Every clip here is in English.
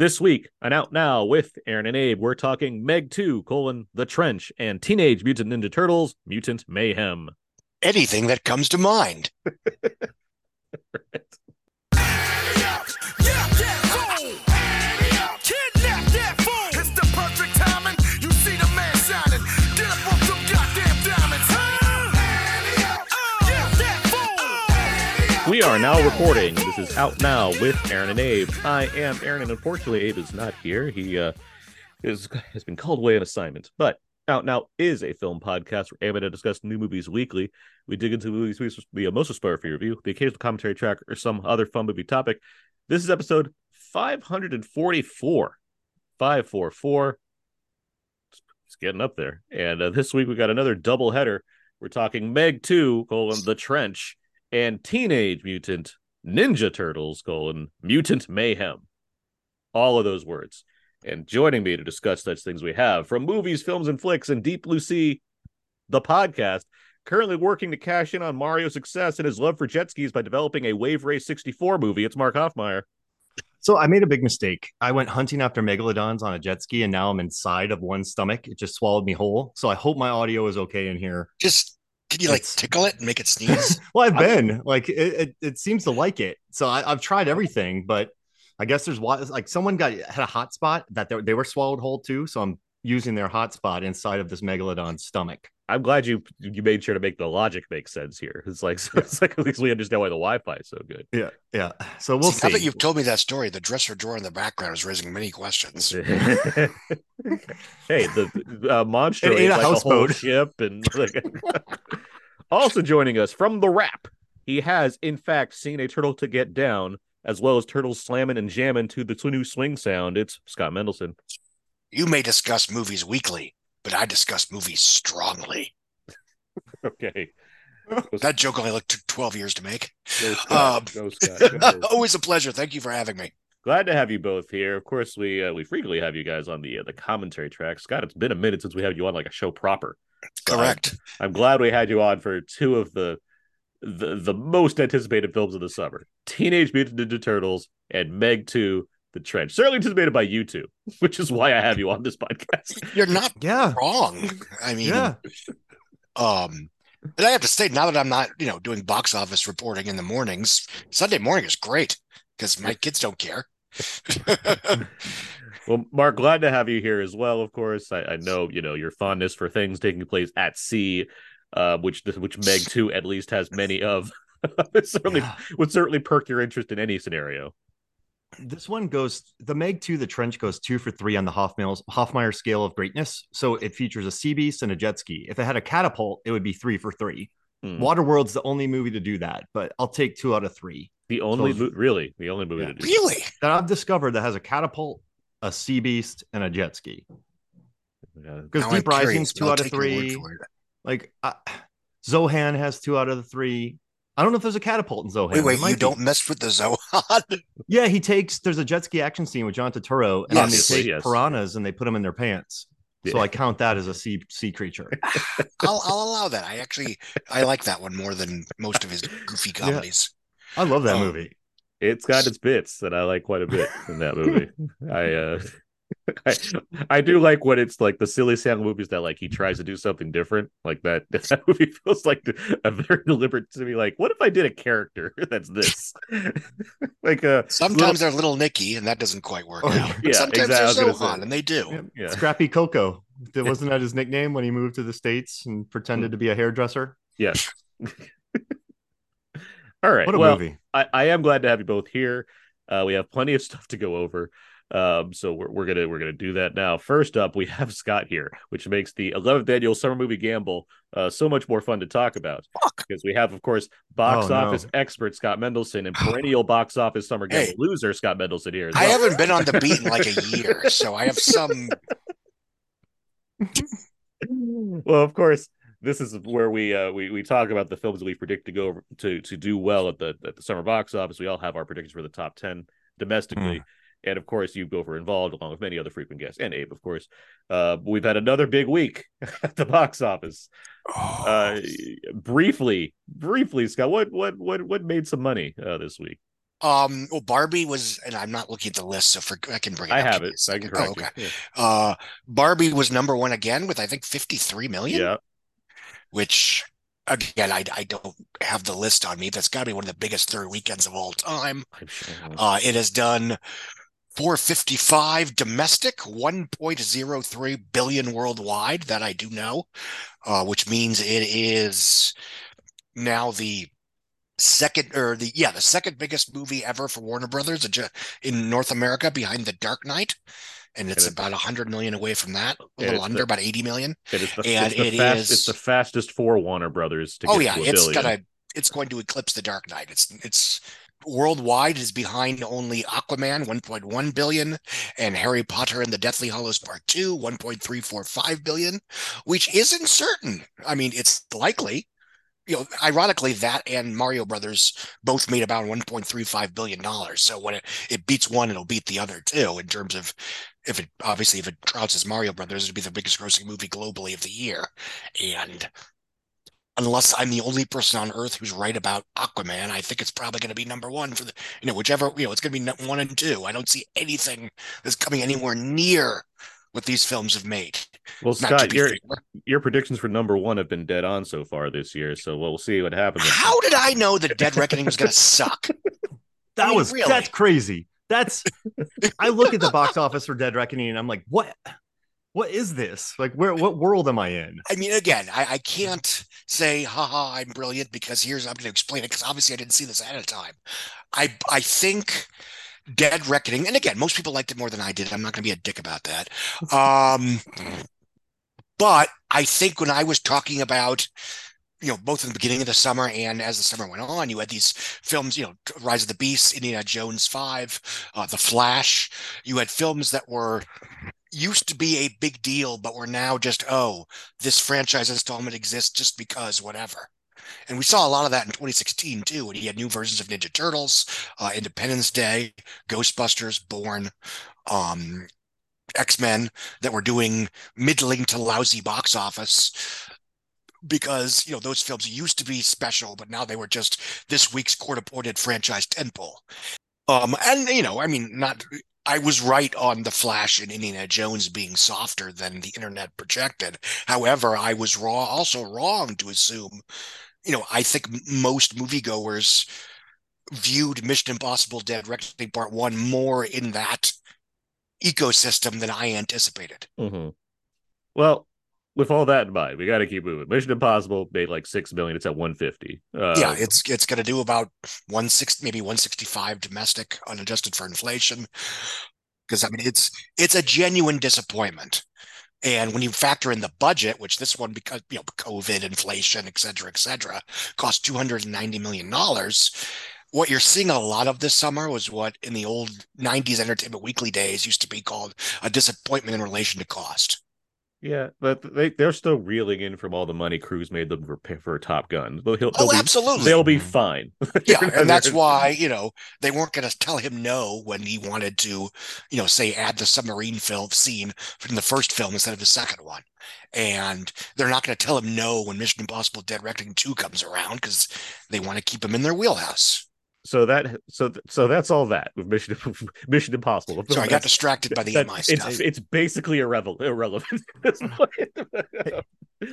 This week on Out Now with Aaron and Abe, we're talking Meg 2: The Trench and Teenage Mutant Ninja Turtles: Mutant Mayhem. Anything that comes to mind. Right. We are now recording. This is Out Now with Aaron and Abe. I am Aaron, and unfortunately, Abe is not here. He has been called away on assignment. But Out Now is a film podcast where Abe and I discuss new movies weekly. We dig into movies we most aspire for your review, the occasional commentary track, or some other fun movie topic. This is episode 544. 544. It's getting up there. And this week, we got another double header. We're talking Meg 2: The Trench and Teenage Mutant Ninja Turtles: Mutant Mayhem. All of those words. And joining me to discuss such things we have from Movies, Films, and Flicks, and Deep Blue Sea, the podcast, currently working to cash in on Mario's success and his love for jet skis by developing a Wave Race 64 movie. It's Mark Hofmeyer. So I made a big mistake. I went hunting after megalodons on a jet ski, and now I'm inside of one's stomach. It just swallowed me whole. So I hope my audio is okay in here. Can you tickle it and make it sneeze? Well, it seems to like it. So I've tried everything, but I guess there's someone had a hot spot that they were swallowed whole too. So I'm using their hot spot inside of this megalodon's stomach. I'm glad you made sure to make the logic make sense here. It's like at least we understand why the Wi-Fi is so good. Yeah, yeah. So we'll see. Now that you've told me that story, the dresser drawer in the background is raising many questions. Hey, the monster ate a houseboat, ship, and also joining us from the wrap, he has in fact seen a turtle to get down, as well as turtles slamming and jamming to the new swing sound. It's Scott Mendelson. You may discuss movies weekly, but I discuss movies strongly. Okay. That joke only took 12 years to make. Go, Scott. Always a pleasure. Thank you for having me. Glad to have you both here. Of course, we frequently have you guys on the commentary track. Scott, it's been a minute since we had you on a show proper. Correct. I'm glad we had you on for two of the most anticipated films of the summer. Teenage Mutant Ninja Turtles and Meg 2: The Trench, certainly anticipated by you two, which is why I have you on this podcast. You're not wrong. I mean, but I have to say, now that I'm not, doing box office reporting in the mornings, Sunday morning is great because my kids don't care. Well, Mark, glad to have you here as well. Of course, I know your fondness for things taking place at sea, which Meg 2 at least has many of. Would certainly perk your interest in any scenario. This one goes, the Meg 2: The Trench goes 2 for 3 on the Hofmeyer scale of greatness. So it features a sea beast and a jet ski. If it had a catapult, it would be 3 for 3. Waterworld's the only movie to do that, but I'll take 2 out of 3. The only movie to do that I've discovered that has a catapult, a sea beast, and a jet ski. Because Deep Rising's 2 out of 3. Zohan has 2 out of 3. I don't know if there's a catapult in Zohan. Wait, you don't mess with the Zohan. Yeah, there's a jet ski action scene with John Turturro, and then they take piranhas and they put them in their pants. Yeah. So I count that as a sea creature. I'll allow that. I like that one more than most of his goofy comedies. Yeah. I love that movie. It's got its bits that I like quite a bit in that movie. I do like when it's the silly sound movies that he tries to do something different like that. That movie feels like a very deliberate to me. What if I did a character that's this? Sometimes they're Little Nicky, and that doesn't quite work out. Yeah, sometimes they're Zohan, and they do. Yeah. Scrappy Coco. Wasn't that his nickname when he moved to the States and pretended to be a hairdresser? Yes. All right. What a movie. I am glad to have you both here. We have plenty of stuff to go over. So we're gonna do that now. First up, we have Scott here, which makes the 11th annual summer movie gamble so much more fun to talk about because we have, of course, box office expert Scott Mendelson and perennial box office summer gamble loser Scott Mendelson here. I haven't been on the beat in a year, so I have some. Well, of course, this is where we talk about the films that we predict to go to do well at the summer box office. We all have our predictions for the top 10 domestically. And, of course, you go for Involved, along with many other frequent guests, and Abe, of course. We've had another big week at the box office. Briefly, Scott, what made some money this week? Well, Barbie was, and I'm not looking at the list, so I can bring it up. I have it. So I can correct you. Yeah. Barbie was number one again with, I think, 53 million. Yeah. Which, again, I don't have the list on me. That's got to be one of the biggest third weekends of all time. Sure. It has done 455 domestic, 1.03 billion worldwide. That I do know, which means it is now the second biggest movie ever for Warner Brothers in North America, behind The Dark Knight, and it's about 100 million away from that, a little under, about 80 million. It's the fastest for Warner Brothers to get to a billion. It's going to eclipse The Dark Knight. It's worldwide is behind only Aquaman, 1.1 billion, and Harry Potter and the Deathly Hallows Part 2, 1.345 billion, which isn't certain. I mean, it's likely. You know, ironically, that and Mario Brothers both made about $1.35 billion. So when it beats one, it'll beat the other too, in terms of if it trounces Mario Brothers, it'll be the biggest grossing movie globally of the year. And unless I'm the only person on earth who's right about Aquaman, I think it's probably going to be number one for it's going to be one and two. I don't see anything that's coming anywhere near what these films have made. Well, Scott, your predictions for number one have been dead on so far this year, so we'll see what happens. How did I know that Dead Reckoning was going to suck? That's crazy. I look at the box office for Dead Reckoning and I'm like, what? What is this? Like, what world am I in? I mean, again, I can't say, haha, I'm brilliant, because I'm going to explain it, because obviously I didn't see this ahead of time. I think Dead Reckoning, and again, most people liked it more than I did. I'm not going to be a dick about that. But I think when I was talking about, both in the beginning of the summer and as the summer went on, you had these films, Rise of the Beast, Indiana Jones 5, The Flash. You had films that were used to be a big deal, but we're now just, this franchise installment exists just because whatever. And we saw a lot of that in 2016 too, when he had new versions of Ninja Turtles, Independence Day, Ghostbusters, Bourne, X-Men, that were doing middling to lousy box office, because those films used to be special, but now they were just this week's court-appointed franchise tentpole. I was right on The Flash and Indiana Jones being softer than the internet projected. However, I was wrong to assume, I think most moviegoers viewed Mission Impossible Dead Reckoning Part 1 more in that ecosystem than I anticipated. Mm-hmm. Well, with all that in mind, we got to keep moving. Mission Impossible made like 6 million. It's at 150. It's going to do about 160, maybe 165 domestic, unadjusted for inflation. Because it's a genuine disappointment. And when you factor in the budget, which this one, because COVID, inflation, et cetera, cost $290 million. What you're seeing a lot of this summer was what in the old 90s Entertainment Weekly days used to be called a disappointment in relation to cost. Yeah, but they're still reeling in from all the money Cruise made them for Top Gun. Absolutely. They'll be fine. Yeah, and that's why, they weren't going to tell him no when he wanted to, say, add the submarine film scene from the first film instead of the second one. And they're not going to tell him no when Mission Impossible Dead Reckoning 2 comes around, because they want to keep him in their wheelhouse. So that's all that with Mission Impossible. So I got distracted by the MI stuff. It's basically irrelevant.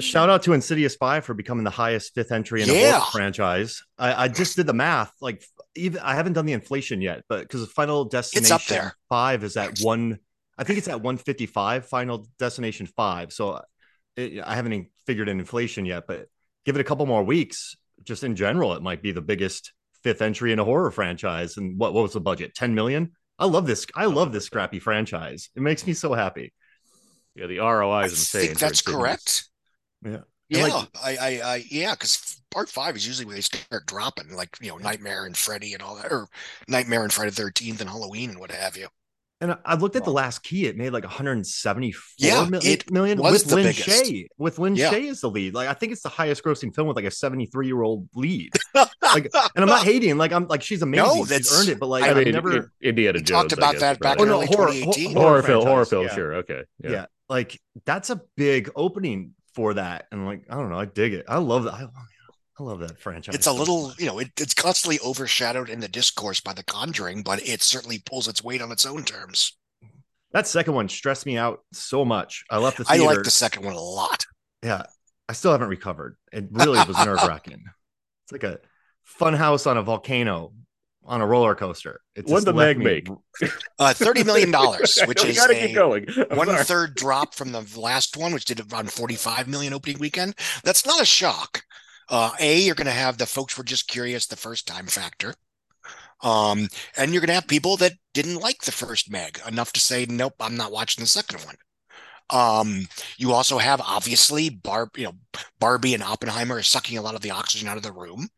Shout out to Insidious 5 for becoming the highest fifth entry in a horror franchise. I just did the math. Like, even I haven't done the inflation yet, but because Final Destination 5 is at one, I think it's at 155. Final Destination 5. So I haven't figured in inflation yet, but give it a couple more weeks. Just in general, it might be the biggest fifth entry in a horror franchise. And what was the budget? 10 million. I love this scrappy franchise. It makes me so happy. Yeah, the ROI is insane. I think that's correct. Yeah. Yeah. Because part 5 is usually where they start dropping, like, Nightmare and Freddy and all that, or Nightmare and Friday the 13th and Halloween and what have you. And I looked at The Last Key. It made like 174 million with Lin Shaye. With Lin Shaye as the lead. Like, I think it's the highest grossing film with like a 73-year-old lead. Like, and I'm not hating. Like, I'm like, she's amazing. No, she's earned it. But like, I mean, never Indiana Jones talked about that back in 2018. Horror film. Yeah. Sure. Okay. Yeah. Like, that's a big opening for that. And like, I don't know. I dig it. I love that. I love that franchise. It's a little, you know, it's constantly overshadowed in the discourse by The Conjuring, but it certainly pulls its weight on its own terms. That second one stressed me out so much. I left the theater. I like the second one a lot. Yeah. I still haven't recovered. It really was nerve-wracking. It's like a fun house on a volcano on a roller coaster. What'd the Meg make? $30 million, which is one-third drop from the last one, which did around $45 million opening weekend. That's not a shock. A, you're going to have the folks were just curious the first time factor. And you're going to have people that didn't like the first Meg enough to say, nope, I'm not watching the second one. You also have, obviously, Barbie and Oppenheimer are sucking a lot of the oxygen out of the room.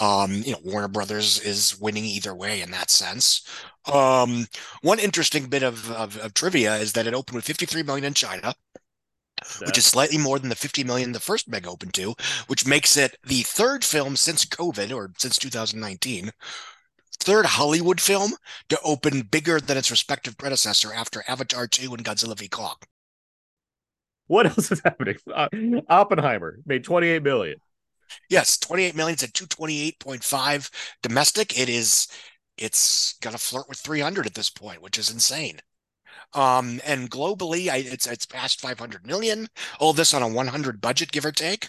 Warner Brothers is winning either way in that sense. One interesting bit of trivia is that it opened with $53 million in China, which is slightly more than the $50 million the first Meg opened to, which makes it the third film since COVID, or since 2019, third Hollywood film to open bigger than its respective predecessor after Avatar 2 and Godzilla v. Kong. What else is happening? Oppenheimer made $28 million. Yes, $28 million. It's at 228.5 domestic. It's going to flirt with 300 at this point, which is insane. And globally, it's past 500 million. All this on a 100 budget, give or take.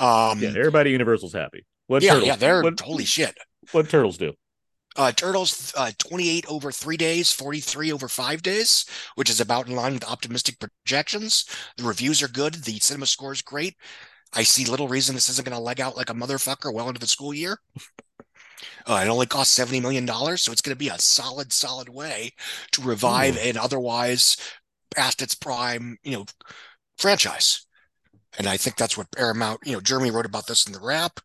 Everybody at Universal's happy. Holy shit. What Turtles do? Turtles, 28 over 3 days, 43 over 5 days, which is about in line with optimistic projections. The reviews are good. The cinema score is great. I see little reason this isn't going to leg out like a motherfucker well into the school year. It only costs $70 million, so it's going to be a solid way to revive an otherwise past its prime, franchise. And I think that's what Paramount, Jeremy wrote about this in The Wrap.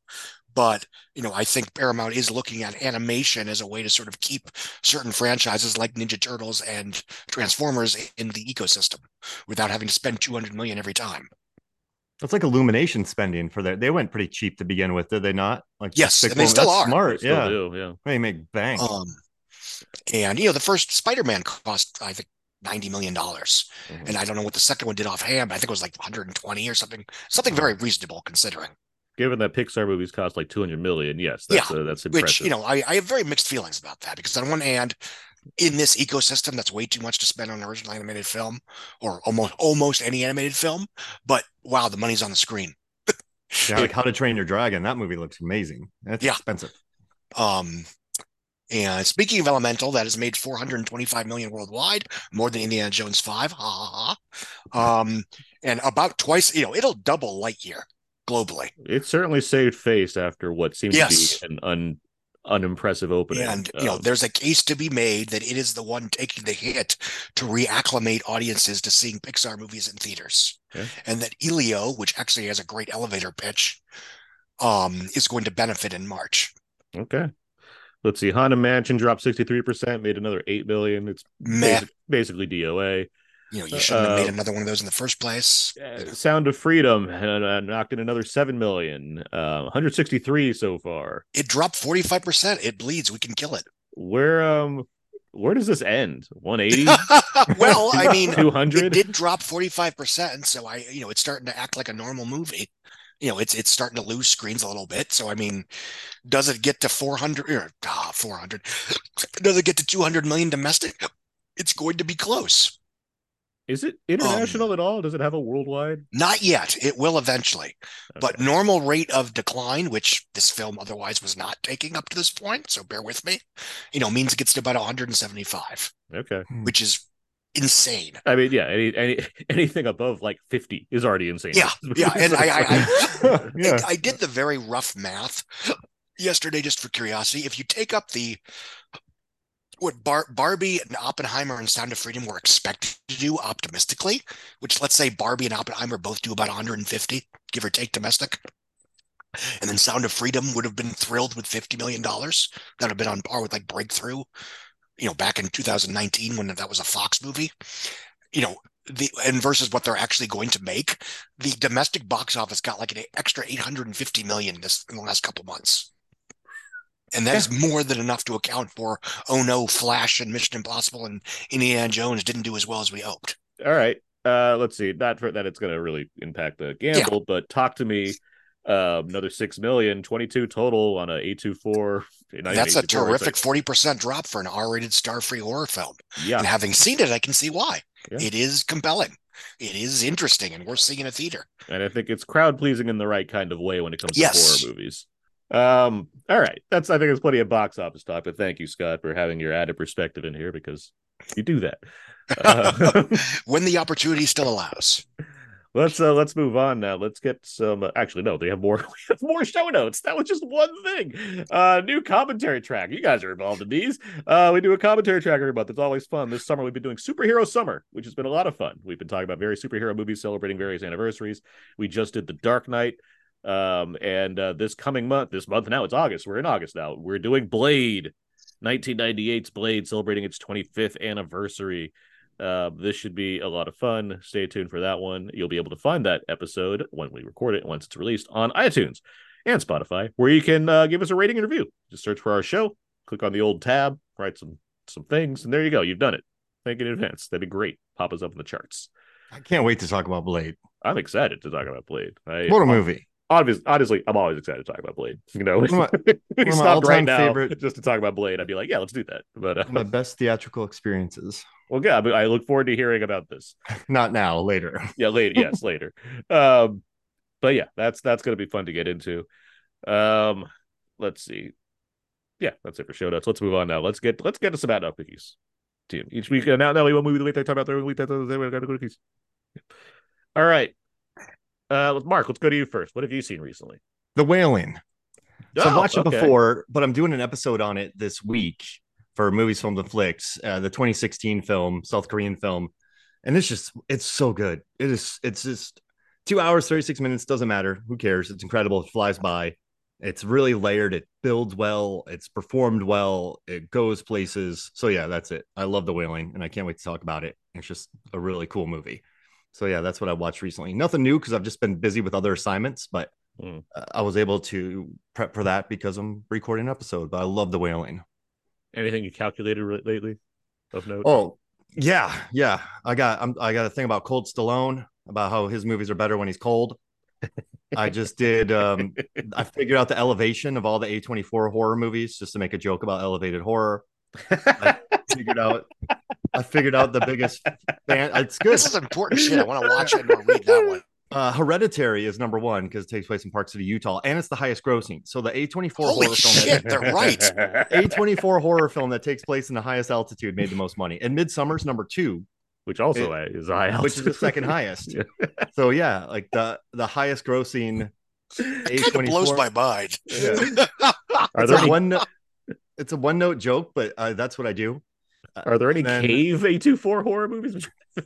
But, I think Paramount is looking at animation as a way to sort of keep certain franchises like Ninja Turtles and Transformers in the ecosystem without having to spend $200 million every time. That's like Illumination spending for that. They went pretty cheap to begin with, did they not? Yes, and they still are. Smart, yeah. They make bank. The first Spider-Man cost, I think, $90 million. Mm-hmm. And I don't know what the second one did offhand, but I think it was like 120 or something. Something very reasonable considering. Given that Pixar movies cost like $200 million, yes, that's impressive. Which, I have very mixed feelings about that because on one hand, in this ecosystem, that's way too much to spend on an original animated film or almost any animated film. But wow, the money's on the screen. How to Train Your Dragon. That movie looks amazing. That's expensive. And speaking of Elemental, that has made $425 million worldwide, more than Indiana Jones 5. And about twice, it'll double Lightyear. Globally, it certainly saved face after what seemed to be an unimpressive opening. And there's a case to be made that it is the one taking the hit to reacclimate audiences to seeing Pixar movies in theaters, and that Elio, which actually has a great elevator pitch, is going to benefit in March. Okay, let's see. Haunted Mansion dropped 63%, made another $8 million. It's basically DOA. You shouldn't have made another one of those in the first place. Sound of Freedom knocked in another $7 million, 163 so far. It dropped 45%. It bleeds. We can kill it. Where does this end? 180. Well, I mean, 200. It did drop 45%. So it's starting to act like a normal movie. It's starting to lose screens a little bit. So I mean, does it get to 400? Does it get to 200 million domestic? It's going to be close. Is it international at all? Does it have a worldwide? Not yet. It will eventually. Okay. But normal rate of decline, which this film otherwise was not taking up to this point, so bear with me, means it gets to about 175. Okay. Which is insane. I mean, anything above like 50 is already insane. Yeah. And I did the very rough math yesterday just for curiosity. If you take up Barbie and Oppenheimer and Sound of Freedom were expected to do optimistically, which let's say Barbie and Oppenheimer both do about 150, give or take domestic. And then Sound of Freedom would have been thrilled with $50 million. That would have been on par with like Breakthrough, back in 2019 when that was a Fox movie, and versus what they're actually going to make. The domestic box office got like an extra $850 million in the last couple months. And that is more than enough to account for, Flash and Mission Impossible and Indiana Jones didn't do as well as we hoped. All right. Let's see. Not that it's going to really impact the gamble, but Talk to Me Another 6 million, 22 total on a A24. That's a terrific 40% drop for an R-rated star-free horror film. Yeah. And having seen it, I can see why. Yeah. It is compelling. It is interesting, and we're seeing a theater. And I think it's crowd-pleasing in the right kind of way when it comes to horror movies. All right. That's, I think there's plenty of box office talk, but thank you, Scott, for having your added perspective in here, because you do that. When the opportunity still allows. Let's move on now. Let's get some. Actually, no, they have more. We have more show notes. That was just one thing. New commentary track. You guys are involved in these. We do a commentary track every month. It's always fun. This summer, we've been doing Superhero Summer, which has been a lot of fun. We've been talking about various superhero movies, celebrating various anniversaries. We just did The Dark Knight. And this coming month, now it's August. We're in August now. We're doing Blade, 1998's Blade, celebrating its 25th anniversary. This should be a lot of fun. Stay tuned for that one. You'll be able to find that episode when we record it, once it's released, on iTunes and Spotify, where you can give us a rating and review. Just search for our show, click on the old tab, write some things, and there you go. You've done it. Thank you in advance. That'd be great. Pop us up in the charts. I can't wait to talk about Blade. I'm excited to talk about Blade. What a movie. Honestly, I'm always excited to talk about Blade. You know, we stopped right now favorite, just to talk about Blade. I'd be like, yeah, let's do that. But my best theatrical experiences. Well, yeah, but I look forward to hearing about this. Not now, later. Yeah, later. Yes, later. But yeah, that's going to be fun to get into. Let's see. Yeah, that's it for show notes. Let's move on now. Let's get to some Out Now cookies. Team each week now we want movie the week they talk about their week. We got to go to cookies. All right. Mark, let's go to you first. What have you seen recently? The Wailing. So I've watched it before, but I'm doing an episode on it this week for Movies, Films, and Flicks, the 2016 film, South Korean film. And it's so good. It's just 2 hours, 36 minutes. Doesn't matter. Who cares? It's incredible. It flies by. It's really layered. It builds well. It's performed well. It goes places. So yeah, that's it. I love The Wailing and I can't wait to talk about it. It's just a really cool movie. So yeah, that's what I watched recently. Nothing new because I've just been busy with other assignments, but I was able to prep for that because I'm recording an episode. But I love The Wailing. Anything you calculated lately of note? Oh yeah. I got a thing about Cold Stallone, about how his movies are better when he's cold. I just did. I figured out the elevation of all the A24 horror movies just to make a joke about elevated horror. I figured out the biggest fan. It's good. This is important shit. I want to watch it and read that one. Hereditary is number one because it takes place in Park City, Utah, and it's the highest grossing. So the A24 horror film. They're right. A24 horror film that takes place in the highest altitude made the most money. And Midsummer's number two, which also is high altitude, which is the second highest. Yeah. So yeah, like the highest grossing. It kind of blows my mind. Yeah. It's a one-note joke, but that's what I do. Are there any cave A24 horror movies? Oh,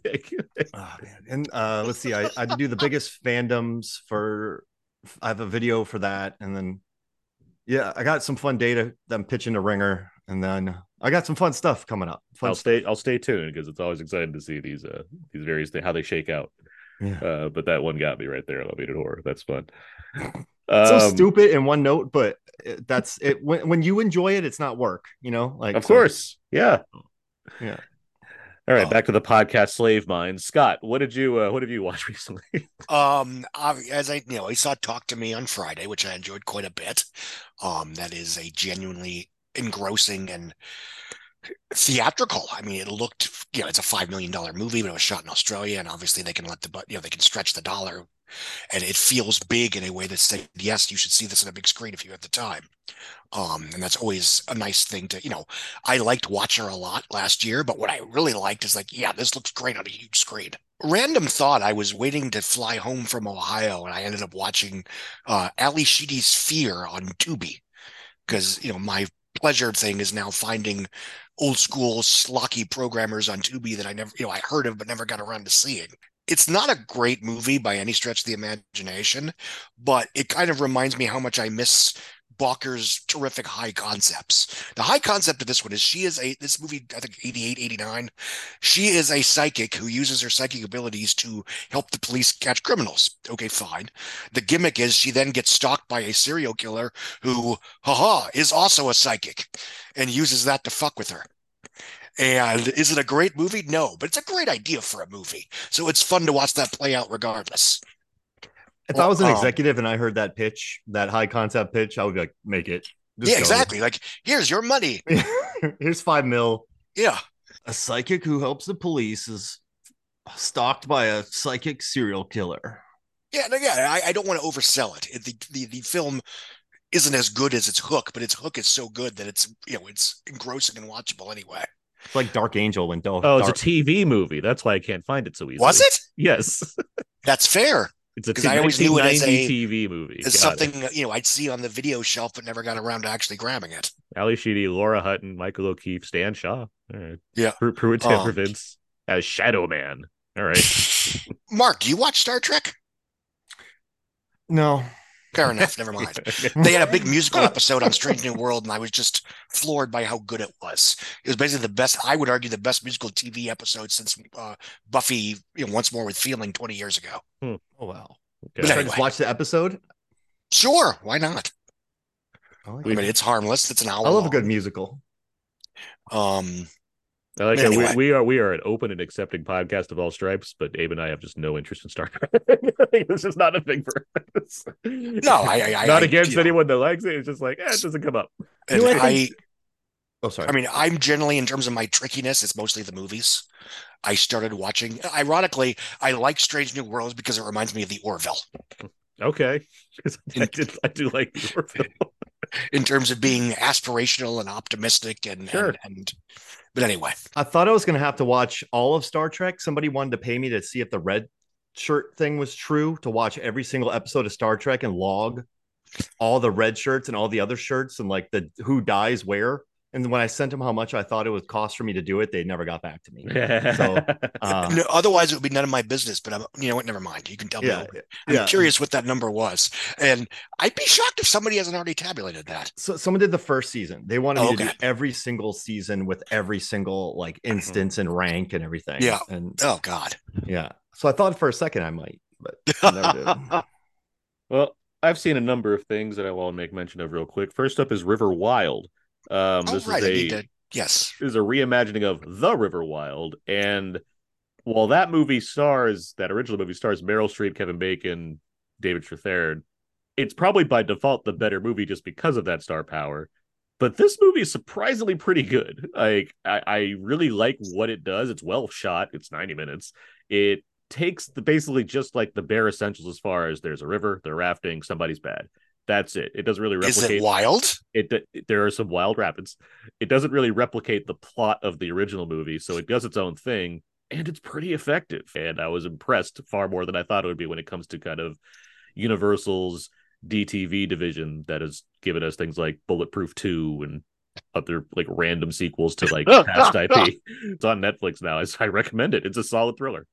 man. And let's see. I do the biggest fandoms for. I have a video for that, and then I got some fun data that I'm pitching to Ringer, and then I got some fun stuff coming up. I'll stay tuned because it's always exciting to see these various things, how they shake out. Yeah. But that one got me right there. Elevated horror. That's fun. So stupid in one note, but that's it. When you enjoy it, it's not work. You know, like of course, yeah. All right, back to the podcast slave mind. Scott, what have you watched recently? I saw Talk to Me on Friday, which I enjoyed quite a bit. That is a genuinely engrossing and theatrical. I mean, it looked, it's a $5 million movie, but it was shot in Australia, and obviously they can they can stretch the dollar. And it feels big in a way that said, yes, you should see this on a big screen if you have the time. And that's always a nice thing to, I liked Watcher a lot last year, but what I really liked is this looks great on a huge screen. Random thought, I was waiting to fly home from Ohio and I ended up watching Ali Sheedy's Fear on Tubi because, my pleasure thing is now finding old school schlocky programmers on Tubi that I never, I heard of, but never got around to seeing. It's not a great movie by any stretch of the imagination, but it kind of reminds me how much I miss Balker's terrific high concepts. The high concept of this one is this movie, I think 88, 89, she is a psychic who uses her psychic abilities to help the police catch criminals. Okay, fine. The gimmick is she then gets stalked by a serial killer who, is also a psychic and uses that to fuck with her. And is it a great movie? No, but it's a great idea for a movie. So it's fun to watch that play out regardless. If I was an executive and I heard that pitch, that high concept pitch, I would be like, make it. Yeah, exactly. Like, here's your money. Here's $5 million. Yeah. A psychic who helps the police is stalked by a psychic serial killer. Yeah, no, yeah. I don't want to oversell it. The film isn't as good as its hook, but its hook is so good that it's, you know, it's engrossing and watchable anyway. It's like Dark Angel and Dark. It's a TV movie. That's why I can't find it so easily. Was it? Yes. That's fair. It's a I always knew it as a TV movie. It's something you know I'd see on the video shelf, but never got around to actually grabbing it. Ali Sheedy, Laura Hutton, Michael O'Keefe, Stan Shaw. All right. Yeah. Pruitt Tankervins as Shadow Man. All right. Mark, do you watch Star Trek? No. Fair enough. Never mind. They had a big musical episode on Strange New World, and I was just floored by how good it was. It was basically the best, I would argue, the best musical TV episode since Buffy, you know, Once More with Feeling 20 years ago. Hmm. Oh, wow. Okay. Anyway. Just watch the episode? Sure. Why not? Oh, I mean, it's harmless. It's an hour. I love a good musical. I like anyway. That we are an open and accepting podcast of all stripes, but Abe and I have just no interest in Star Trek. This is not a thing for us. No, I not against anyone that likes it. It's just like it doesn't come up. And I mean, I'm generally, in terms of my trickiness, it's mostly the movies. I started watching. Ironically, I like Strange New Worlds because it reminds me of The Orville. Okay, I do like The Orville. In terms of being aspirational and optimistic and, sure. and but anyway, I thought I was going to have to watch all of Star Trek. Somebody wanted to pay me to see if the red shirt thing was true, to watch every single episode of Star Trek and log all the red shirts and all the other shirts and like the who dies where. And when I sent them how much I thought it would cost for me to do it, they never got back to me. So no, otherwise it would be none of my business, but I'm, you know what? Never mind. You can tell me. I'm curious what that number was. And I'd be shocked if somebody hasn't already tabulated that. So someone did the first season. They wanted me to do every single season with every single like instance and rank and everything. Yeah. And yeah. So I thought for a second I might, but I never did. Well, I've seen a number of things that I want to make mention of real quick. First up is River Wild. This is a reimagining of The River Wild, and while that movie stars, that original movie stars Meryl Streep, Kevin Bacon, David Strathairn, it's probably by default the better movie just because of that star power. But this movie is surprisingly pretty good. Like I really like what it does. It's well shot. It's 90 minutes. It takes the basically just like the bare essentials as far as there's a river, they're rafting, somebody's bad. That's it. It doesn't really replicate. Is it wild? There are some wild rapids. It doesn't really replicate the plot of the original movie, so it does its own thing, and it's pretty effective. And I was impressed far more than I thought it would be when it comes to kind of Universal's DTV division that has given us things like Bulletproof 2 and other like random sequels to like past IP. It's on Netflix now. I recommend it. It's a solid thriller.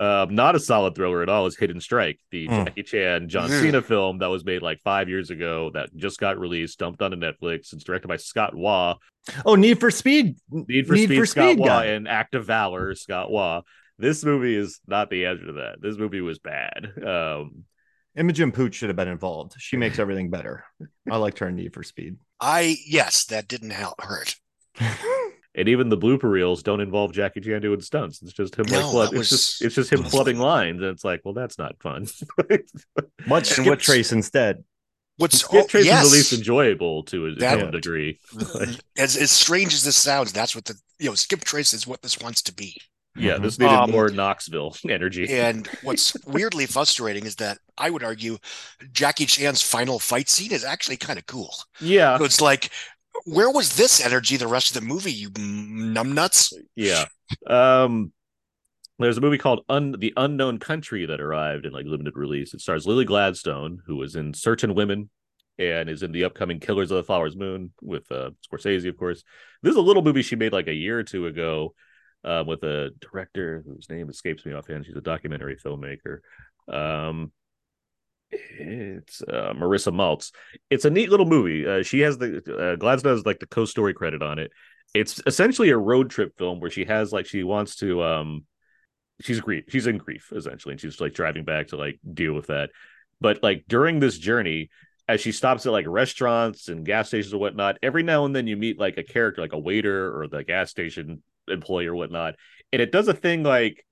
Not a solid thriller at all is Hidden Strike, the Jackie Chan, John Cena film that was made like 5 years ago that just got released, dumped onto Netflix. It's directed by Scott Waugh. Oh, Need for Speed, Scott Waugh, and Act of Valor, Scott Waugh. This movie is not the answer to that. This movie was bad. Imogen Pooch should have been involved. She makes everything better. I liked her in Need for Speed. Yes, that didn't hurt. And even the blooper reels don't involve Jackie Chan doing stunts. It's just him it's just him flooding lines, and it's like, well, that's not fun. Get Trace instead. Trace is the least enjoyable to a degree. As strange as this sounds, that's what Skip Trace is what this wants to be. Yeah, this needed more Knoxville energy. And what's weirdly frustrating is that I would argue Jackie Chan's final fight scene is actually kind of cool. Yeah, so it's like, where was this energy the rest of the movie, you numbnuts? Yeah. There's a movie called The Unknown Country that arrived in like limited release. It stars Lily Gladstone, who was in Certain Women and is in the upcoming Killers of the Flower's Moon with Scorsese, of course. This is a little movie she made like a year or two ago with a director whose name escapes me offhand. She's a documentary filmmaker. It's Marissa Maltz. It's a neat little movie. She has Gladstone has like the co-story credit on it. It's essentially a road trip film where she has like she wants to she's in grief essentially, and she's like driving back to like deal with that. But like during this journey, as she stops at like restaurants and gas stations and whatnot, every now and then you meet like a character, like a waiter or the gas station employee or whatnot, and it does a thing like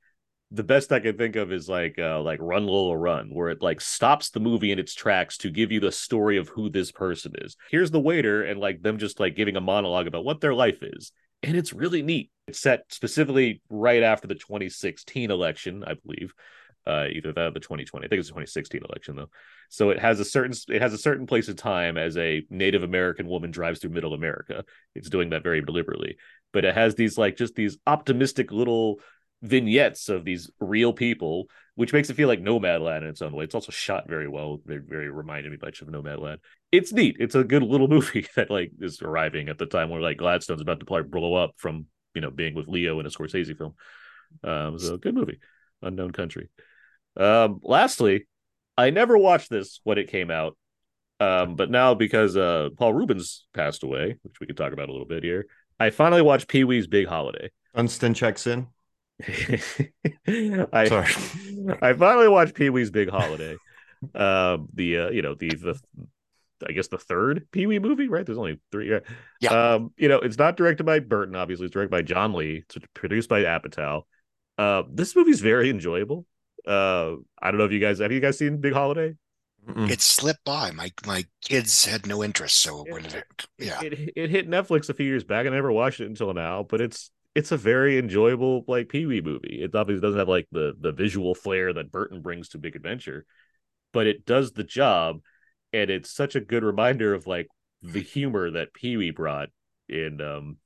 the best I can think of is like Run Lola Run, where it like stops the movie in its tracks to give you the story of who this person is. Here's the waiter, and like them just like giving a monologue about what their life is. And it's really neat. It's set specifically right after the 2016 election, I believe. Either that or the 2020. I think it's the 2016 election, though. So it has a certain place in time as a Native American woman drives through Middle America. It's doing that very deliberately. But it has these like just these optimistic little vignettes of these real people, which makes it feel like Nomadland in its own way. It's also shot very well. They very reminded me much of Nomadland. It's neat. It's a good little movie that like is arriving at the time where like Gladstone's about to probably blow up from, you know, being with Leo in a Scorsese film. So good movie. Unknown Country. Lastly, I never watched this when it came out, but now because Paul Reubens passed away, which we could talk about a little bit here, I finally watched Pee-wee's Big Holiday. Dunstan checks in. I finally watched Pee-wee's Big Holiday. I guess the third Pee-wee movie, right? There's only three. Right? Yeah. It's not directed by Burton. Obviously, it's directed by John Lee. It's produced by Apatow. This movie's very enjoyable. I don't know if you guys have you guys seen Big Holiday? Mm-mm. It slipped by. My kids had no interest, so it hit Netflix a few years back. I never watched it until now, but it's a very enjoyable like Pee-wee movie. It obviously doesn't have like the visual flair that Burton brings to Big Adventure, but it does the job, and it's such a good reminder of like the humor that Pee-wee brought in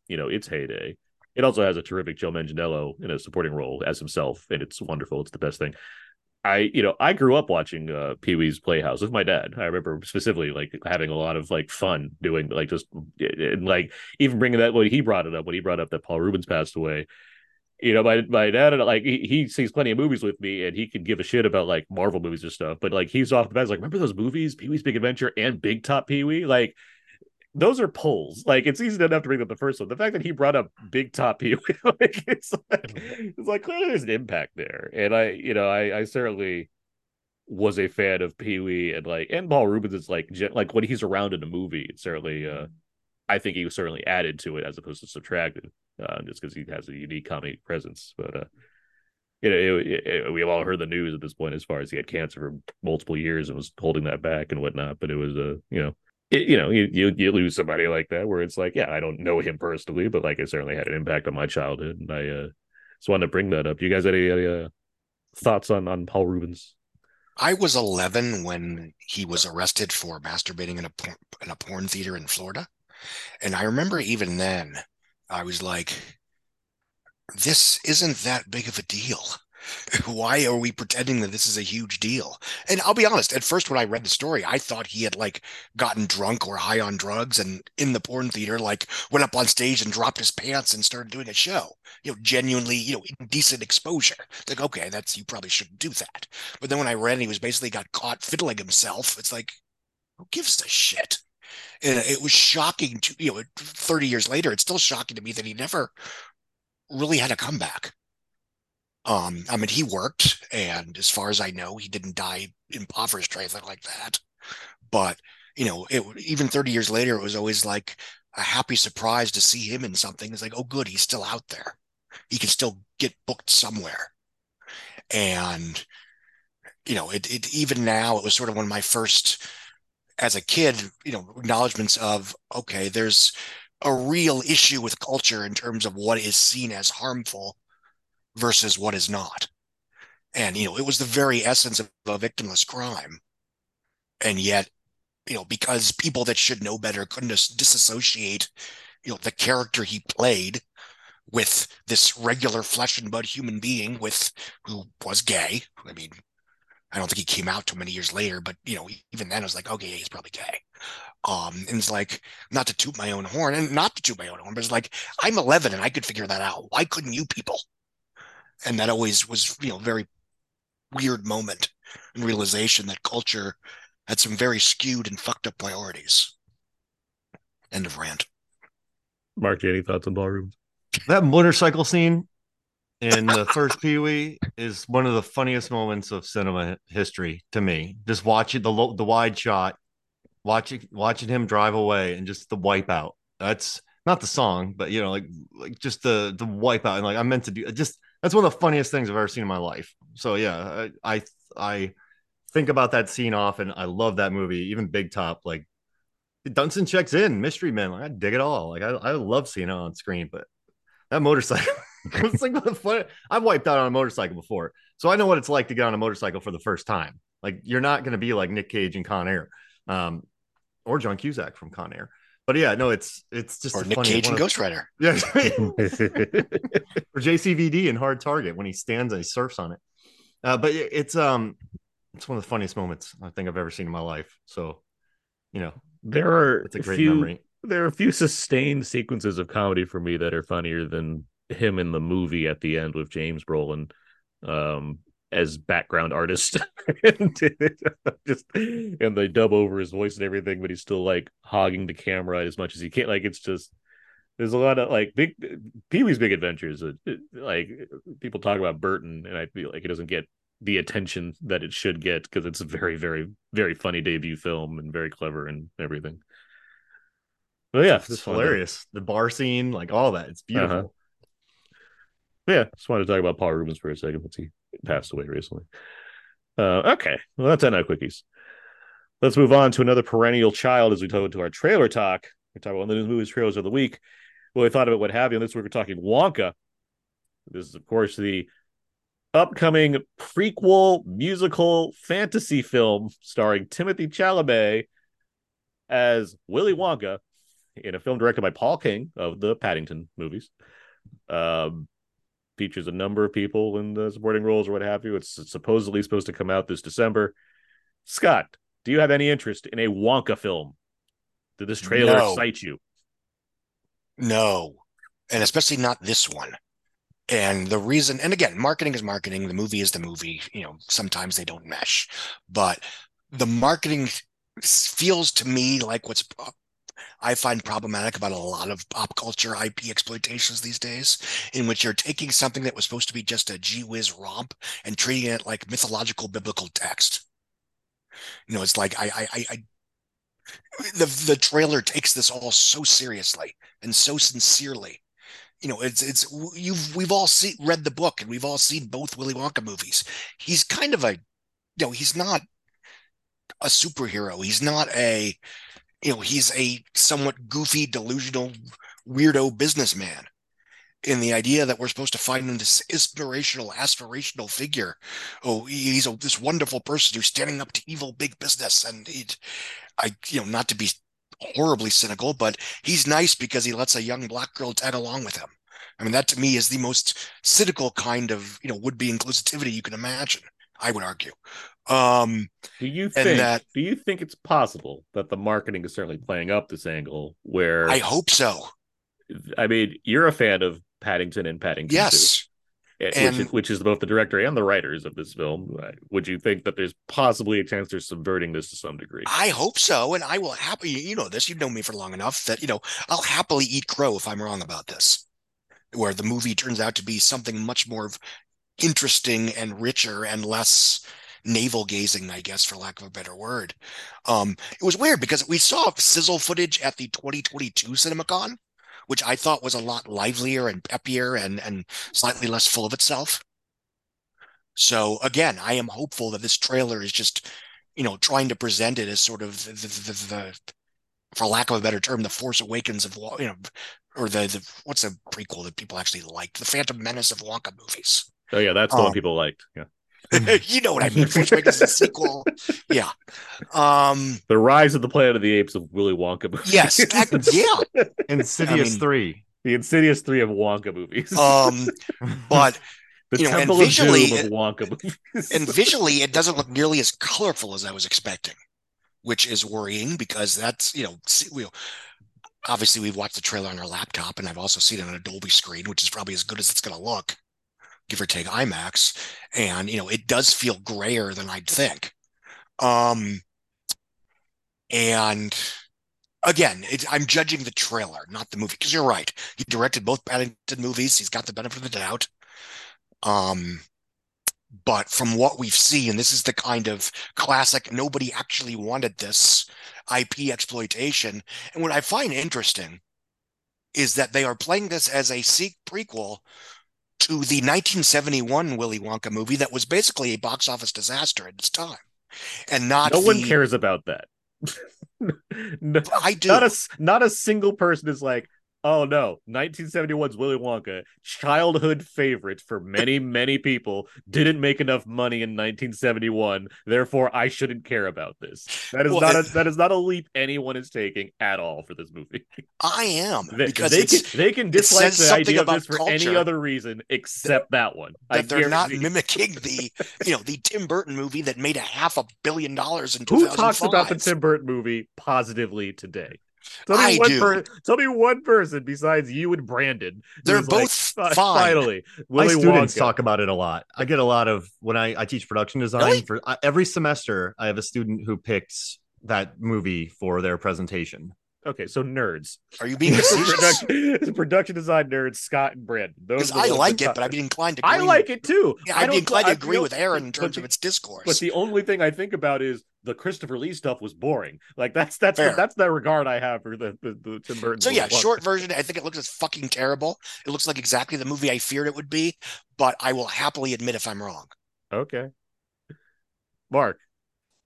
its heyday. It also has a terrific Joe Manganiello in a supporting role as himself, and it's wonderful. It's the best thing. I grew up watching Pee-wee's Playhouse with my dad. I remember specifically like having a lot of like fun doing like just and like even bringing that when he brought up that Paul Reubens passed away. You know, my dad like he sees plenty of movies with me, and he can give a shit about like Marvel movies or stuff. But like he's off the bat, he's like, remember those movies, Pee-wee's Big Adventure and Big Top Pee-wee, like. Those are pulls. Like, it's easy enough to bring up the first one. The fact that he brought up Big Top Pee-wee, it's like clearly there's an impact there. And I certainly was a fan of Pee-wee and Paul Reubens is like when he's around in a movie, it certainly I think he was certainly added to it as opposed to subtracted, just because he has a unique comedy presence. But we have all heard the news at this point as far as he had cancer for multiple years and was holding that back and whatnot. But it was you lose somebody like that where it's like, yeah, I don't know him personally, but like it certainly had an impact on my childhood, and I just wanted to bring that up. Do you guys have any thoughts on Paul Reubens? I was 11 when he was arrested for masturbating in a porn theater in Florida, and I remember even then I was like, this isn't that big of a deal. Why are we pretending that this is a huge deal? And I'll be honest, at first when I read the story, I thought he had like gotten drunk or high on drugs and in the porn theater, like went up on stage and dropped his pants and started doing a show, genuinely, indecent exposure. It's like, okay, you probably shouldn't do that. But then when I read, he was basically got caught fiddling himself. It's like, who gives a shit? And it was shocking to, 30 years later, it's still shocking to me that he never really had a comeback. He worked, and as far as I know, he didn't die impoverished or anything like that. But, even 30 years later, it was always like a happy surprise to see him in something. It's like, oh, good, he's still out there. He can still get booked somewhere. And, even now, it was sort of one of my first, as a kid, acknowledgments of, okay, there's a real issue with culture in terms of what is seen as harmful versus what is not. And, it was the very essence of a victimless crime. And yet, because people that should know better couldn't disassociate, the character he played with this regular flesh and blood human being who was gay. I mean, I don't think he came out too many years later, but, even then I was like, okay, he's probably gay. And it's like, not to toot my own horn, but it's like, I'm 11 and I could figure that out. Why couldn't you people? And that always was, very weird moment and realization that culture had some very skewed and fucked up priorities. End of rant. Mark, do you have any thoughts on ballrooms? That motorcycle scene in the first Pee-wee is one of the funniest moments of cinema history to me. Just watching the wide shot, watching him drive away, and just the wipeout. That's not the song, but just the wipeout. And like I meant to do just. that's one of the funniest things I've ever seen in my life. So yeah, I think about that scene often. I love that movie. Even Big Top, like Dunson checks in, Mystery Men. Like I dig it all. Like I love seeing it on screen, but that motorcycle. I've wiped out on a motorcycle before, so I know what it's like to get on a motorcycle for the first time. Like you're not going to be like Nick Cage in Con Air, or John Cusack from Con Air. But yeah, no, it's just or Nick Cage and Ghost Rider. Yeah, or JCVD in Hard Target when he stands and he surfs on it. But it's one of the funniest moments I think I've ever seen in my life. So, you know, it's a great memory. There are a few sustained sequences of comedy for me that are funnier than him in the movie at the end with James Brolin as background artist. And they dub over his voice and everything, but he's still like hogging the camera as much as he can. Like it's just there's a lot of like big Pee-wee's Big Adventures. Like people talk about Burton, and I feel like it doesn't get the attention that it should get because it's a very, very, very funny debut film and very clever and everything. But yeah, it's hilarious. The bar scene, like all that, it's beautiful. Uh-huh. Yeah, just wanted to talk about Paul Reubens for a second since he passed away recently. Okay, well, that's NI Quickies. Let's move on to another perennial child as we go into our trailer talk. We're talking about the new movies, trailers of the week. Well, we thought about what have you, and this week we're talking Wonka. This is, of course, the upcoming prequel musical fantasy film starring Timothy Chalamet as Willy Wonka in a film directed by Paul King of the Paddington movies. Features a number of people in the supporting roles or what have you. It's supposedly supposed to come out this December. Scott, do you have any interest in a Wonka film? Did this trailer excite you? No, and especially not this one. And the reason, and again, marketing is marketing. The movie is the movie. You know, sometimes they don't mesh. But the marketing feels to me like what's I find problematic about a lot of pop culture IP exploitations these days, in which you're taking something that was supposed to be just a gee whiz romp and treating it like mythological biblical text. You know, it's like the trailer takes this all so seriously and so sincerely. You know, we've all read the book, and we've all seen both Willy Wonka movies. He's kind of he's not a superhero. He's not a he's a somewhat goofy, delusional, weirdo businessman. And the idea that we're supposed to find him this inspirational, aspirational figure. Oh, he's this wonderful person who's standing up to evil big business. And not to be horribly cynical, but he's nice because he lets a young black girl tag along with him. I mean, that to me is the most cynical kind of, would-be inclusivity you can imagine, I would argue. Do you think it's possible that the marketing is certainly playing up this angle where I hope so? I mean, you're a fan of Paddington and Paddington. Yes. Too, which is both the director and the writers of this film. Would you think that there's possibly a chance they're subverting this to some degree? I hope so. And I will happily, you've known me for long enough that, I'll happily eat crow if I'm wrong about this, where the movie turns out to be something much more interesting and richer and less navel gazing, I guess, for lack of a better word. It was weird because we saw sizzle footage at the 2022 CinemaCon, which I thought was a lot livelier and peppier and slightly less full of itself. So again, I am hopeful that this trailer is just, trying to present it as sort of the for lack of a better term, the Force Awakens of, or the what's a prequel that people actually liked, the Phantom Menace of Wonka movies. Oh yeah, that's the one people liked. Yeah. You know what I mean? Force Awakens is a sequel. Yeah. The Rise of the Planet of the Apes of Willy Wonka movies. Yes. Insidious 3. The Insidious 3 of Wonka movies. But the Temple of Doom of Wonka movies. And visually, it doesn't look nearly as colorful as I was expecting, which is worrying because that's, obviously we've watched the trailer on our laptop, and I've also seen it on a Dolby screen, which is probably as good as it's going to look, give or take IMAX, and it does feel grayer than I'd think. And again, I'm judging the trailer, not the movie, because you're right. He directed both Paddington movies. He's got the benefit of the doubt. But from what we've seen, this is the kind of classic, nobody actually wanted this IP exploitation. And what I find interesting is that they are playing this as a prequel to the 1971 Willy Wonka movie that was basically a box office disaster at its time. And no one cares about that. No, I do. Not a single person is like, oh no, 1971's Willy Wonka, childhood favorite for many, many people, didn't make enough money in 1971, therefore I shouldn't care about this. That is not a leap anyone is taking at all for this movie. I am. They can dislike the idea of this for any other reason except that one. That they're not mimicking the Tim Burton movie that made $500 million in 2005. Who talks about the Tim Burton movie positively today? Tell me one person besides you and Brandon. They're both like, fine. Finally, Willy Wonka. My students talk about it a lot. I get a lot of when I teach production design. Really? Every semester, I have a student who picks that movie for their presentation. Okay, so nerds. Are you being facetious? Production design nerds, Scott and Brandon. Because I like it, but I'd be inclined to agree. I like it too. Yeah, I'd be inclined to agree with Aaron in terms of its discourse. But the only thing I think about is the Christopher Lee stuff was boring. Like that's the regard I have for the Tim Burton. So yeah, short version, I think it looks as fucking terrible. It looks like exactly the movie I feared it would be, but I will happily admit if I'm wrong. Okay. Mark.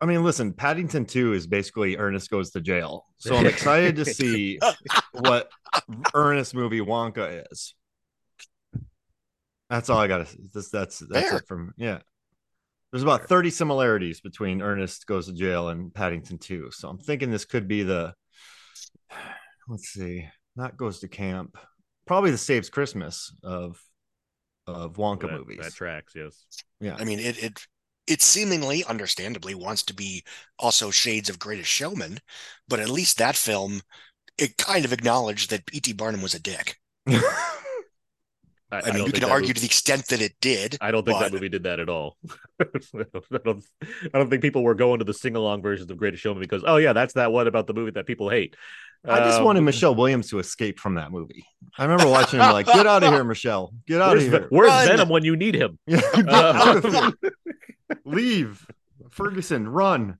I mean, listen, Paddington 2 is basically Ernest Goes to Jail. So I'm excited to see what Ernest movie Wonka is. That's all I got to say. That's it from, yeah. There's about 30 similarities between Ernest Goes to Jail and Paddington 2. So I'm thinking this could be not Goes to Camp. Probably the Saves Christmas of Wonka movies. That tracks, yes. Yeah. I mean, it seemingly, understandably, wants to be also shades of Greatest Showman, but at least that film, it kind of acknowledged that P.T. Barnum was a dick. I mean, you could argue to the extent that it did. I don't think that movie did that at all. I don't think people were going to the sing-along versions of Greatest Showman because, oh yeah, that's that one about the movie that people hate. I just wanted Michelle Williams to escape from that movie. I remember watching him like, get out of here, Michelle. Get out of here. Where's Venom when you need him? Yeah, out of here. Leave. Ferguson, run.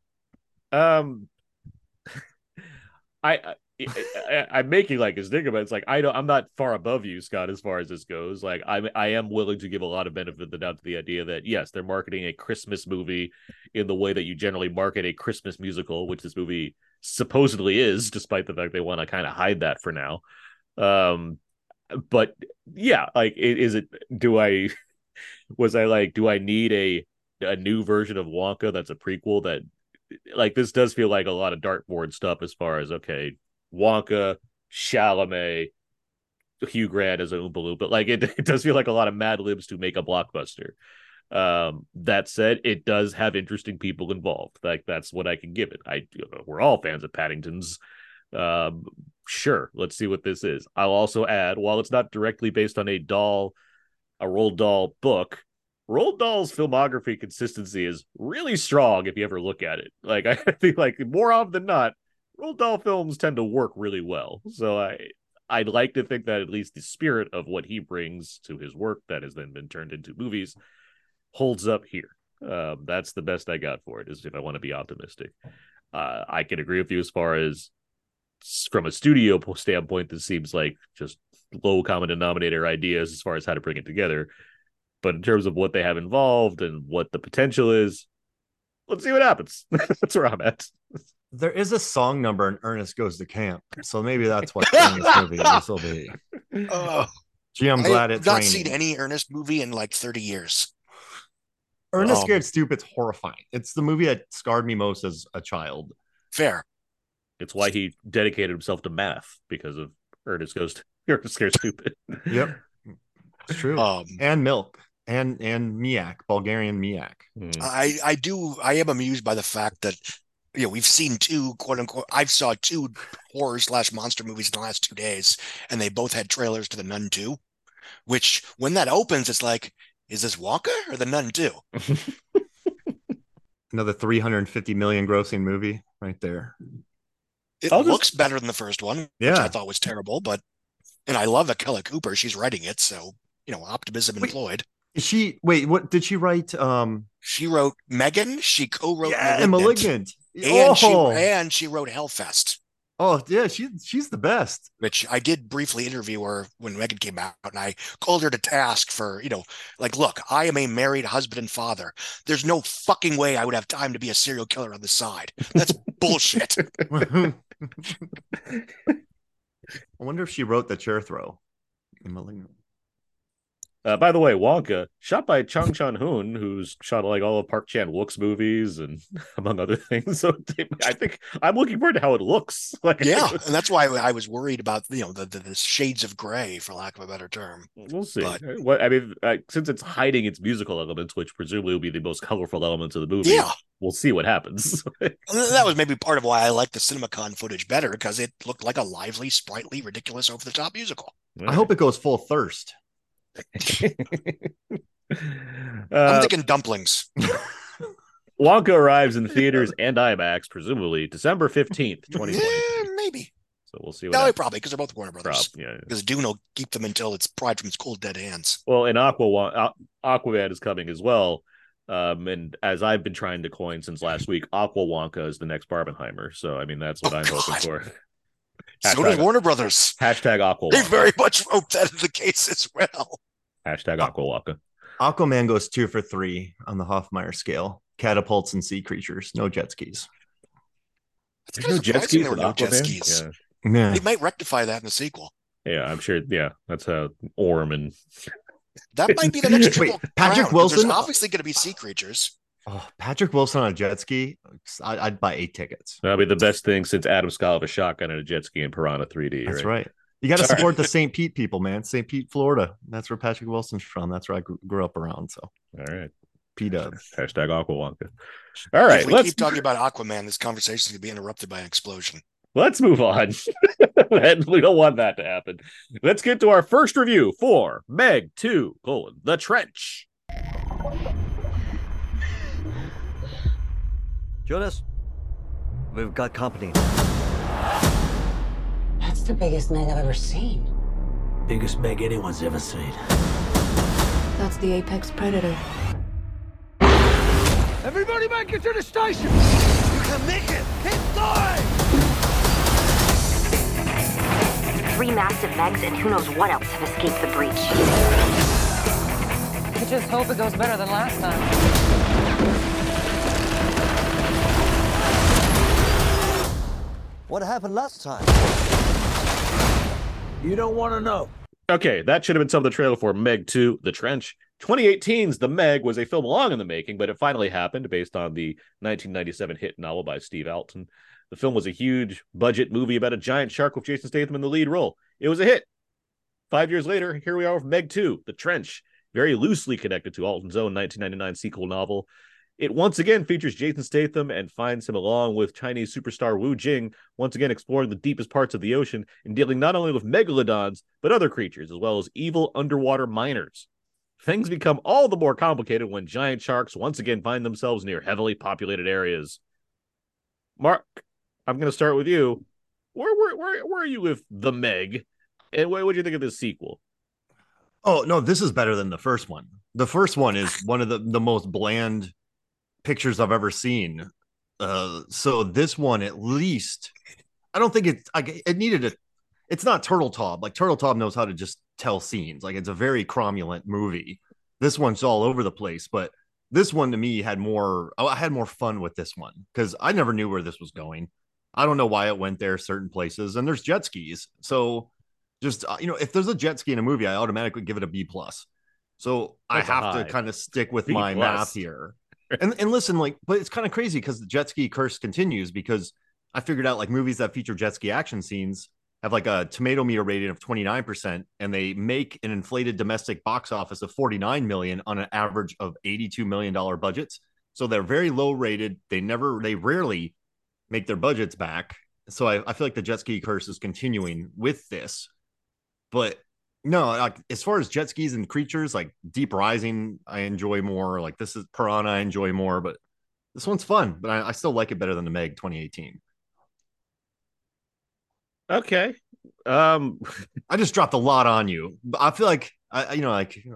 I'm making like a dig about it. It's like I'm not far above you, Scott, as far as this goes. Like I am willing to give a lot of benefit of the doubt to the idea that yes, they're marketing a Christmas movie in the way that you generally market a Christmas musical, which this movie supposedly is, despite the fact they want to kind of hide that for now. But yeah, like do I need a new version of Wonka that's a prequel? That like this does feel like a lot of dartboard stuff as far as okay. Wonka, Chalamet, Hugh Grant as Oompa Loompa, but like it does feel like a lot of Mad Libs to make a blockbuster. That said, it does have interesting people involved. Like that's what I can give it. We're all fans of Paddington's. Sure, let's see what this is. I'll also add, while it's not directly based on a Roald Dahl book, Roald Dahl's filmography consistency is really strong if you ever look at it. Like I think, like more often than not, Roald Dahl films tend to work really well, so I'd like to think that at least the spirit of what he brings to his work that has then been turned into movies holds up here. That's the best I got for it, is if I want to be optimistic. I can agree with you as far as from a studio standpoint, this seems like just low common denominator ideas as far as how to bring it together. But in terms of what they have involved and what the potential is, let's see what happens. That's where I'm at. There is a song number in Ernest Goes to Camp, so maybe that's what's in this movie. This will be. Oh, gee, I'm glad it's not seen any Ernest movie in like 30 years. Ernest Scared Stupid's horrifying. It's the movie that scarred me most as a child. Fair. It's why he dedicated himself to math, because of Ernest Scared Stupid. Yep, it's true. And milk. And Miak, Bulgarian Miak. I am amused by the fact that, you know, we've seen two, quote unquote, I've saw two horror/monster movies in the last 2 days, and they both had trailers to The Nun 2, which when that opens, it's like, is this Wonka or The Nun 2? Another $350 million grossing movie right there. It looks better than the first one, which I thought was terrible, and I love Akela Cooper. She's writing it, so, you know, optimism employed. What did she write? She wrote Megan. She co-wrote Malignant. And she wrote Hellfest. Oh, yeah, she's the best. Which I did briefly interview her when Megan came out, and I called her to task for, you know, like, look, I am a married husband and father. There's no fucking way I would have time to be a serial killer on the side. That's bullshit. I wonder if she wrote the chair throw in Malignant. By the way, Wonka, shot by Chang Chan-hoon, who's shot like all of Park Chan-wook's movies and among other things. So I think I'm looking forward to how it looks. Like, yeah, and that's why I was worried about, you know, the shades of gray, for lack of a better term. We'll see. But, well, I mean, since it's hiding its musical elements, which presumably will be the most colorful elements of the movie, yeah, we'll see what happens. That was maybe part of why I liked the CinemaCon footage better, because it looked like a lively, sprightly, ridiculous, over-the-top musical. Right. I hope it goes full Thirst. I'm thinking dumplings. Wonka arrives in theaters and IMAX, presumably December 15th, 2020. Yeah, maybe. So we'll see what happens. Probably, because they're both Warner Brothers. Because Dune will keep them until it's pried from its cold, dead hands. Well, and Aquaman is coming as well. And as I've been trying to coin since last week, Aqua Wonka is the next Barbenheimer. So, I mean, that's what I'm hoping for. So does Warner Brothers. Hashtag Aqua Wonka. They very much hope that is the case as well. Hashtag Aqua Wonka. Aquaman goes 2 for 3 on the Hofmeyer scale. Catapults and sea creatures. No jet skis. There's no jet skis. No jet skis. Yeah. Yeah. They might rectify that in the sequel. Yeah, I'm sure. Yeah, that's how Orm and... That might be the next triple crown. Patrick Wilson? There's obviously going to be sea creatures. Oh, Patrick Wilson on a jet ski? I'd buy 8 tickets. That'd be the best thing since Adam Scott of a shotgun and a jet ski in Piranha 3D. That's right. You got to support the St. Pete people, man. St. Pete, Florida. That's where Patrick Wilson's from. That's where I grew up around. So, all right. P-Dub. Hashtag Aqua Wonka. All right. If we keep talking about Aquaman, this conversation could be interrupted by an explosion. Let's move on. We don't want that to happen. Let's get to our first review for Meg 2: The Trench. Jonas, we've got company. That's the biggest Meg I've ever seen. Biggest Meg anyone's ever seen. That's the apex predator. Everybody make it to the station! You can make it! Keep going! 3 massive Megs and who knows what else have escaped the breach. I just hope it goes better than last time. What happened last time? You don't want to know. Okay, that should have been some of the trailer for Meg 2, The Trench. 2018's The Meg was a film long in the making, but it finally happened based on the 1997 hit novel by Steve Alton. The film was a huge budget movie about a giant shark with Jason Statham in the lead role. It was a hit. 5 years later, here we are with Meg 2, The Trench, very loosely connected to Alton's own 1999 sequel novel. It once again features Jason Statham and finds him along with Chinese superstar Wu Jing, once again exploring the deepest parts of the ocean and dealing not only with megalodons, but other creatures, as well as evil underwater miners. Things become all the more complicated when giant sharks once again find themselves near heavily populated areas. Mark, I'm going to start with you. Where are you with The Meg? And what do you think of this sequel? Oh, no, this is better than the first one. The first one is one of the most bland pictures I've ever seen. So this one, at least, I don't think it needed a... It's not Turtle Taub. Like, Turtle Taub knows how to just tell scenes. Like, it's a very cromulent movie. This one's all over the place, but this one to me had more... I had more fun with this one because I never knew where this was going. I don't know why it went there certain places, and there's jet skis. So just, you know, if there's a jet ski in a movie, I automatically give it a B+. So that's... I have to kind of stick with my math here. And listen, like, but it's kind of crazy because the jet ski curse continues, because I figured out, like, movies that feature jet ski action scenes have like a tomato meter rating of 29%, and they make an inflated domestic box office of 49 million on an average of $82 million budgets. So they're very low rated. They rarely make their budgets back. So I feel like the jet ski curse is continuing with this, but no, like, as far as jet skis and creatures, like Deep Rising, I enjoy more. Like, this is Piranha, I enjoy more, but this one's fun. But I still like it better than the Meg 2018. Okay, I just dropped a lot on you. But I feel like I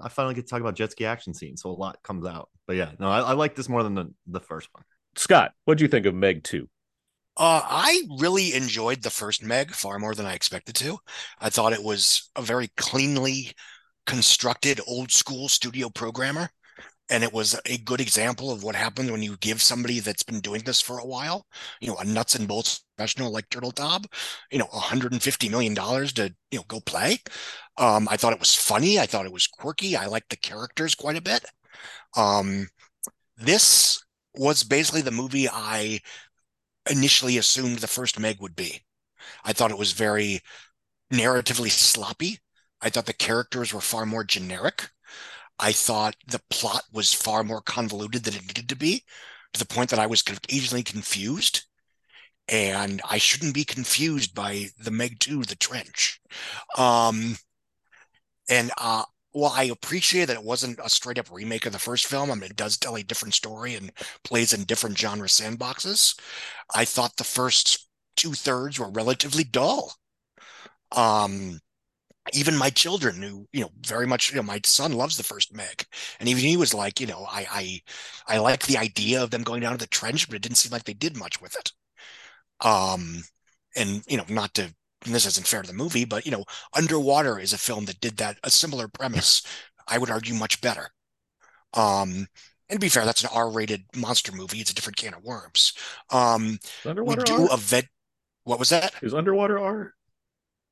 finally get to talk about jet ski action scenes, so a lot comes out. But yeah, no, I like this more than the first one. Scott, what do you think of Meg 2? I really enjoyed the first Meg far more than I expected to. I thought it was a very cleanly constructed old school studio programmer. And it was a good example of what happens when you give somebody that's been doing this for a while, you know, a nuts and bolts professional like Turtle Taub, you know, $150 million to, you know, go play. I thought it was funny. I thought it was quirky. I liked the characters quite a bit. This was basically the movie I initially assumed the first Meg would be. I thought it was very narratively sloppy. I thought the characters were far more generic. I thought the plot was far more convoluted than it needed to be, to the point that I was easily confused. And I shouldn't be confused by the Meg 2, The Trench. Well, I appreciate that it wasn't a straight-up remake of the first film. I mean, it does tell a different story and plays in different genre sandboxes. I thought the first two-thirds were relatively dull. Even my children knew, you know, very much, you know, my son loves the first Meg. And even he was like, you know, I like the idea of them going down to the trench, but it didn't seem like they did much with it. And, you know, not to... And this isn't fair to the movie, but, you know, Underwater is a film that did that, a similar premise, I would argue much better. And to be fair, that's an R-rated monster movie. It's a different can of worms. Underwater we do R? What was that? Is Underwater R?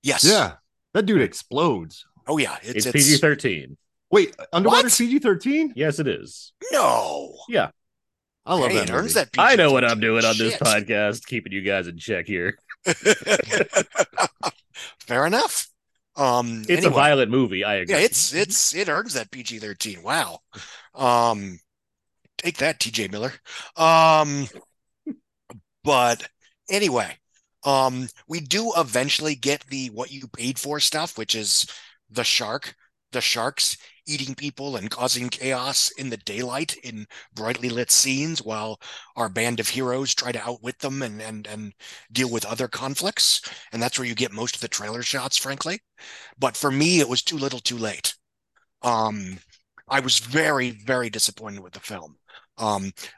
Yes. Yeah. That dude explodes. Oh, yeah. It's PG-13. Wait, Underwater's PG-13? Yes, it is. No. Yeah. I love that movie. That I know what I'm doing on this podcast, keeping you guys in check here. Fair enough. It's anyway, a violent movie. I agree. Yeah, it earns that PG-13. Wow. Take that, TJ Miller. But anyway, we do eventually get the what you paid for stuff, which is the shark, the sharks eating people and causing chaos in the daylight in brightly lit scenes while our band of heroes try to outwit them and deal with other conflicts. And that's where you get most of the trailer shots, frankly. But for me, it was too little too late. I was very, very disappointed with the film.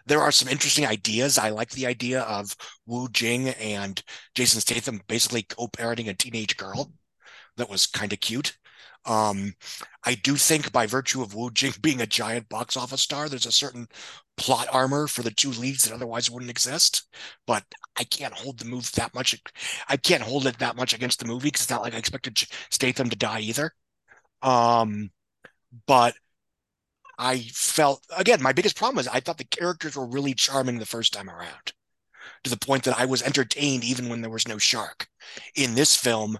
There are some interesting ideas. I like the idea of Wu Jing and Jason Statham basically co-parenting a teenage girl. That was kind of cute. I do think by virtue of Wu Jing being a giant box office star, there's a certain plot armor for the two leads that otherwise wouldn't exist, but I can't hold the move that much. I can't hold it that much against the movie because it's not like I expected Statham to die either. But I felt, again, my biggest problem is I thought the characters were really charming the first time around, to the point that I was entertained even when there was no shark. In this film,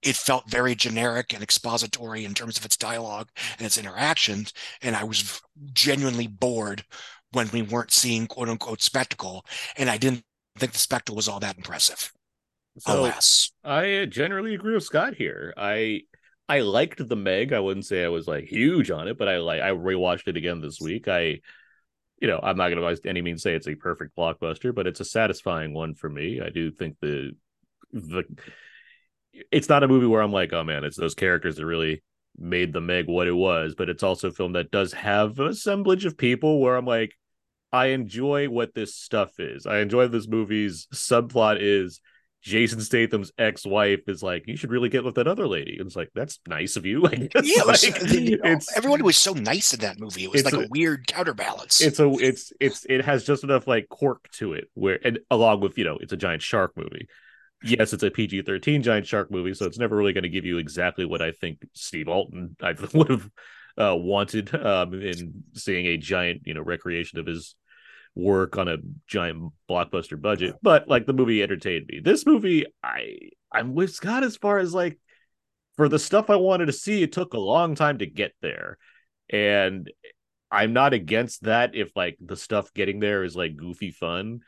it felt very generic and expository in terms of its dialogue and its interactions. And I was genuinely bored when we weren't seeing quote unquote spectacle. And I didn't think the spectacle was all that impressive. So alas. I generally agree with Scott here. I liked the Meg. I wouldn't say I was like huge on it, but I rewatched it again this week. I'm not going to by any means say it's a perfect blockbuster, but it's a satisfying one for me. I do think the it's not a movie where I'm like, oh man, it's those characters that really made the Meg what it was, but it's also a film that does have an assemblage of people where I'm like, I enjoy what this stuff is. I enjoy this movie's subplot is Jason Statham's ex-wife is like, you should really get with that other lady. And it's like, that's nice of you. Like, yeah, everyone was so nice in that movie. It was like a weird counterbalance. It has just enough like quirk to it where, and along with, you know, it's a giant shark movie. Yes, it's a PG-13 giant shark movie, so it's never really going to give you exactly what I think Steve Alton would have wanted in seeing a giant, you know, recreation of his work on a giant blockbuster budget. But like the movie entertained me. This movie, I'm with Scott as far as like for the stuff I wanted to see, it took a long time to get there, and I'm not against that if like the stuff getting there is like goofy fun,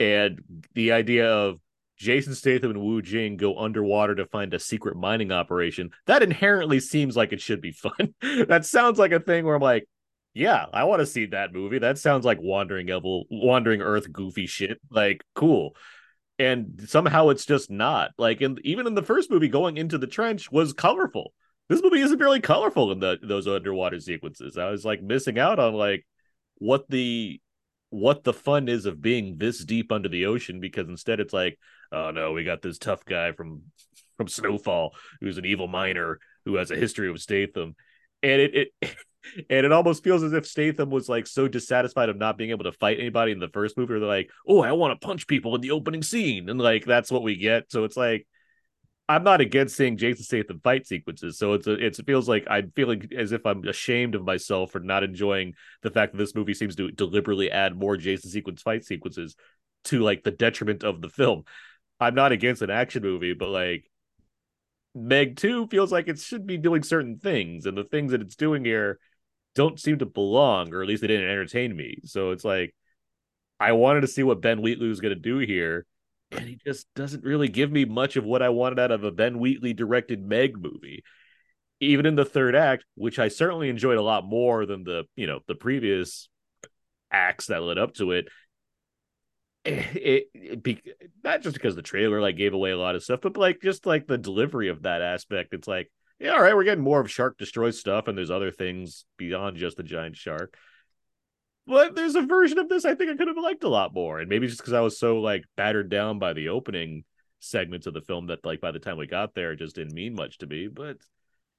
and the idea of Jason Statham and Wu Jing go underwater to find a secret mining operation. That inherently seems like it should be fun. That sounds like a thing where I'm like, yeah, I want to see that movie. That sounds like Wandering Earth goofy shit. Like, cool. And somehow it's just not. Like, even in the first movie, going into the trench was colorful. This movie isn't really colorful in those underwater sequences. I was like missing out on like what the what the fun is of being this deep under the ocean, because instead it's like, oh no, we got this tough guy from Snowfall who's an evil miner who has a history with Statham, and it almost feels as if Statham was like so dissatisfied of not being able to fight anybody in the first movie, where they're like, oh, I want to punch people in the opening scene, and like that's what we get. So it's like, I'm not against seeing Jason Statham fight sequences. So it feels like I'm feeling as if I'm ashamed of myself for not enjoying the fact that this movie seems to deliberately add more Jason fight sequences to like the detriment of the film. I'm not against an action movie, but like Meg 2 feels like it should be doing certain things, and the things that it's doing here don't seem to belong, or at least they didn't entertain me. So it's like, I wanted to see what Ben Wheatley was going to do here, and he just doesn't really give me much of what I wanted out of a Ben Wheatley directed Meg movie. Even in the third act, which I certainly enjoyed a lot more than the previous acts that led up to it. Not just because the trailer like gave away a lot of stuff, but like just like the delivery of that aspect. It's like, yeah, all right, we're getting more of shark destroy stuff, and there's other things beyond just the giant shark. But there's a version of this I think I could have liked a lot more. And maybe just because I was so like battered down by the opening segments of the film that like by the time we got there, it just didn't mean much to me. But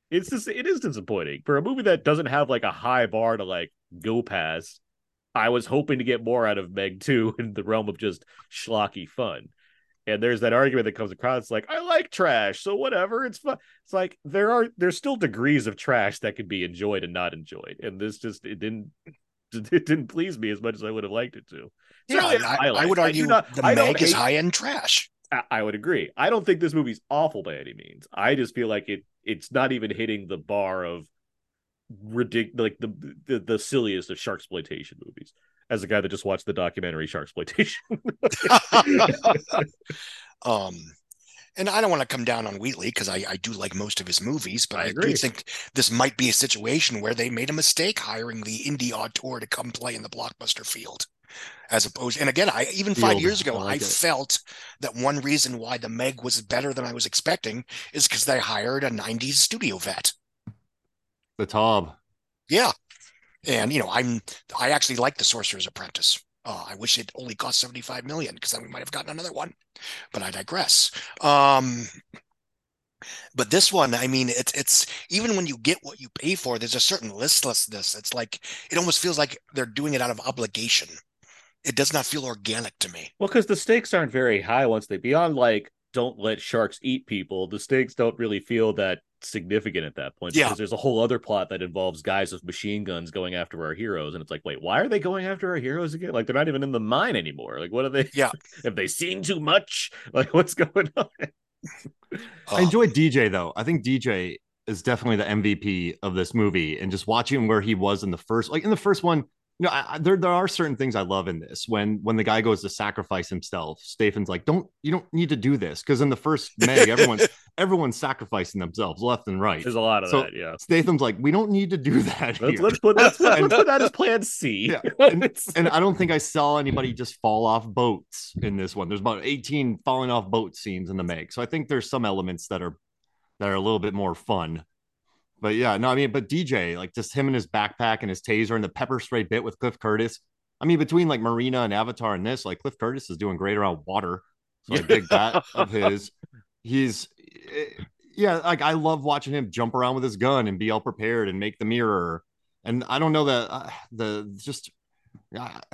it is disappointing for a movie that doesn't have like a high bar to like go past. I was hoping to get more out of Meg 2 in the realm of just schlocky fun. And there's that argument that comes across. It's like, I like trash, so whatever, it's fun. It's like, there's still degrees of trash that can be enjoyed and not enjoyed. And this just, it didn't please me as much as I would have liked it to. Yeah, I would argue the Meg is high-end trash. I would agree. I don't think this movie's awful by any means. I just feel like it's not even hitting the bar of ridiculous, like the silliest of sharksploitation movies. As a guy that just watched the documentary Sharksploitation. And I don't want to come down on Wheatley because I do like most of his movies, but I do think this might be a situation where they made a mistake hiring the indie auteur to come play in the blockbuster field. As opposed, and again, even 5 years ago, I felt that one reason why the Meg was better than I was expecting is because they hired a 90s studio vet. The Tom. Yeah. And, I actually like The Sorcerer's Apprentice. I wish it only cost $75 million because then we might have gotten another one, but I digress. But this one, I mean, it's even when you get what you pay for, there's a certain listlessness. It's like, it almost feels like they're doing it out of obligation. It does not feel organic to me. Well, because the stakes aren't very high once they beyond like, don't let sharks eat people. The stakes don't really feel that significant at that point, because there's a whole other plot that involves guys with machine guns going after our heroes, and it's like, wait, why are they going after our heroes again? Like, they're not even in the mine anymore. Like, what are they? Yeah. Have they seen too much? Like, what's going on? I enjoyed DJ though. I think DJ is definitely the MVP of this movie, and just watching where he was in the first, like in the first one, there are certain things I love in this. When the guy goes to sacrifice himself, Stephen's like, you don't need to do this, because in the first Meg, everyone's sacrificing themselves left and right. There's a lot of that, yeah. Statham's like, we don't need to do that. Let's put that as plan C. Yeah. And I don't think I saw anybody just fall off boats in this one. There's about 18 falling off boat scenes in the Meg. So I think there's some elements that are a little bit more fun. But yeah, no, I mean, but DJ, like just him and his backpack and his taser and the pepper spray bit with Cliff Curtis. I mean, between like Marina and Avatar and this, like Cliff Curtis is doing great around water. So I dig that of his. Like I love watching him jump around with his gun and be all prepared and make the mirror. And I don't know that I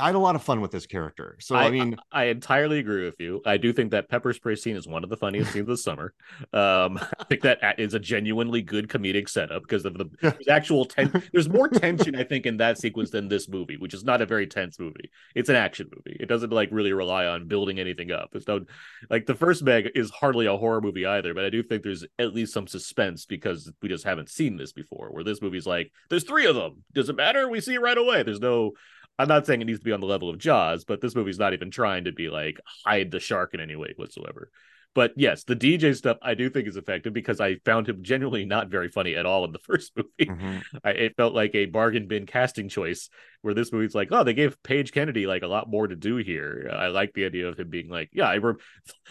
had a lot of fun with this character. So I entirely agree with you. I do think that pepper spray scene is one of the funniest scenes of the summer. I think that is a genuinely good comedic setup because of the actual tension. There's more tension I think in that sequence than this movie, which is not a very tense movie. It's an action movie. It doesn't like really rely on building anything up. It's not like the first Meg is hardly a horror movie either, but I do think there's at least some suspense because we just haven't seen this before. Where this movie's like, there's three of them. Does it matter? We see it right away. There's no. I'm not saying it needs to be on the level of Jaws, but this movie's not even trying to be like hide the shark in any way whatsoever. But yes, the DJ stuff I do think is effective because I found him genuinely not very funny at all in the first movie. Mm-hmm. It felt like a bargain bin casting choice where this movie's like, oh, they gave Paige Kennedy like a lot more to do here. I like the idea of him being like,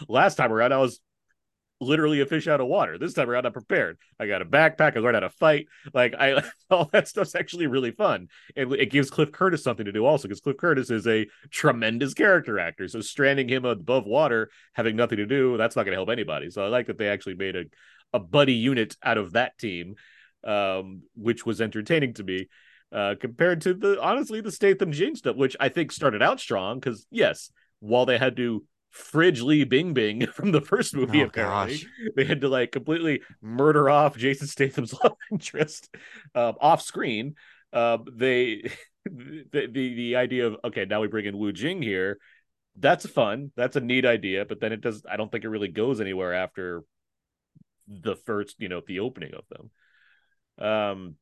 last time around I was literally a fish out of water. This time around, I'm prepared. I got a backpack. I learned how to fight. All that stuff's actually really fun. It gives Cliff Curtis something to do also, because Cliff Curtis is a tremendous character actor. So stranding him above water, having nothing to do, that's not going to help anybody. So I like that they actually made a buddy unit out of that team, which was entertaining to me, compared to honestly the Statham Jean stuff, which I think started out strong because, yes, while they had to fridge Lee Bing from the first movie, they had to completely murder off Jason Statham's love interest off screen. The idea of, okay, now we bring in Wu Jing here. That's fun. That's a neat idea, but then it doesn't. I don't think it really goes anywhere after the first, the opening of them.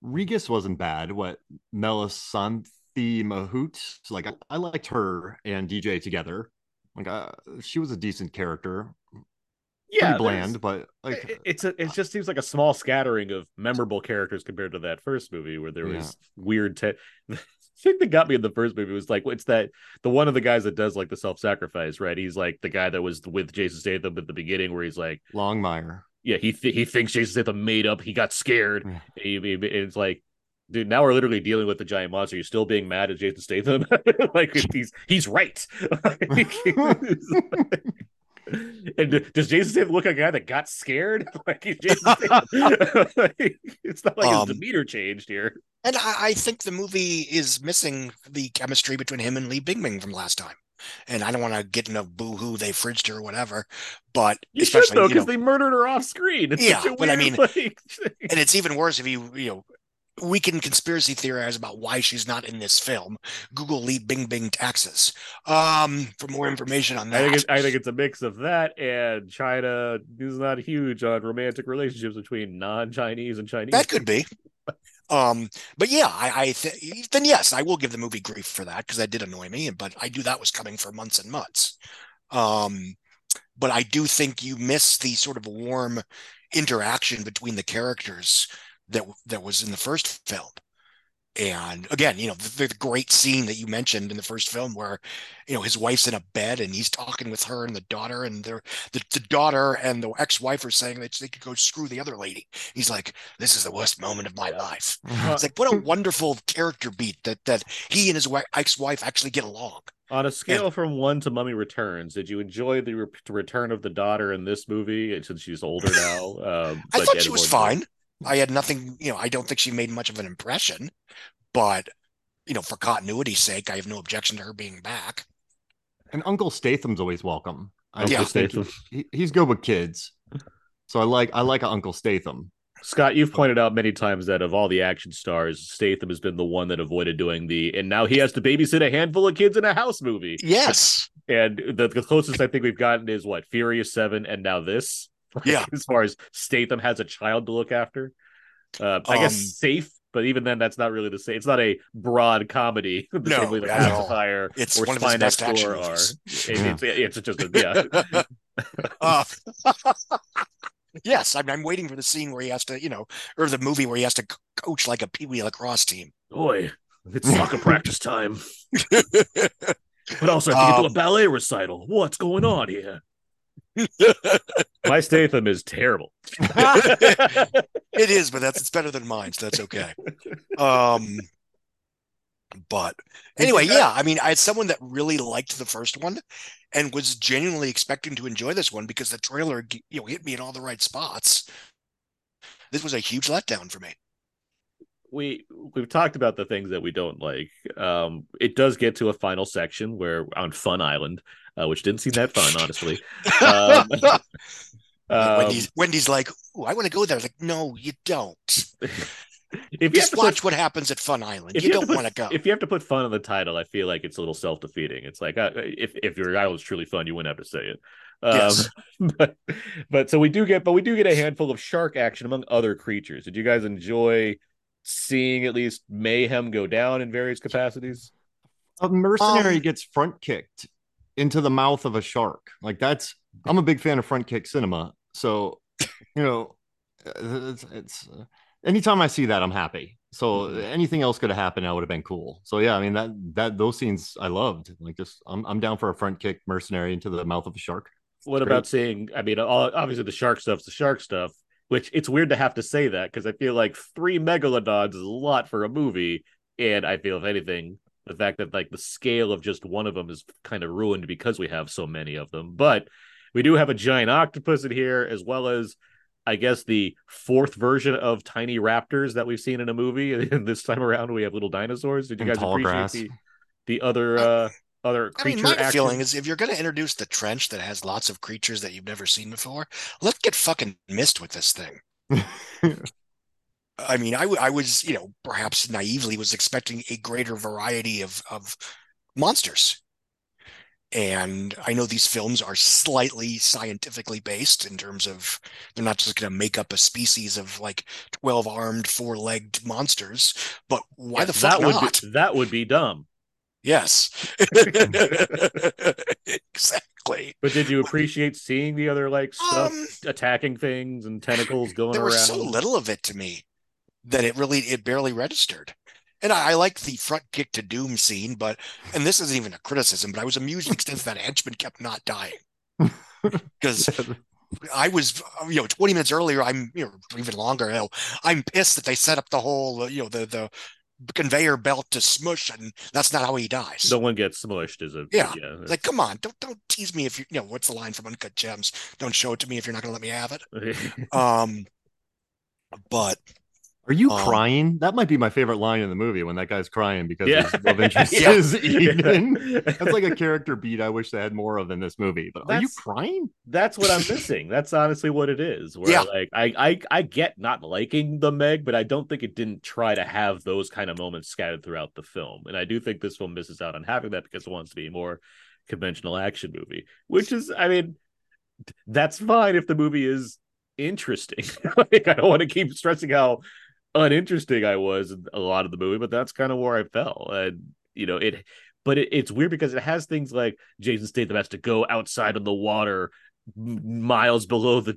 Regis wasn't bad. What Melisanthi Mahout? I liked her and DJ together. She was a decent character. Yeah, pretty bland, but it just seems like a small scattering of memorable characters compared to that first movie where there was weird. The thing that got me in the first movie was it's that the one of the guys that does the self-sacrifice, right? He's the guy that was with Jason Statham at the beginning, where he's Longmire. Yeah, he thinks Jason Statham made up. He got scared. Yeah. It's dude, now we're literally dealing with the giant monster. You're still being mad at Jason Statham. He's right. And does Jason Statham look like a guy that got scared? He's Jason Statham. It's not his demeanor changed here. And I think the movie is missing the chemistry between him and Lee Bingbing from last time. And I don't want to get in a boo-hoo, they fridged her or whatever, but you especially should, though, because they murdered her off screen. It's such a weird, but I mean, and it's even worse if you we can conspiracy theorize about why she's not in this film. Google Lee Bingbing taxes for more information on that. I think it's a mix of that, and China is not huge on romantic relationships between non-Chinese and Chinese. That could be. But yeah, then yes, I will give the movie grief for that, because that did annoy me, but I knew that was coming for months and months. But I do think you miss the sort of warm interaction between the characters that was in the first film. And again, the great scene that you mentioned in the first film where, his wife's in a bed and he's talking with her and the daughter, and the daughter and the ex-wife are saying that they could go screw the other lady. He's like, this is the worst moment of my life. It's what a wonderful character beat that he and his ex-wife actually get along. On a scale from 1 to Mummy Returns, did you enjoy the return of the daughter in this movie? And since she's older now, I thought she was fine. I had nothing, I don't think she made much of an impression, but, for continuity's sake, I have no objection to her being back. And Uncle Statham's always welcome. Uncle Statham. He's good with kids. So I like Uncle Statham. Scott, you've pointed out many times that of all the action stars, Statham has been the one that avoided doing and now he has to babysit a handful of kids in a house movie. Yes. And the closest I think we've gotten is what, Furious 7 and now this? Yeah, as far as Statham has a child to look after, I guess Safe, but even then, that's not really the same. It's not a broad comedy. No, like Pacifier, it's one of his best action movies. It's just a Yes, I'm waiting for the scene where he has to, or the movie where he has to coach like a Pee-wee lacrosse team. Boy, it's soccer practice time. But also, I have to do a ballet recital. What's going on here? My Statham is terrible. It is, but it's better than mine, so that's okay. But anyway, I had someone that really liked the first one and was genuinely expecting to enjoy this one because the trailer hit me in all the right spots. This was a huge letdown for me. We've talked about the things that we don't like. It does get to a final section where on Fun Island, which didn't seem that fun, honestly. Wendy's like, "Ooh, I want to go there." Like, no, you don't. Just watch what happens at Fun Island. You don't want to go. If you have to put "fun" on the title, I feel like it's a little self-defeating. It's like if your title is truly fun, you wouldn't have to say it. Yes. But we do get a handful of shark action among other creatures. Did you guys enjoy seeing at least mayhem go down in various capacities? A mercenary gets front kicked into the mouth of a shark. I'm a big fan of front kick cinema, so it's anytime I see that, I'm happy. So anything else could have happened, I would have been cool. So yeah, I mean those scenes I loved. I'm down for a front kick mercenary into the mouth of a shark. What about seeing, I mean, obviously the shark stuff, which it's weird to have to say that because I feel like 3 megalodons is a lot for a movie. And I feel, if anything, the fact that like the scale of just one of them is kind of ruined because we have so many of them. But we do have a giant octopus in here, as well as, I guess, the fourth version of tiny raptors that we've seen in a movie. And this time around, we have little dinosaurs. Did you guys appreciate the other... other creature action? My feeling is if you're going to introduce the trench that has lots of creatures that you've never seen before, let's get fucking missed with this thing. I mean, I was, you know, perhaps naively was expecting a greater variety of monsters. And I know these films are slightly scientifically based in terms of they're not just going to make up a species of like 12 armed, 4-legged monsters, but why the fuck not? That would be dumb. Yes. Exactly. But did you appreciate seeing the other like stuff attacking things and tentacles going around? There was so little of it to me that it barely registered. And I like the front kick to doom scene, and this isn't even a criticism, but I was amused to the extent that henchman kept not dying. Because I was, 20 minutes earlier, I'm, even longer, I'm pissed that they set up the whole, the conveyor belt to smush, and that's not how he dies. No one gets smushed, is it? Yeah. It's like, come on, don't tease me if you know what's the line from Uncut Gems? Don't show it to me if you're not going to let me have it. But are you crying? That might be my favorite line in the movie, when that guy's crying because his love interest is Eden. That's like a character beat I wish they had more of in this movie. But are you crying? That's what I'm missing. That's honestly what it is. Where like I get not liking the Meg, but I don't think it didn't try to have those kind of moments scattered throughout the film. And I do think this film misses out on having that because it wants to be a more conventional action movie, which is, I mean, that's fine if the movie is interesting. Like, I don't want to keep stressing how uninteresting I was in a lot of the movie, but that's kind of where I fell. And it's weird because it has things like Jason Statham has to go outside on the water miles below the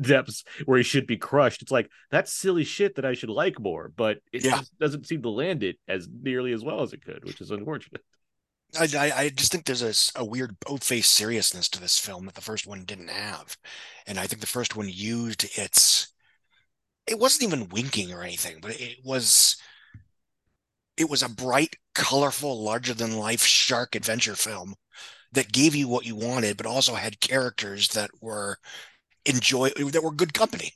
depths where he should be crushed. It's like, that's silly shit that I should like more, but it just doesn't seem to land it as nearly as well as it could, which is unfortunate. I just think there's a weird boat-faced seriousness to this film that the first one didn't have. And I think the first one used its... It wasn't even winking or anything, but it was a bright, colorful, larger-than-life shark adventure film that gave you what you wanted, but also had characters that were good company.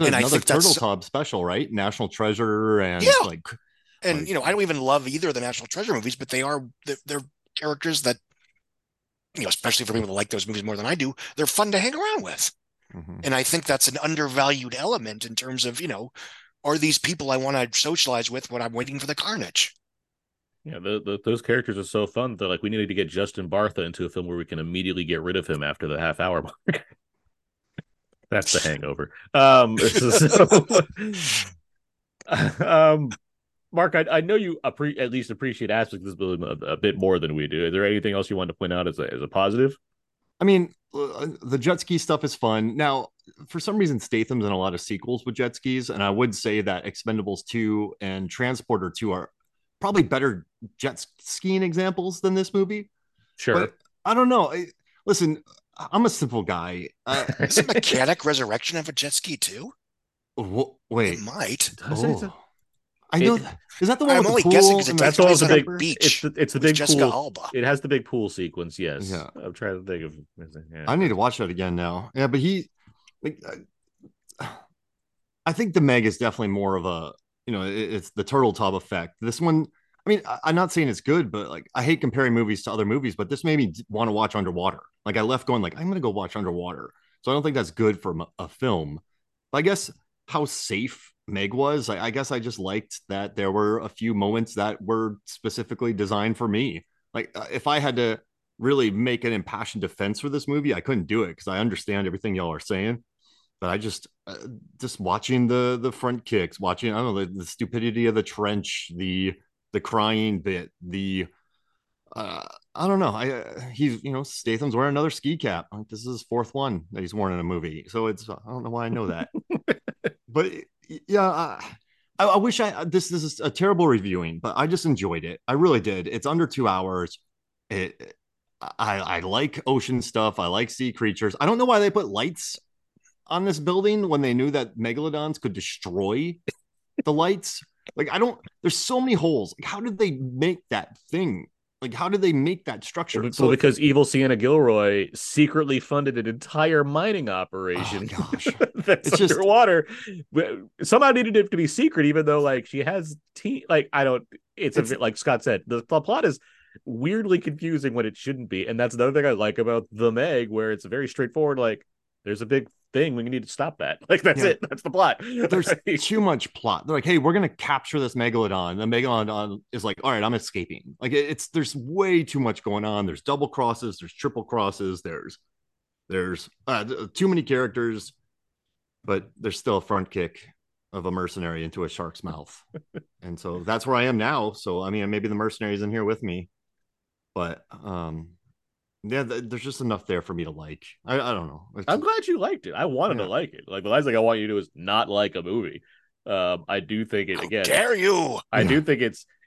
So and another Turtle Cob special, right? National Treasure and and I don't even love either of the National Treasure movies, but they're characters that, especially for people that like those movies more than I do, they're fun to hang around with. Mm-hmm. And I think that's an undervalued element in terms of, are these people I want to socialize with when I'm waiting for the carnage? Yeah, those characters are so fun that like we needed to get Justin Bartha into a film where we can immediately get rid of him after the half hour mark. That's the hangover. Mark, I know you at least appreciate aspects of this building a bit more than we do. Is there anything else you want to point out as a positive? I mean, the jet ski stuff is fun. Now, for some reason, Statham's in a lot of sequels with jet skis, and I would say that Expendables 2 and Transporter 2 are probably better jet skiing examples than this movie. Sure. But I don't know. Listen, I'm a simple guy. Is it Mechanic Resurrection of a jet ski too? Wait. It might. I know. Is that the one? I'm only guessing because that's always the big beach. It's the big pool. Alba. It has the big pool sequence. Yes. Yeah. I'm trying to think of. Yeah. I need to watch that again now. Yeah, but I think the Meg is definitely more of a, it's the Turtle Top effect. This one, I mean, I'm not saying it's good, but like I hate comparing movies to other movies, but this made me want to watch Underwater. Like I left going like I'm gonna go watch Underwater. So I don't think that's good for a film. But I guess how safe Meg was. I guess I just liked that there were a few moments that were specifically designed for me. Like if I had to really make an impassioned defense for this movie, I couldn't do it because I understand everything y'all are saying. But I just watching the front kicks, watching the stupidity of the trench, the crying bit, he's Statham's wearing another ski cap. Like this is his fourth one that he's worn in a movie, so it's I don't know why I know that, but. I wish this is a terrible reviewing, but I just enjoyed it. I really did. It's under 2 hours. It I like ocean stuff. I like sea creatures. I don't know why they put lights on this building when they knew that megalodons could destroy the lights. Like, I don't, there's so many holes. Like, how did they make that thing? Like, how did they make that structure? Well, so because evil Sienna Gilroy secretly funded an entire mining operation. Oh, gosh. That's it's underwater. Somehow needed it to be secret, even though, like, she has tea. Like, I don't, it's a bit, like Scott said, the plot is weirdly confusing when it shouldn't be. And that's another thing I like about The Meg, where it's very straightforward. Like, there's a big thing. We need to stop that. Like, that's it. That's the plot. There's too much plot. They're like, hey, we're going to capture this megalodon. The megalodon is like, all right, I'm escaping. Like, it's, there's way too much going on. There's double crosses. There's triple crosses. There's too many characters, but there's still a front kick of a mercenary into a shark's mouth. And so that's where I am now. So, I mean, maybe the mercenary's in here with me, but, yeah, there's just enough there for me to like. I don't know. I'm glad you liked it. I wanted to like it. Like, the last thing I want you to do is not like a movie. I do think it again. How dare you? I do think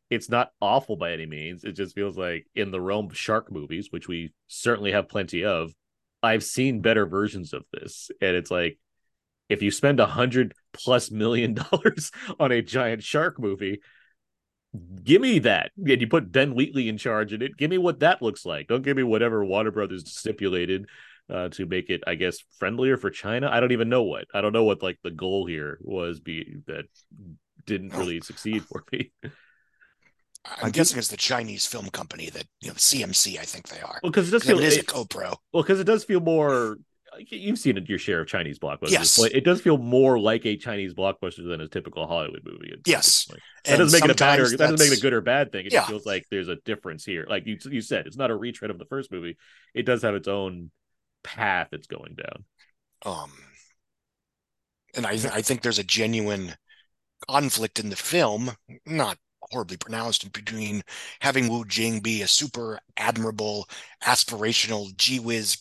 it's not awful by any means. It just feels like in the realm of shark movies, which we certainly have plenty of. I've seen better versions of this, and it's like if you spend $100+ million on a giant shark movie. Give me that. And you put Ben Wheatley in charge in it. Give me what that looks like. Don't give me whatever Warner Brothers stipulated to make it, I guess, friendlier for China. I don't even know what. I don't know what, like, the goal here was that didn't really succeed for me. I'm guessing it's the Chinese film company that, you know, CMC, I think they are. Well, because it is a co-pro. Well, because it does feel more... You've seen your share of Chinese blockbusters. Yes. It does feel more like a Chinese blockbuster than a typical Hollywood movie. Yes. That doesn't make it a bad or, that doesn't make it a good or bad thing. It just feels like there's a difference here. Like you said, it's not a retread of the first movie. It does have its own path it's going down. And I think there's a genuine conflict in the film, not horribly pronounced, between having Wu Jing be a super admirable, aspirational, gee whiz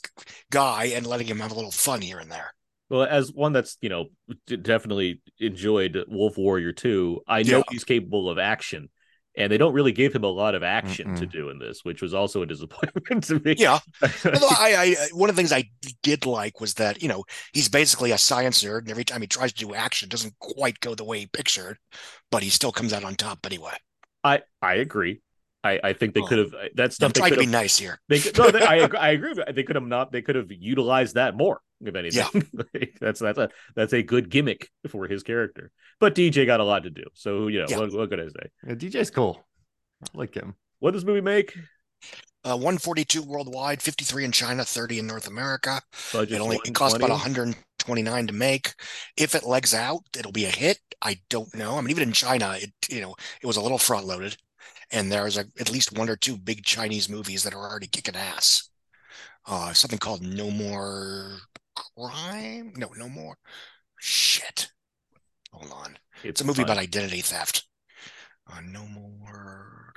guy and letting him have a little fun here and there. Well, as one that's, you know, definitely enjoyed Wolf Warrior 2, I know he's capable of action, and they don't really give him a lot of action to do in this, which was also a disappointment to me. Yeah. Although I one of the things I did like was that, you know, he's basically a science nerd, and every time he tries to do action, it doesn't quite go the way he pictured, but he still comes out on top anyway. I agree. I think they could have that stuff. Trying to be nice here. I agree. They could have not. They could have utilized that more, if anything. Yeah. that's a good gimmick for his character. But DJ got a lot to do, so you know what could I say? Yeah, DJ's cool. I like him. What does this movie make? 142 worldwide, 53 in China, 30 in North America. Budget it cost about 129 to make. If it legs out, it'll be a hit. I don't know. I mean, even in China, it was a little front loaded. And there's at least one or two big Chinese movies that are already kicking ass. Something called No More Crime? No, No More. Shit. Hold on. It's a movie about identity theft. No More.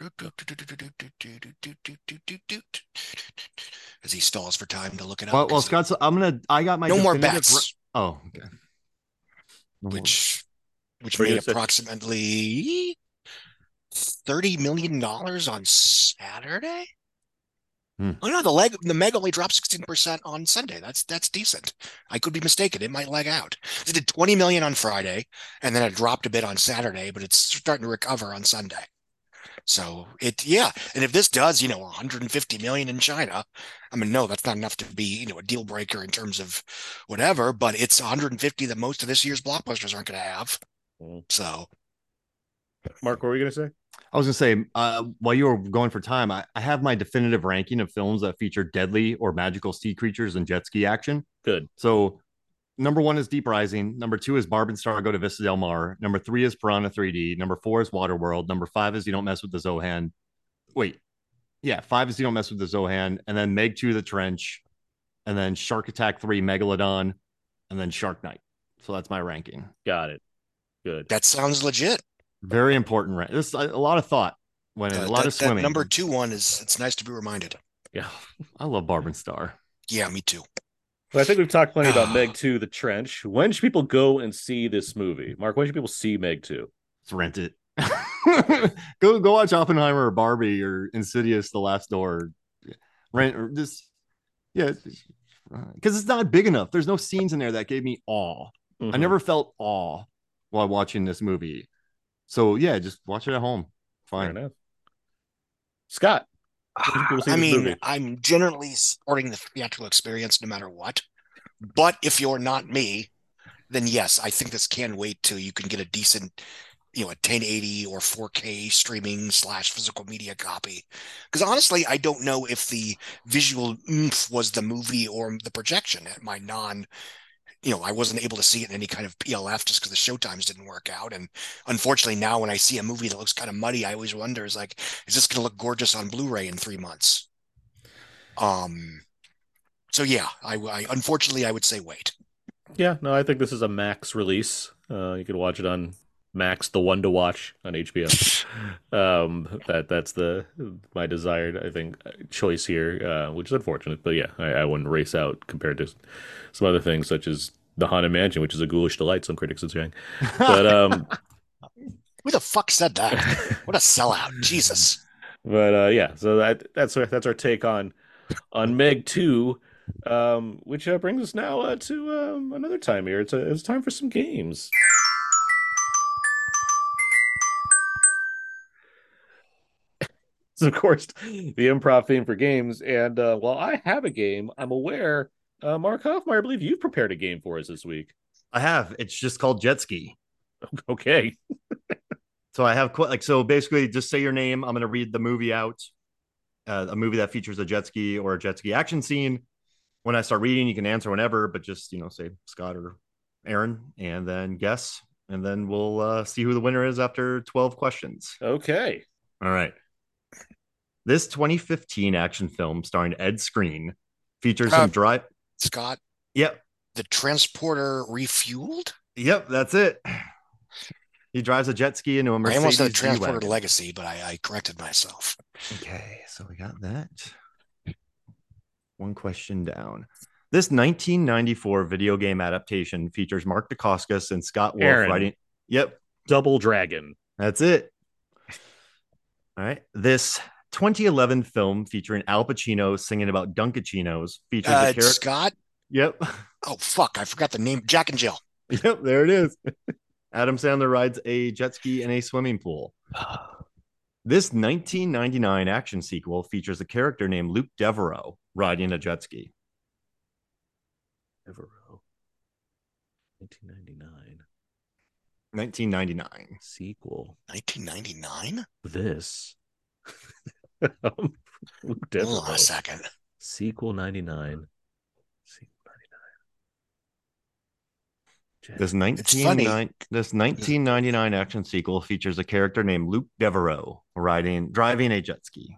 As he stalls for time to look it up. Well, Scott, I got my... No More Bats. Oh, okay. Which made approximately... $30 million on Saturday. Oh no, the Meg only dropped 16% on Sunday. That's decent. I could be mistaken. It might leg out. It did $20 million on Friday, and then it dropped a bit on Saturday, but it's starting to recover on Sunday. So and if this does, you know, 150 million in China, I mean, no, that's not enough to be, you know, a deal breaker in terms of whatever. But it's 150 that most of this year's blockbusters aren't going to have. So, Mark, what were you going to say? I was going to say, while you were going for time, I have my definitive ranking of films that feature deadly or magical sea creatures and jet ski action. Good. So number 1 is Deep Rising. Number 2 is Barb and Star Go to Vista Del Mar. Number 3 is Piranha 3D. Number 4 is Waterworld. Number 5 is You Don't Mess with the Zohan. 5 is You Don't Mess with the Zohan. And then Meg 2: The Trench. And then Shark Attack 3 Megalodon. And then Shark Night. So that's my ranking. Got it. Good. That sounds legit. Very important, right? There's a lot of thought when a lot of swimming. Number 2-1 is it's nice to be reminded. Yeah, I love Barb and Star. Yeah, me too. Well, I think we've talked plenty about Meg 2: The Trench. When should people go and see this movie, Mark? When should people see Meg 2? Let's rent it. Go watch Oppenheimer or Barbie or Insidious: The Last Door. rent this. Yeah, because it's not big enough. There's no scenes in there that gave me awe. Mm-hmm. I never felt awe while watching this movie. So yeah, just watch it at home. Fine. Scott, I mean, I'm generally supporting the theatrical experience no matter what. But if you're not me, then yes, I think this can wait till you can get a decent, you know, a 1080 or 4K streaming / physical media copy. Because honestly, I don't know if the visual oomph was the movie or the projection at my non. You know, I wasn't able to see it in any kind of PLF just because the showtimes didn't work out. And unfortunately, now when I see a movie that looks kind of muddy, I always wonder, is like, is this going to look gorgeous on Blu-ray in 3 months? So yeah, I unfortunately I would say wait. Yeah, no, I think this is a Max release. You can watch it on Max, the one to watch on HBO. That's my desired, I think, choice here, which is unfortunate. But yeah, I wouldn't race out compared to some other things such as the Haunted Mansion, which is a ghoulish delight, some critics are saying. But who the fuck said that? What a sellout, Jesus! But yeah, so that's our take on Meg 2. Which brings us now to another time here. It's time for some games. It's, of course, the improv theme for games. And while I have a game, I'm aware, Mark Hofmeyer, I believe you've prepared a game for us this week. I have. It's just called Jet Ski. Okay. So I have, like, so basically just say your name. I'm going to read the movie out, a movie that features a jet ski or a jet ski action scene. When I start reading, you can answer whenever, but just, you know, say Scott or Aaron and then guess. And then we'll see who the winner is after 12 questions. Okay. All right. This 2015 action film starring Ed Skrein features him drive. Scott. Yep. The Transporter Refueled? Yep, that's it. He drives a jet ski into a Mercedes. I almost said Transporter Legacy, but I corrected myself. Okay, so we got that. One question down. This 1994 video game adaptation features Mark Dacascos and Scott Waugh fighting. Yep. Double Dragon. That's it. All right. This 2011 film featuring Al Pacino singing about Dunkachinos features a character. Scott? Yep. Oh, fuck. I forgot the name. Jack and Jill. Yep. There it is. Adam Sandler rides a jet ski in a swimming pool. This 1999 action sequel features a character named Luke Devereaux riding a jet ski. Devereaux. 1999. Sequel. 1999? This. Luke Devereaux. Hold on a second. Sequel 99. This 1999 action sequel features a character named Luke Devereaux driving a jet ski.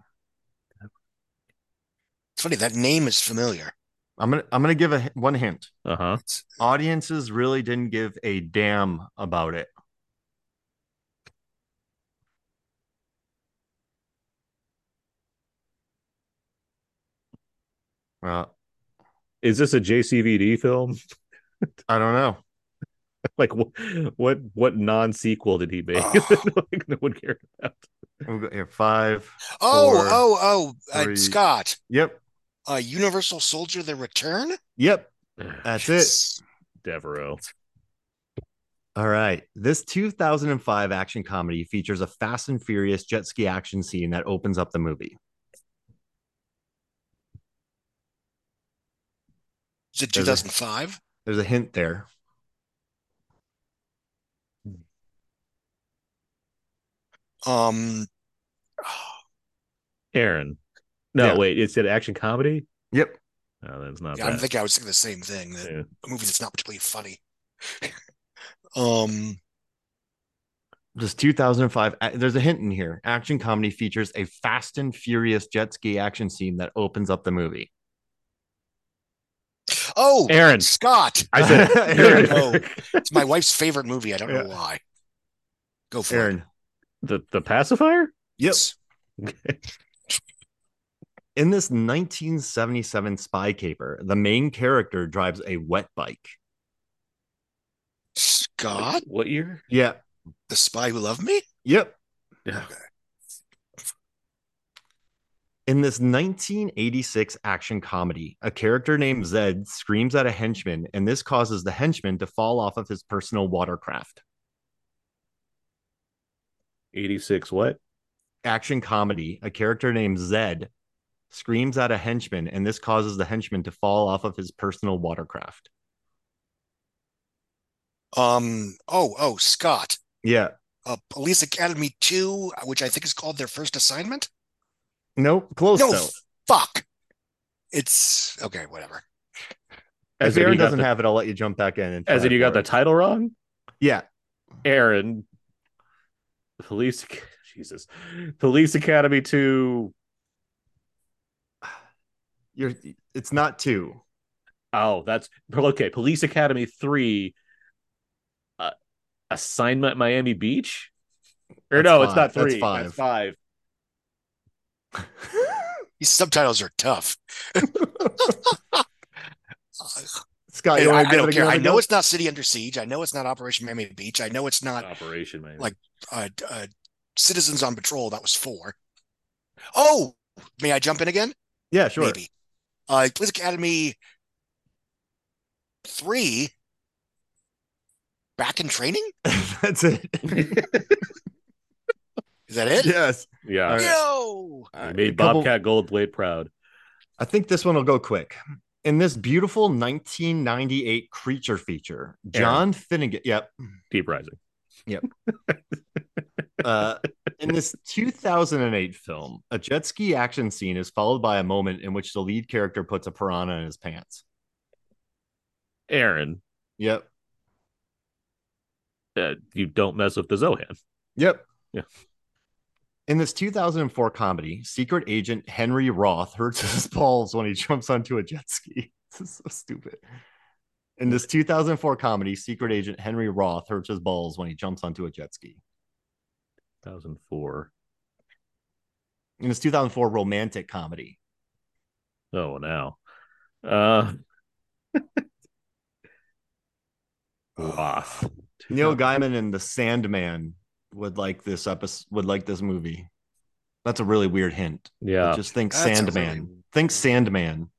It's funny, that name is familiar. I'm gonna give one hint. Audiences really didn't give a damn about it. Is this a JCVD film? I don't know. Like what non-sequel did he make? Like, no one cared about. We'll go here. 5. Four, three. Scott. Yep. Universal Soldier: The Return. Yep. That's it. Devereaux. All right. This 2005 action comedy features a Fast and Furious jet ski action scene that opens up the movie. Is it 2005? There's a hint there. Aaron. No, yeah. Wait, it's an action comedy? Yep. No, that's not bad. I think I was thinking the same thing. A movie that's not particularly funny. This 2005, there's a hint in here. Action comedy features a Fast and Furious jet ski action scene that opens up the movie. Oh, Aaron. Scott. I said Aaron. Oh, it's my wife's favorite movie. I don't know why. Go for Aaron. It. The pacifier? Yes. Okay. In this 1977 spy caper, the main character drives a wet bike. Scott? Like, what year? Yeah. The Spy Who Loved Me? Yep. Yeah. Okay. In In this 1986 action comedy, a character named Zed screams at a henchman, and this causes the henchman to fall off of his personal watercraft. 86 what? Action comedy, a character named Zed screams at a henchman, and this causes the henchman to fall off of his personal watercraft. Scott. Yeah. Police Academy 2, which I think is called Their First Assignment. Nope, close though. No, fuck. It's okay, whatever. If Aaron doesn't have it, I'll let you jump back in. As in, you got the title wrong? Yeah. Aaron. Police Academy 2. It's not 2. Oh, that's okay. Police Academy 3. Assignment Miami Beach? Or no, it's not 3. That's 5. That's 5. These subtitles are tough. Scott, I don't care. I know it's not City Under Siege. I know it's not Operation Miami Beach. I know it's not Operation Miami. Like Citizens on Patrol. That was 4. Oh, may I jump in again? Yeah, sure. Maybe. Police Academy 3. Back in Training. That's it. Is that it? Yes. Yeah. Right. Yo! I made Bobcat Goldthwait proud. I think this one will go quick. In this beautiful 1998 creature feature, John Finnegan. Yep. Deep Rising. Yep. In this 2008 film, a jet ski action scene is followed by a moment in which the lead character puts a piranha in his pants. Aaron. Yep. You don't mess with the Zohan. Yep. Yeah. In this 2004 comedy, secret agent Henry Roth hurts his balls when he jumps onto a jet ski. This is so stupid. In this 2004 comedy, secret agent Henry Roth hurts his balls when he jumps onto a jet ski. 2004. In this 2004 romantic comedy. Oh, now. Roth. Neil Gaiman and The Sandman would like this movie. That's a really weird hint. Yeah. Just think Sandman. Really... Think Sandman.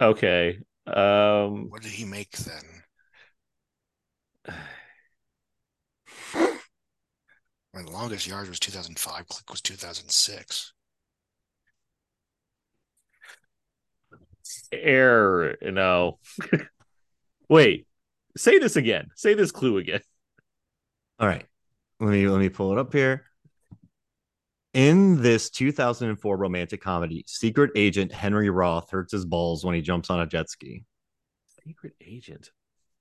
Okay. What did he make then? My Longest Yard was 2005. Click was 2006. No. Wait. Say this again. Say this clue again. All right. Let me pull it up here. In this 2004 romantic comedy, secret agent Henry Roth hurts his balls when he jumps on a jet ski. Secret agent?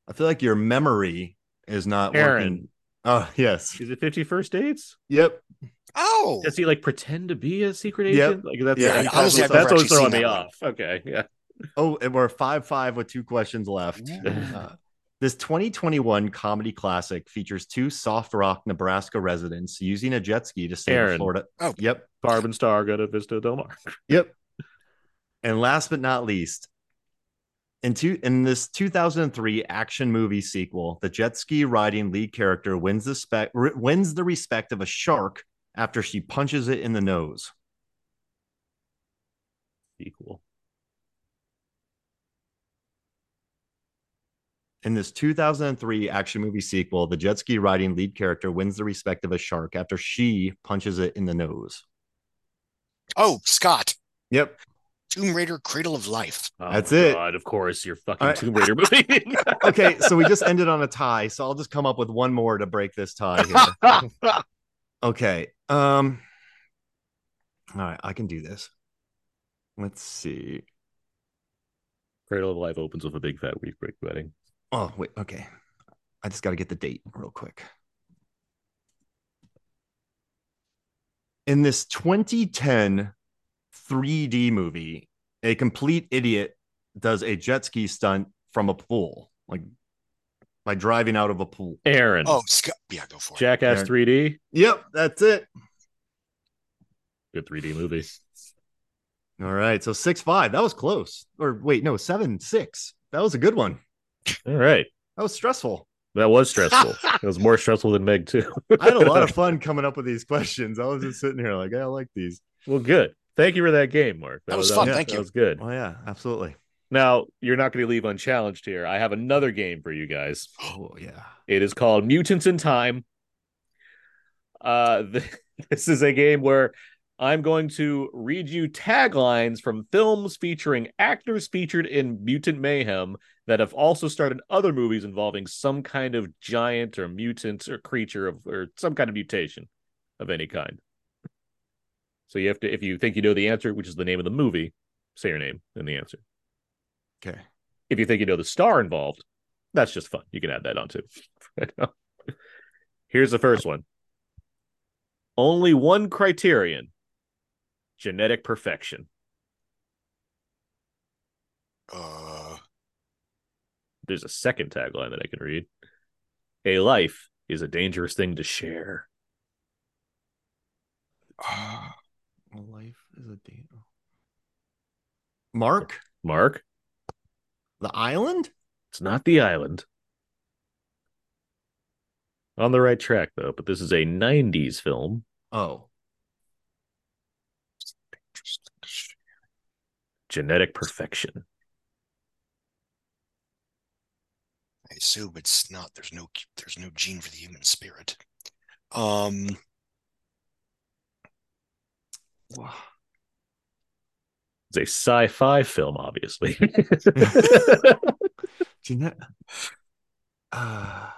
I feel like your memory is not working. Oh, yes. Is it 50 First Dates? Yep. Oh. Does he pretend to be a secret agent? Yep. That's what's throwing me off. Okay. Yeah. Oh, and we're 5-5 with 2 questions left. Yeah. This 2021 comedy classic features 2 soft rock Nebraska residents using a jet ski to sail to Florida. Oh, yep. Barb and Star go to Vista Del Mar. Yep. And last but not least, in this 2003 action movie sequel, the jet ski riding lead character wins the respect of a shark after she punches it in the nose. Sequel. In this 2003 action movie sequel, the jet ski riding lead character wins the respect of a shark after she punches it in the nose. Oh, Scott. Yep. Tomb Raider: Cradle of Life. Oh, that's it. God, of course, your fucking Tomb Raider movie. Okay, so we just ended on a tie, so I'll just come up with one more to break this tie here. Okay. All right, I can do this. Let's see. Cradle of Life opens with a big fat week break wedding. Oh, wait. Okay. I just got to get the date real quick. In this 2010 3D movie, a complete idiot does a jet ski stunt from a pool, by driving out of a pool. Aaron. Oh, Scott. Yeah, go for it. Jackass 3D. Yep, that's it. Good 3D movie. All right. So 6-5. That was close. Or wait, no, 7-6. That was a good one. All right. That was stressful. That was stressful. It was more stressful than Meg 2. I had a lot of fun coming up with these questions. I was just sitting here like, I like these. Well, good. Thank you for that game, Mark. That was fun. Thank you. That was good. Oh, yeah, absolutely. Now, you're not going to leave unchallenged here. I have another game for you guys. Oh, yeah. It is called Mutants in Time. This is a game where I'm going to read you taglines from films featuring actors featured in Mutant Mayhem that have also starred in other movies involving some kind of giant or mutant or creature or some kind of mutation of any kind. So you have to, if you think you know the answer, which is the name of the movie, say your name and the answer. Okay. If you think you know the star involved, that's just fun. You can add that on too. Here's the first one. Only one criterion: genetic perfection. There's a second tagline that I can read. A life is a dangerous thing to share. A life is a danger. Mark? The island? It's not the island. On the right track, though, but this is a 90s film. Oh. Genetic perfection. I assume it's not. There's no gene for the human spirit. Wow. It's a sci-fi film, obviously. I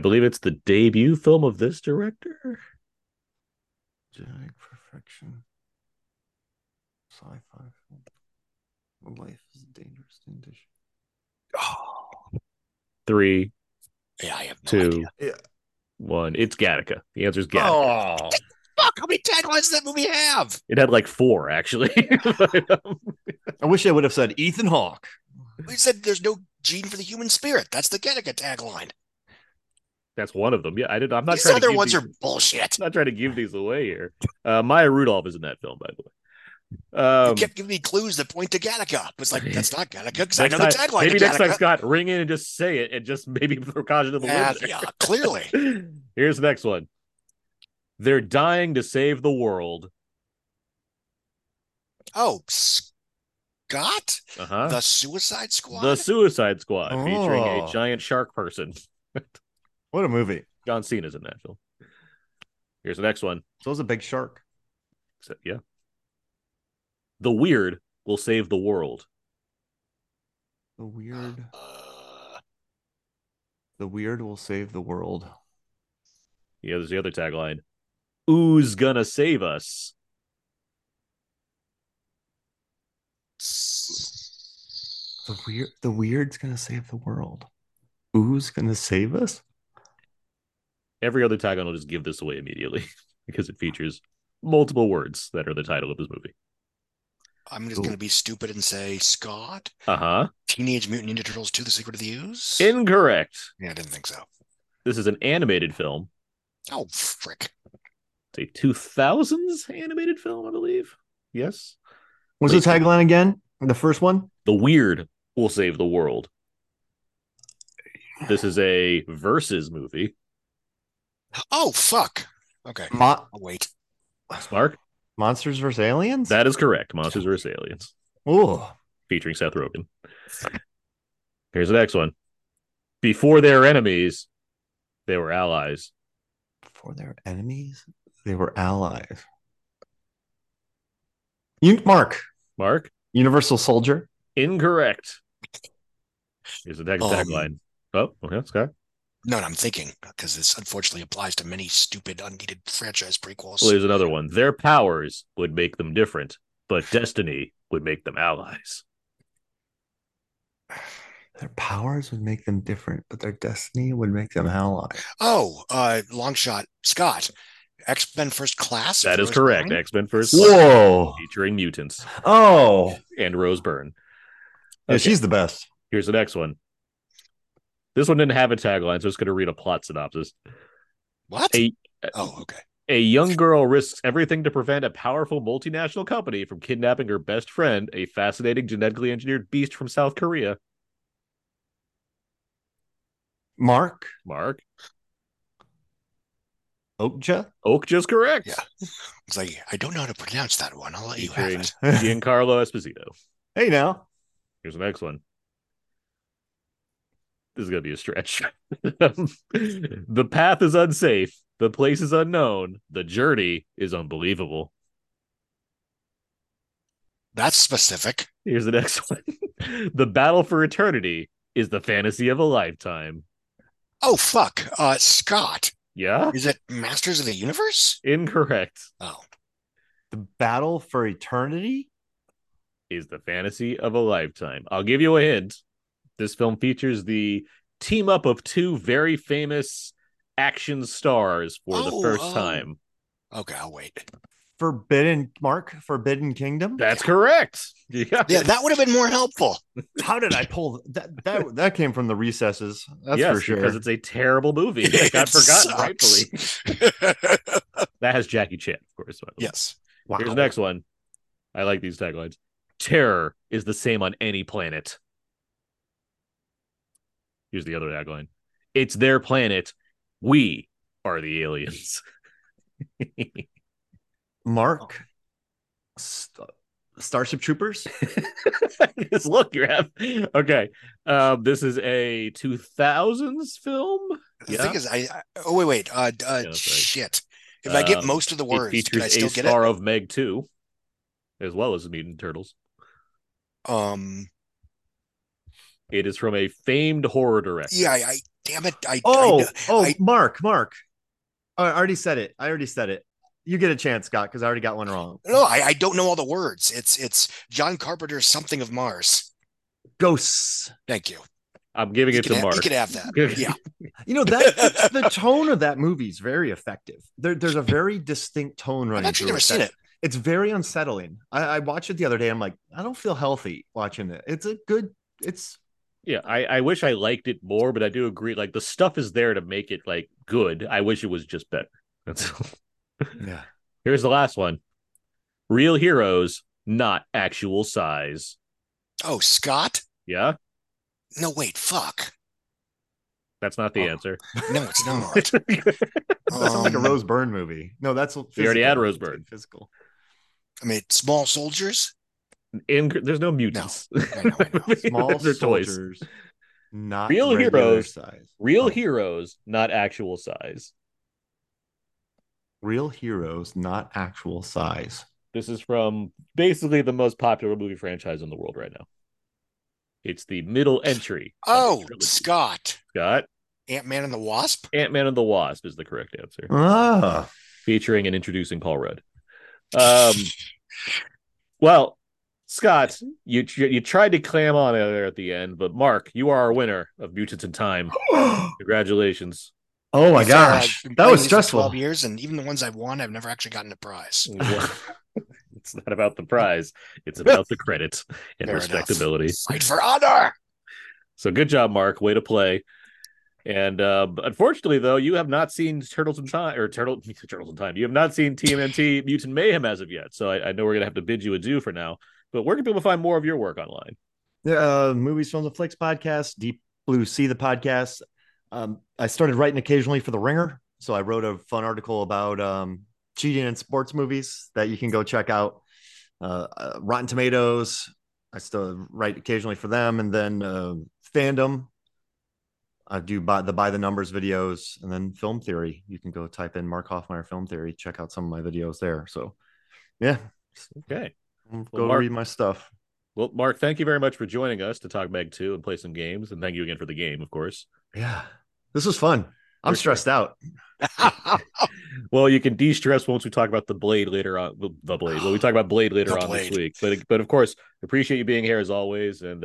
believe it's the debut film of this director. Genetic perfection. Sci-fi film. Life is a dangerous condition. Oh. 3. Yeah, I have no 2. Idea. 1. It's Gattaca. The answer is Gattaca. Oh. Fuck, how many taglines does that movie have? It had like 4, actually. I wish I would have said Ethan Hawke. We said there's no gene for the human spirit. That's the Gattaca tagline. That's one of them. Yeah, I did. I'm not these trying other to give ones these, are bullshit. I'm not trying to give these away here. Maya Rudolph is in that film, by the way. You kept giving me clues that point to Gattaca. It was like, that's not Gattaca because I know the tagline. Maybe next time, Scott, ring in and just say it and just maybe Prakash into the window. Yeah, clearly. Here's the next one. They're dying to save the world. Oh, Scott? Uh-huh. The Suicide Squad? The Suicide Squad, featuring a giant shark person. What a movie. John Cena's in that film. Here's the next one. So it was a big shark. Except, yeah. The weird will save the world. The weird. The weird will save the world. Yeah, there's the other tagline. Who's gonna save us? The weird's gonna save the world. Who's gonna save us? Every other tagline will just give this away immediately because it features multiple words that are the title of this movie. I'm just going to be stupid and say Scott. Uh-huh. Teenage Mutant Ninja Turtles 2: The Secret of the Ooze? Incorrect. Yeah, I didn't think so. This is an animated film. Oh, frick. It's a 2000s animated film, I believe. Yes. What's the tagline again? The first one? The weird will save the world. This is a versus movie. Oh, fuck. Okay. I'll wait. Mark? Monsters vs. Aliens? That is correct. Monsters vs. Aliens. Ooh. Featuring Seth Rogen. Here's the next one. Before their enemies, they were allies. Before their enemies, they were allies. Mark? Universal Soldier? Incorrect. Here's the next tagline. Oh, okay, Scott. No, I'm thinking, because this unfortunately applies to many stupid, unneeded franchise prequels. Well, here's another one. Their powers would make them different, but destiny would make them allies. Their powers would make them different, but their destiny would make them allies. Oh, long shot. Scott, X-Men First Class? That is correct. X-Men First Class. Whoa. Featuring mutants. Oh. And Rose Byrne. Okay. Yeah, she's the best. Here's the next one. This one didn't have a tagline, so it's going to read a plot synopsis. What? Okay. A young girl risks everything to prevent a powerful multinational company from kidnapping her best friend, a fascinating genetically engineered beast from South Korea. Mark. Okja's correct. Yeah. It's like, I don't know how to pronounce that one. I'll let you have it. Giancarlo Esposito. Hey, now. Here's the next one. This is going to be a stretch. The path is unsafe. The place is unknown. The journey is unbelievable. That's specific. Here's the next one. The battle for eternity is the fantasy of a lifetime. Oh, fuck. Scott. Yeah? Is it Masters of the Universe? Incorrect. Oh. The battle for eternity is the fantasy of a lifetime. I'll give you a hint. This film features the team up of two very famous action stars for the first time. Okay, I'll wait. Forbidden Kingdom? That's correct. Yeah, that would have been more helpful. How did I pull that? That came from the recesses. That's for sure. Because it's a terrible movie. It got forgotten, rightfully. That has Jackie Chan, of course. Yes. Wow. Here's the next one. I like these taglines. Terror is the same on any planet. Here's the other tagline. It's their planet. We are the aliens. Mark, Starship Troopers. Just look, you have okay. This is a 2000s film. The thing is, wait. Shit. If I get most of the words, it can I still get it? Star of Meg 2, as well as Mutant Turtles. It is from a famed horror director. Yeah, damn it. Mark. I already said it. You get a chance, Scott, because I already got one wrong. No, I don't know all the words. It's John Carpenter's Something of Mars. Ghosts. Thank you. I'm giving it to Mark. You could have that. Yeah. That's the tone of that movie is very effective. There's a very distinct tone running through it. I've actually never seen it. It's very unsettling. I watched it the other day. I'm like, I don't feel healthy watching it. Yeah, I wish I liked it more, but I do agree. Like, the stuff is there to make it, like, good. I wish it was just better. That's all. Yeah. Here's the last one. Real heroes, not actual size. Oh, Scott? Yeah? No, wait, fuck. That's not the answer. No, it's not. That sounds like a Rose Byrne movie. No, that's physical. We already had Rose Byrne. Physical. I mean, small soldiers? There's no mutants. No. I know. Small soldiers. Toys. Not real heroes. Size. Real heroes, not actual size. Real heroes, not actual size. This is from basically the most popular movie franchise in the world right now. It's the middle entry. Oh, Scott. Ant-Man and the Wasp? Ant-Man and the Wasp is the correct answer. Featuring and introducing Paul Rudd. Well, Scott, you tried to clam on there at the end, but Mark, you are our winner of Mutants in Time. Congratulations. Oh my gosh, that was stressful. 12 years, and even the ones I've won, I've never actually gotten a prize. It's not about the prize; it's about the credit and respectability. Fight for honor. So, good job, Mark. Way to play. And unfortunately, though, you have not seen Turtles in Time. You have not seen TMNT Mutant Mayhem as of yet. So, I know we're gonna have to bid you adieu for now. But where can people find more of your work online? Movies, Films, and Flicks podcast, Deep Blue Sea, the podcast. I started writing occasionally for the Ringer. So I wrote a fun article about cheating in sports movies that you can go check out. Rotten Tomatoes. I still write occasionally for them. And then Fandom. I do by the numbers videos. And then Film Theory. You can go type in Mark Hofmeyer Film Theory. Check out some of my videos there. So, yeah. Okay. Read my stuff. Well, Mark, thank you very much for joining us to talk Meg 2 and play some games. And thank you again for the game, of course. Yeah, this was fun. I'm stressed out. Well, you can de-stress once we talk about the Blade later on. Well, we talk about Blade later on this week. But of course, appreciate you being here as always. And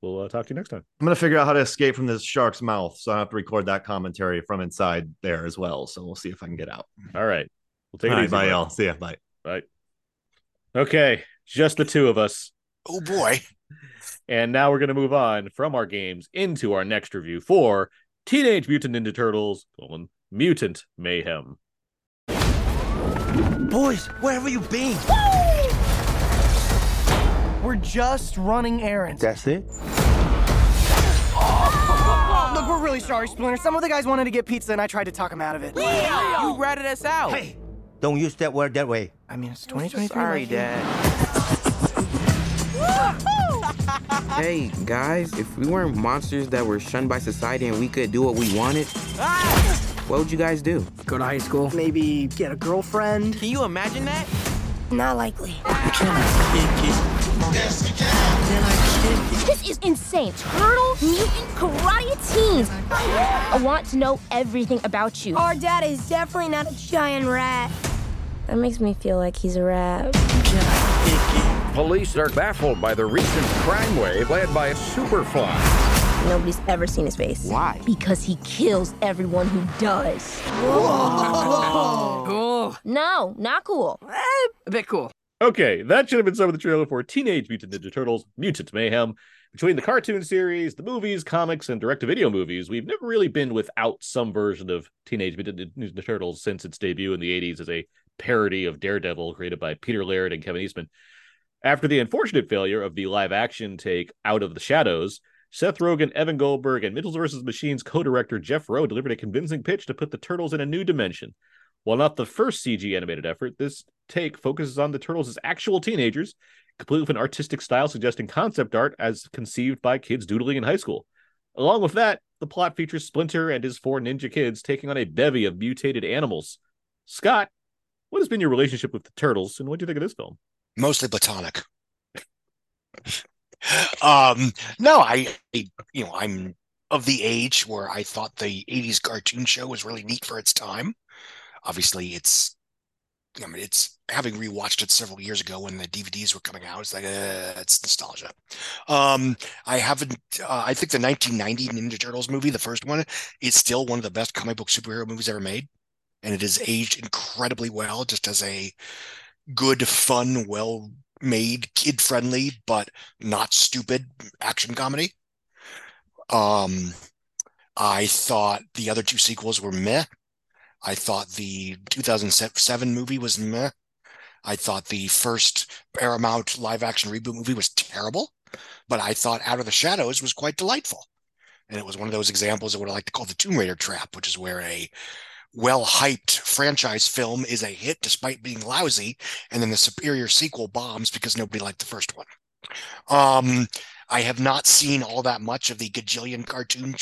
we'll talk to you next time. I'm going to figure out how to escape from this shark's mouth. So I have to record that commentary from inside there as well. So we'll see if I can get out. All right. We'll take it easy. Bye, y'all. See ya. Bye. Bye. Okay. Just the two of us. Oh, boy. And now we're going to move on from our games into our next review for Teenage Mutant Ninja Turtles: Mutant Mayhem. Boys, where have you been? Woo! We're just running errands. That's it? Oh, look, we're We're really sorry, Splinter. Some of the guys wanted to get pizza and I tried to talk them out of it. Leo! You ratted us out. Hey! Don't use that word that way. I mean, it's 2023. Sorry, Dad. Hey, guys, if we weren't monsters that were shunned by society and we could do what we wanted, what would you guys do? Go to high school? Maybe get a girlfriend? Can you imagine that? Not likely. This is insane. Turtle, mutant, karate teens. I want to know everything about you. Our dad is definitely not a giant rat. That makes me feel like he's a rat. Police are baffled by the recent crime wave led by a superfly. Nobody's ever seen his face. Why? Because he kills everyone who does. Whoa! Cool. No, not cool. A bit cool. Okay, that should have been some of the trailer for Teenage Mutant Ninja Turtles: Mutant Mayhem. Between the cartoon series, the movies, comics, and direct-to-video movies, we've never really been without some version of Teenage Mutant Ninja Turtles since its debut in the 80s as a parody of Daredevil created by Peter Laird and Kevin Eastman. After the unfortunate failure of the live-action take Out of the Shadows, Seth Rogen, Evan Goldberg, and Mitchell vs. Machines co-director Jeff Rowe delivered a convincing pitch to put the Turtles in a new dimension. While not the first CG animated effort, this take focuses on the Turtles as actual teenagers, complete with an artistic style suggesting concept art as conceived by kids doodling in high school. Along with that, the plot features Splinter and his four ninja kids taking on a bevy of mutated animals. Scott, what has been your relationship with the Turtles, and what do you think of this film? Mostly platonic. I'm of the age where I thought the 80s cartoon show was really neat for its time. Obviously, it's having rewatched it several years ago when the DVDs were coming out. It's like, it's nostalgia. I think the 1990 Ninja Turtles movie, the first one, is still one of the best comic book superhero movies ever made. And it has aged incredibly well, just as a good, fun, well-made, kid-friendly, but not stupid action comedy. I thought the other two sequels were meh. I thought the 2007 movie was meh. I thought the first Paramount live-action reboot movie was terrible, but I thought Out of the Shadows was quite delightful. And it was one of those examples of what I like to call the Tomb Raider trap, which is where a well-hyped franchise film is a hit despite being lousy, and then the superior sequel bombs because nobody liked the first one. I have not seen all that much of the gajillion cartoon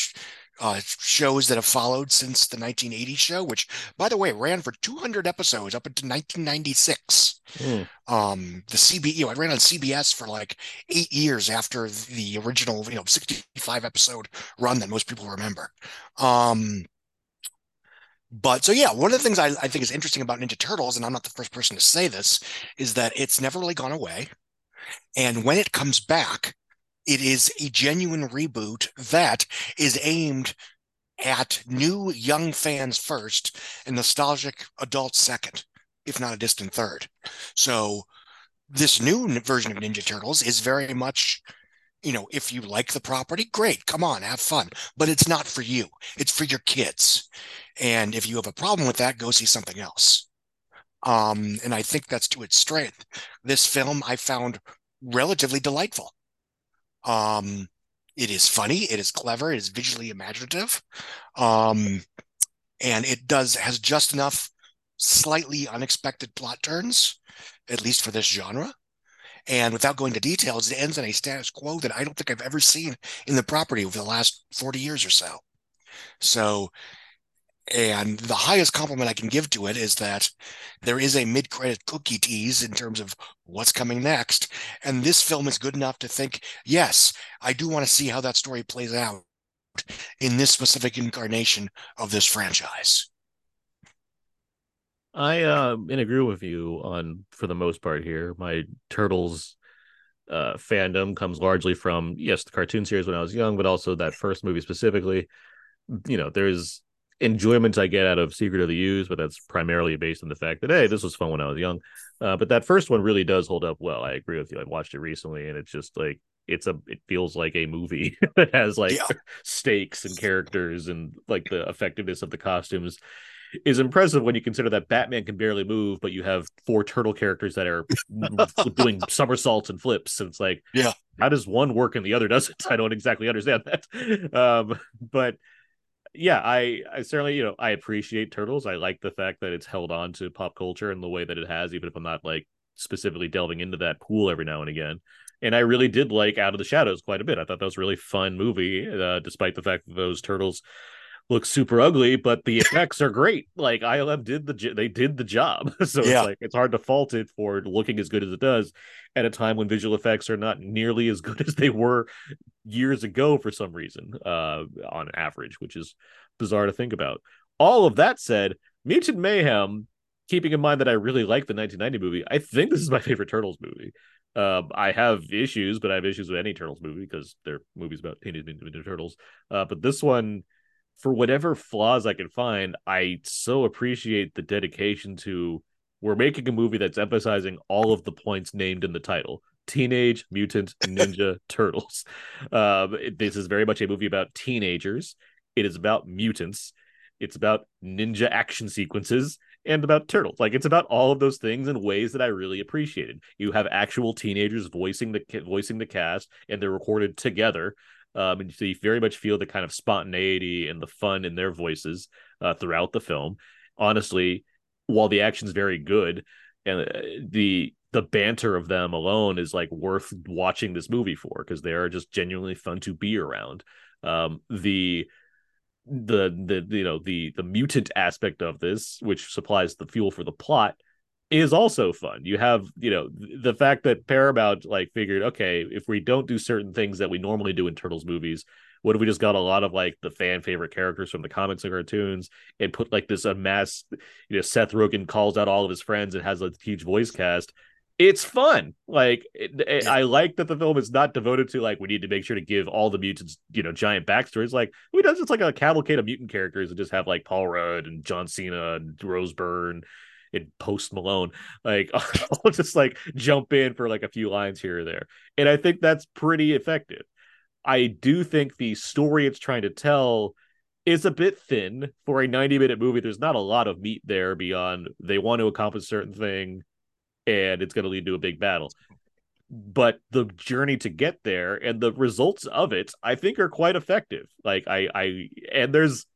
shows that have followed since the 1980 show, which, by the way, ran for 200 episodes up until 1996. I ran on CBS for like 8 years after the original 65 episode run that most people remember. But so, yeah, one of the things I think is interesting about Ninja Turtles, and I'm not the first person to say this, is that it's never really gone away. And when it comes back, it is a genuine reboot that is aimed at new young fans first and nostalgic adults second, if not a distant third. So this new version of Ninja Turtles is very much, if you like the property, great, come on, have fun. But it's not for you. It's for your kids. And if you have a problem with that, go see something else. And I think that's to its strength. This film I found relatively delightful. It is funny. It is clever. It is visually imaginative. And it has just enough slightly unexpected plot turns, at least for this genre. And without going to details, it ends in a status quo that I don't think I've ever seen in the property over the last 40 years or so. So... And the highest compliment I can give to it is that there is a mid-credit cookie tease in terms of what's coming next. And this film is good enough to think, yes, I do want to see how that story plays out in this specific incarnation of this franchise. I agree with you on, for the most part here, my Turtles fandom comes largely from, yes, the cartoon series when I was young, but also that first movie specifically. There's enjoyment I get out of Secret of the Ooze, but that's primarily based on the fact that, hey, this was fun when I was young. But that first one really does hold up well. I agree with you. I watched it recently, and it's just like it feels like a movie that has stakes and characters, and like the effectiveness of the costumes is impressive when you consider that Batman can barely move, but you have four turtle characters that are doing somersaults and flips. And it's like, how does one work and the other doesn't? I don't exactly understand that. But yeah, I certainly, I appreciate Turtles. I like the fact that it's held on to pop culture in the way that it has, even if I'm not like specifically delving into that pool every now and again. And I really did like Out of the Shadows quite a bit. I thought that was a really fun movie, despite the fact that those turtles look super ugly, but the effects are great. Like ILM did the job. So yeah, it's hard to fault it for looking as good as it does at a time when visual effects are not nearly as good as they were years ago for some reason, on average, which is bizarre to think about. All of that said, Mutant Mayhem, keeping in mind that I really like the 1990 movie, I think this is my favorite Turtles movie. I have issues, but I have issues with any Turtles movie because they're movies about Teenage Mutant Ninja Turtles. But this one, for whatever flaws I can find, I so appreciate the dedication to, we're making a movie that's emphasizing all of the points named in the title. Teenage Mutant Ninja Turtles. This is very much a movie about teenagers. It is about mutants. It's about ninja action sequences and about turtles. Like, it's about all of those things in ways that I really appreciated. You have actual teenagers voicing the cast, and they're recorded together. And so you very much feel the kind of spontaneity and the fun in their voices throughout the film. Honestly, while the action's very good, and the banter of them alone is like worth watching this movie for, because they are just genuinely fun to be around. The mutant aspect of this, which supplies the fuel for the plot, is also fun. You have, the fact that Paramount figured, okay, if we don't do certain things that we normally do in Turtles movies, what if we just got a lot of the fan favorite characters from the comics and cartoons and put this amassed, Seth Rogen calls out all of his friends and has a huge voice cast. It's fun. I like that the film is not devoted to we need to make sure to give all the mutants, giant backstories. We don't just a cavalcade of mutant characters and just have Paul Rudd and John Cena and Rose Byrne and Post Malone. I'll just jump in for a few lines here or there. And I think that's pretty effective. I do think the story it's trying to tell is a bit thin for a 90-minute movie. There's not a lot of meat there beyond they want to accomplish a certain thing, and it's going to lead to a big battle. But the journey to get there and the results of it, I think, are quite effective. And there's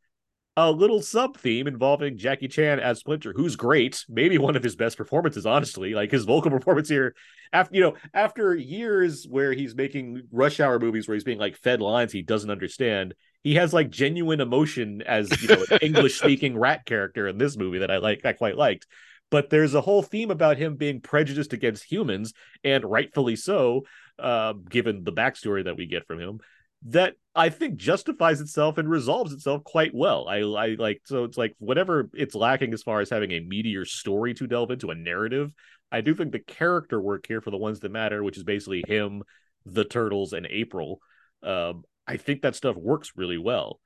a little sub theme involving Jackie Chan as Splinter, who's great. Maybe one of his best performances, honestly. His vocal performance here, after years where he's making Rush Hour movies where he's being fed lines he doesn't understand, he has genuine emotion as an English speaking rat character in this movie that I quite liked. But there's a whole theme about him being prejudiced against humans, and rightfully so, given the backstory that we get from him, that I think justifies itself and resolves itself quite well. So it's whatever it's lacking as far as having a meatier story to delve into, a narrative, I do think the character work here for the ones that matter, which is basically him, the turtles, and April, I think that stuff works really well.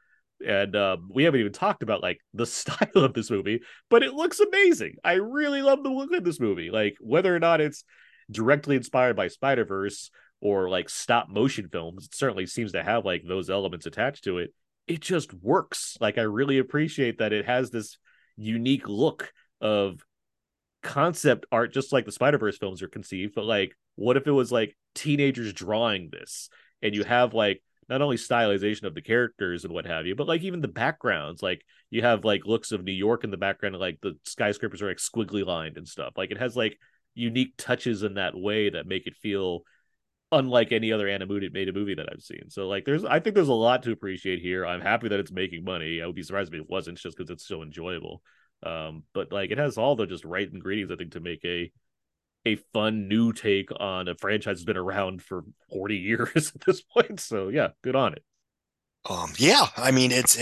And we haven't even talked about the style of this movie, but it looks amazing. I really love the look of this movie. Whether or not it's directly inspired by Spider-Verse or stop motion films, it certainly seems to have those elements attached to it. It just works. I really appreciate that it has this unique look of concept art, just like the Spider-Verse films are conceived. But what if it was teenagers drawing this, and you have not only stylization of the characters and what have you, but even the backgrounds, you have looks of New York in the background, and the skyscrapers are squiggly lined and stuff. It has unique touches in that way that make it feel unlike any other animated movie that I've seen. So I think there's a lot to appreciate here. I'm happy that it's making money. I would be surprised if it wasn't, just because it's so enjoyable. But it has all the just right ingredients, I think, to make a fun new take on a franchise that's been around for 40 years at this point. So yeah, good on it. Yeah, I mean, it's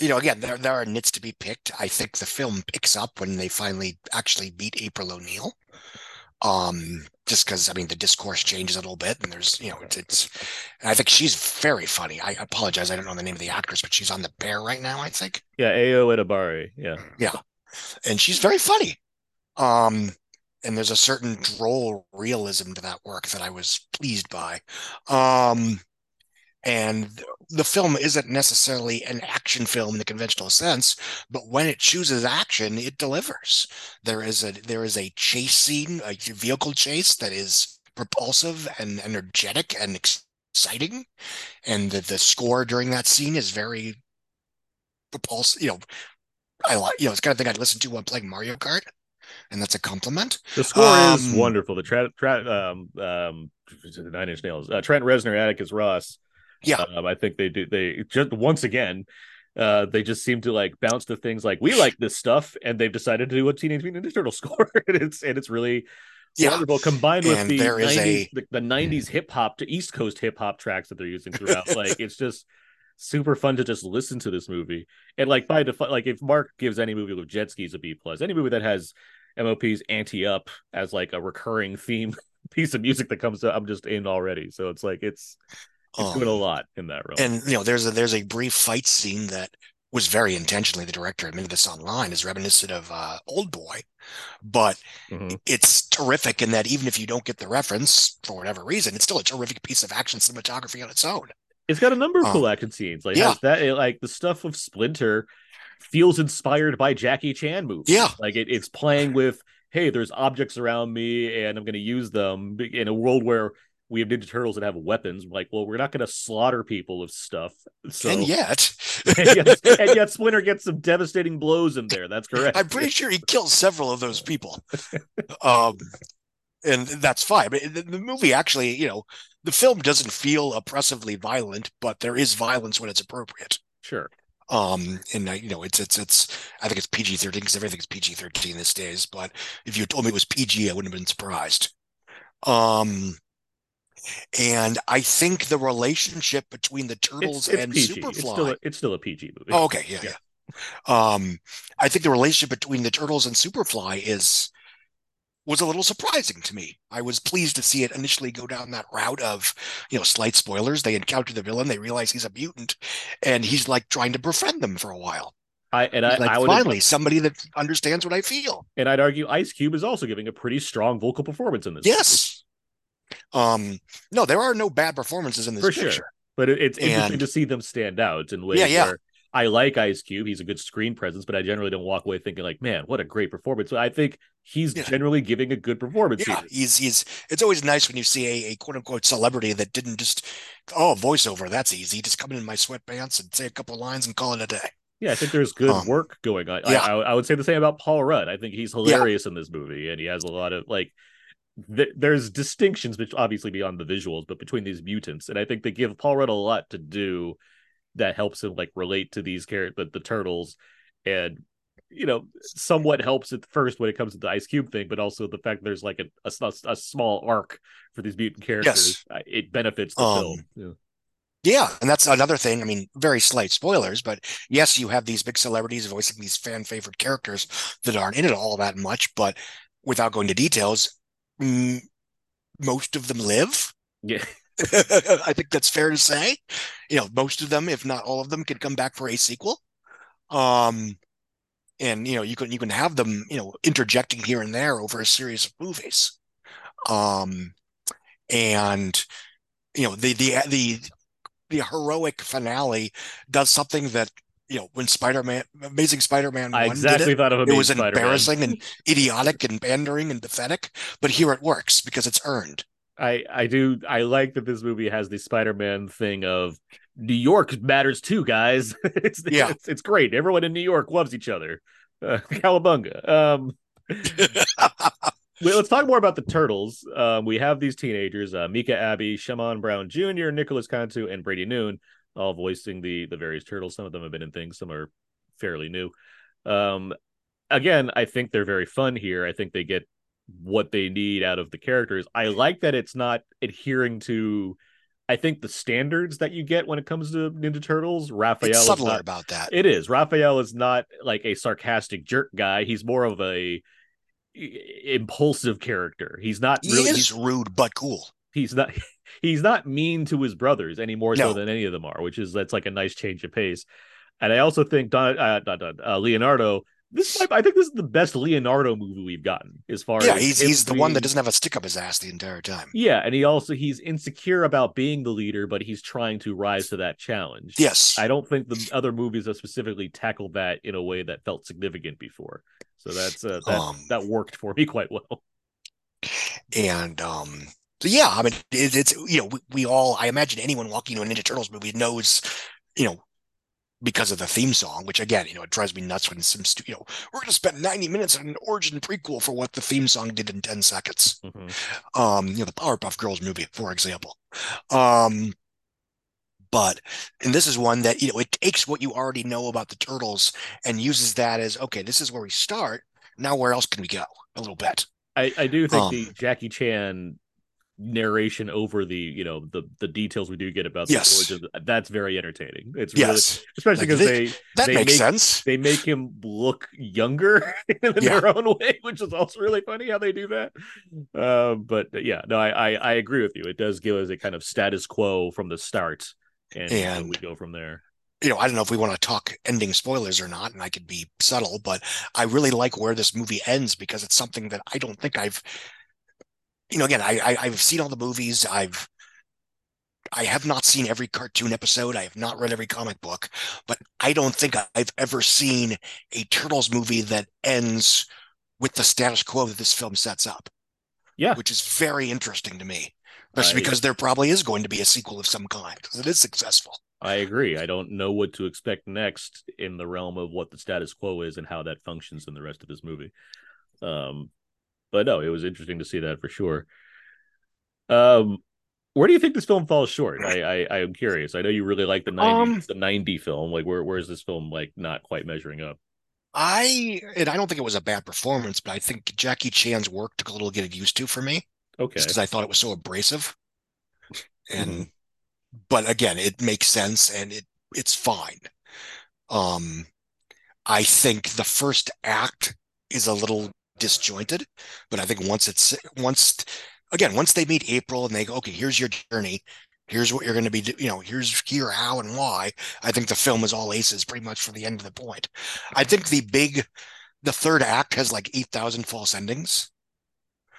again, there are nits to be picked. I think the film picks up when they finally actually beat April O'Neil. Just because, I mean, the discourse changes a little bit, and there's, I think she's very funny. I apologize, I don't know the name of the actress, but she's on The Bear right now, I think. Yeah, Ayo Edebiri. Yeah. Yeah. And she's very funny. And there's a certain droll realism to that work that I was pleased by. And the film isn't necessarily an action film in the conventional sense, but when it chooses action, it delivers. There is a chase scene, a vehicle chase that is propulsive and energetic and exciting, and the score during that scene is very propulsive. It's kind of thing I'd listen to when playing Mario Kart, and that's a compliment. The score is wonderful. The Nine Inch Nails, Trent Reznor, Atticus Ross. Yeah, I think they do. They just once again, they just seem to like bounce to things like we like this stuff, and they've decided to do a Teenage Mutant Ninja Turtle score, and it's really. Yeah. Wonderful, combined with the 90s hip hop to East Coast hip hop tracks that they're using throughout. Like, it's just super fun to just listen to this movie. And like by default, like if Mark gives any movie with jet skis a B+, any movie that has MOP's Ante Up as like a recurring theme piece of music that comes up, I'm just in already. So it's like it's doing a lot in that realm. And there's a brief fight scene that was very intentionally, the director admitted this online, is reminiscent of Old Boy, but it's terrific in that even if you don't get the reference for whatever reason, it's still a terrific piece of action cinematography on its own. It's got a number of cool action scenes, the stuff of Splinter feels inspired by Jackie Chan movies. Yeah, like it's playing with, hey, there's objects around me and I'm going to use them in a world where we have Ninja Turtles that have weapons. Like, well, we're not going to slaughter people with stuff. So, and yet Splinter gets some devastating blows in there. That's correct. I'm pretty sure he kills several of those people. And that's fine. But the movie actually, the film doesn't feel oppressively violent, but there is violence when it's appropriate. Sure. I think it's PG-13 because everything's PG-13 these days. But if you told me it was PG, I wouldn't have been surprised. And I think the relationship between the Turtles and PG. Superfly... It's still a PG movie. Oh, okay, yeah. I think the relationship between the Turtles and Superfly was a little surprising to me. I was pleased to see it initially go down that route of, slight spoilers. They encounter the villain, they realize he's a mutant, and he's like trying to befriend them for a while. Finally, somebody that understands what I feel. And I'd argue Ice Cube is also giving a pretty strong vocal performance in this. Yes. Movie. No, there are no bad performances in this picture. Sure. But it's interesting to see them stand out in ways where I like Ice Cube. He's a good screen presence, but I generally don't walk away thinking like, man, what a great performance. So I think he's generally giving a good performance. Yeah, it's always nice when you see a quote unquote celebrity that didn't just, voiceover, that's easy. Just come in my sweatpants and say a couple lines and call it a day. Yeah, I think there's good work going on. Yeah. I would say the same about Paul Rudd. I think he's hilarious in this movie, and he has a lot of like, there's distinctions, which obviously beyond the visuals, but between these mutants, and I think they give Paul Rudd a lot to do that helps him like relate to these characters, but the Turtles, and somewhat helps at first when it comes to the Ice Cube thing, but also the fact there's like a small arc for these mutant characters. Yes. It benefits the film. Yeah, and that's another thing. I mean, very slight spoilers, but yes, you have these big celebrities voicing these fan favorite characters that aren't in it all that much, but without going to details, most of them live. Yeah. I think that's fair to say. Most of them, if not all of them, could come back for a sequel. And you can have them, interjecting here and there over a series of movies. And the heroic finale does something that when Amazing Spider-Man 1 thought of it was Spider-Man. Embarrassing and idiotic and pandering and pathetic, but here it works because it's earned. I like that this movie has the Spider-Man thing of New York matters too, guys. It's great. Everyone in New York loves each other. Cowabunga. Let's talk more about the Turtles. We have these teenagers, Mika Abbey, Shaman Brown Jr., Nicholas Cantu, and Brady Noon, all voicing the various Turtles. Some of them have been in things, some are fairly new. Again, I think they're very fun here. I think they get what they need out of the characters. I like that it's not adhering to, I think, the standards that you get when it comes to Ninja Turtles. Raphael is subtler about that. It is. Raphael is not like a sarcastic jerk guy. He's more of a impulsive character. He's rude but cool. He's not mean to his brothers any more so than any of them are, which is that's like a nice change of pace. And I also think Leonardo. I think this is the best Leonardo movie we've gotten as far as he's the one that doesn't have a stick up his ass the entire time. Yeah, and he's insecure about being the leader, but he's trying to rise to that challenge. Yes, I don't think the other movies have specifically tackled that in a way that felt significant before. So that's that worked for me quite well. And So yeah, I mean, it's we all, I imagine anyone walking into a Ninja Turtles movie knows, because of the theme song, which again, it drives me nuts when some we're going to spend 90 minutes on an origin prequel for what the theme song did in 10 seconds. Mm-hmm. The Powerpuff Girls movie, for example. But this is one that, it takes what you already know about the Turtles and uses that as, okay, this is where we start. Now, where else can we go a little bit? I do think the Jackie Chan narration over the the details we do get about the origin, that's very entertaining. It's really, especially because they makes sense. They make him look younger in their own way, which is also really funny how they do that. I agree with you. It does give us a kind of status quo from the start, and we go from there. I don't know if we want to talk ending spoilers or not, and I could be subtle, but I really like where this movie ends because it's something that I don't think I've. Again, I've seen all the movies. I have not seen every cartoon episode. I have not read every comic book, but I don't think I've ever seen a Turtles movie that ends with the status quo that this film sets up. Yeah, which is very interesting to me, especially because there probably is going to be a sequel of some kind because it is successful. I agree. I don't know what to expect next in the realm of what the status quo is and how that functions in the rest of this movie. But no, it was interesting to see that for sure. Where do you think this film falls short? I am curious. I know you really like the 90s, the 90 film. Like, where is this film not quite measuring up? I don't think it was a bad performance, but I think Jackie Chan's work took a little getting used to for me. Okay, just because I thought it was so abrasive. And but again, it makes sense and it's fine. I think the first act is a little disjointed, but I think once they meet April and they go, okay, here's your journey, here's what you're going to be, here's here, how and why, I think the film is all aces pretty much from the end of the point. I think the third act has 8,000 false endings.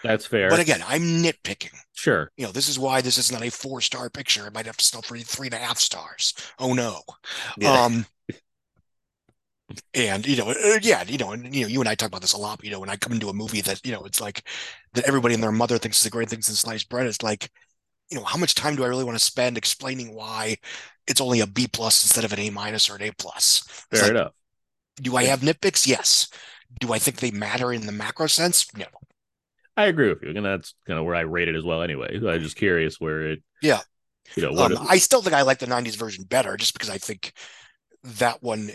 That's fair, but again, I'm nitpicking. Sure, this is why this is not a 4-star picture. It might have to sell for 3.5 stars. Oh no. Yeah. And you and I talk about this a lot. When I come into a movie that it's that everybody and their mother thinks is the great things in sliced bread, it's how much time do I really want to spend explaining why it's only a B+ instead of an A- or an A+? Fair enough. Do I have nitpicks? Yes. Do I think they matter in the macro sense? No. I agree with you, and that's kind of where I rate it as well. Anyway, I'm just curious where it. Yeah. I still think I like the '90s version better, just because I think that one,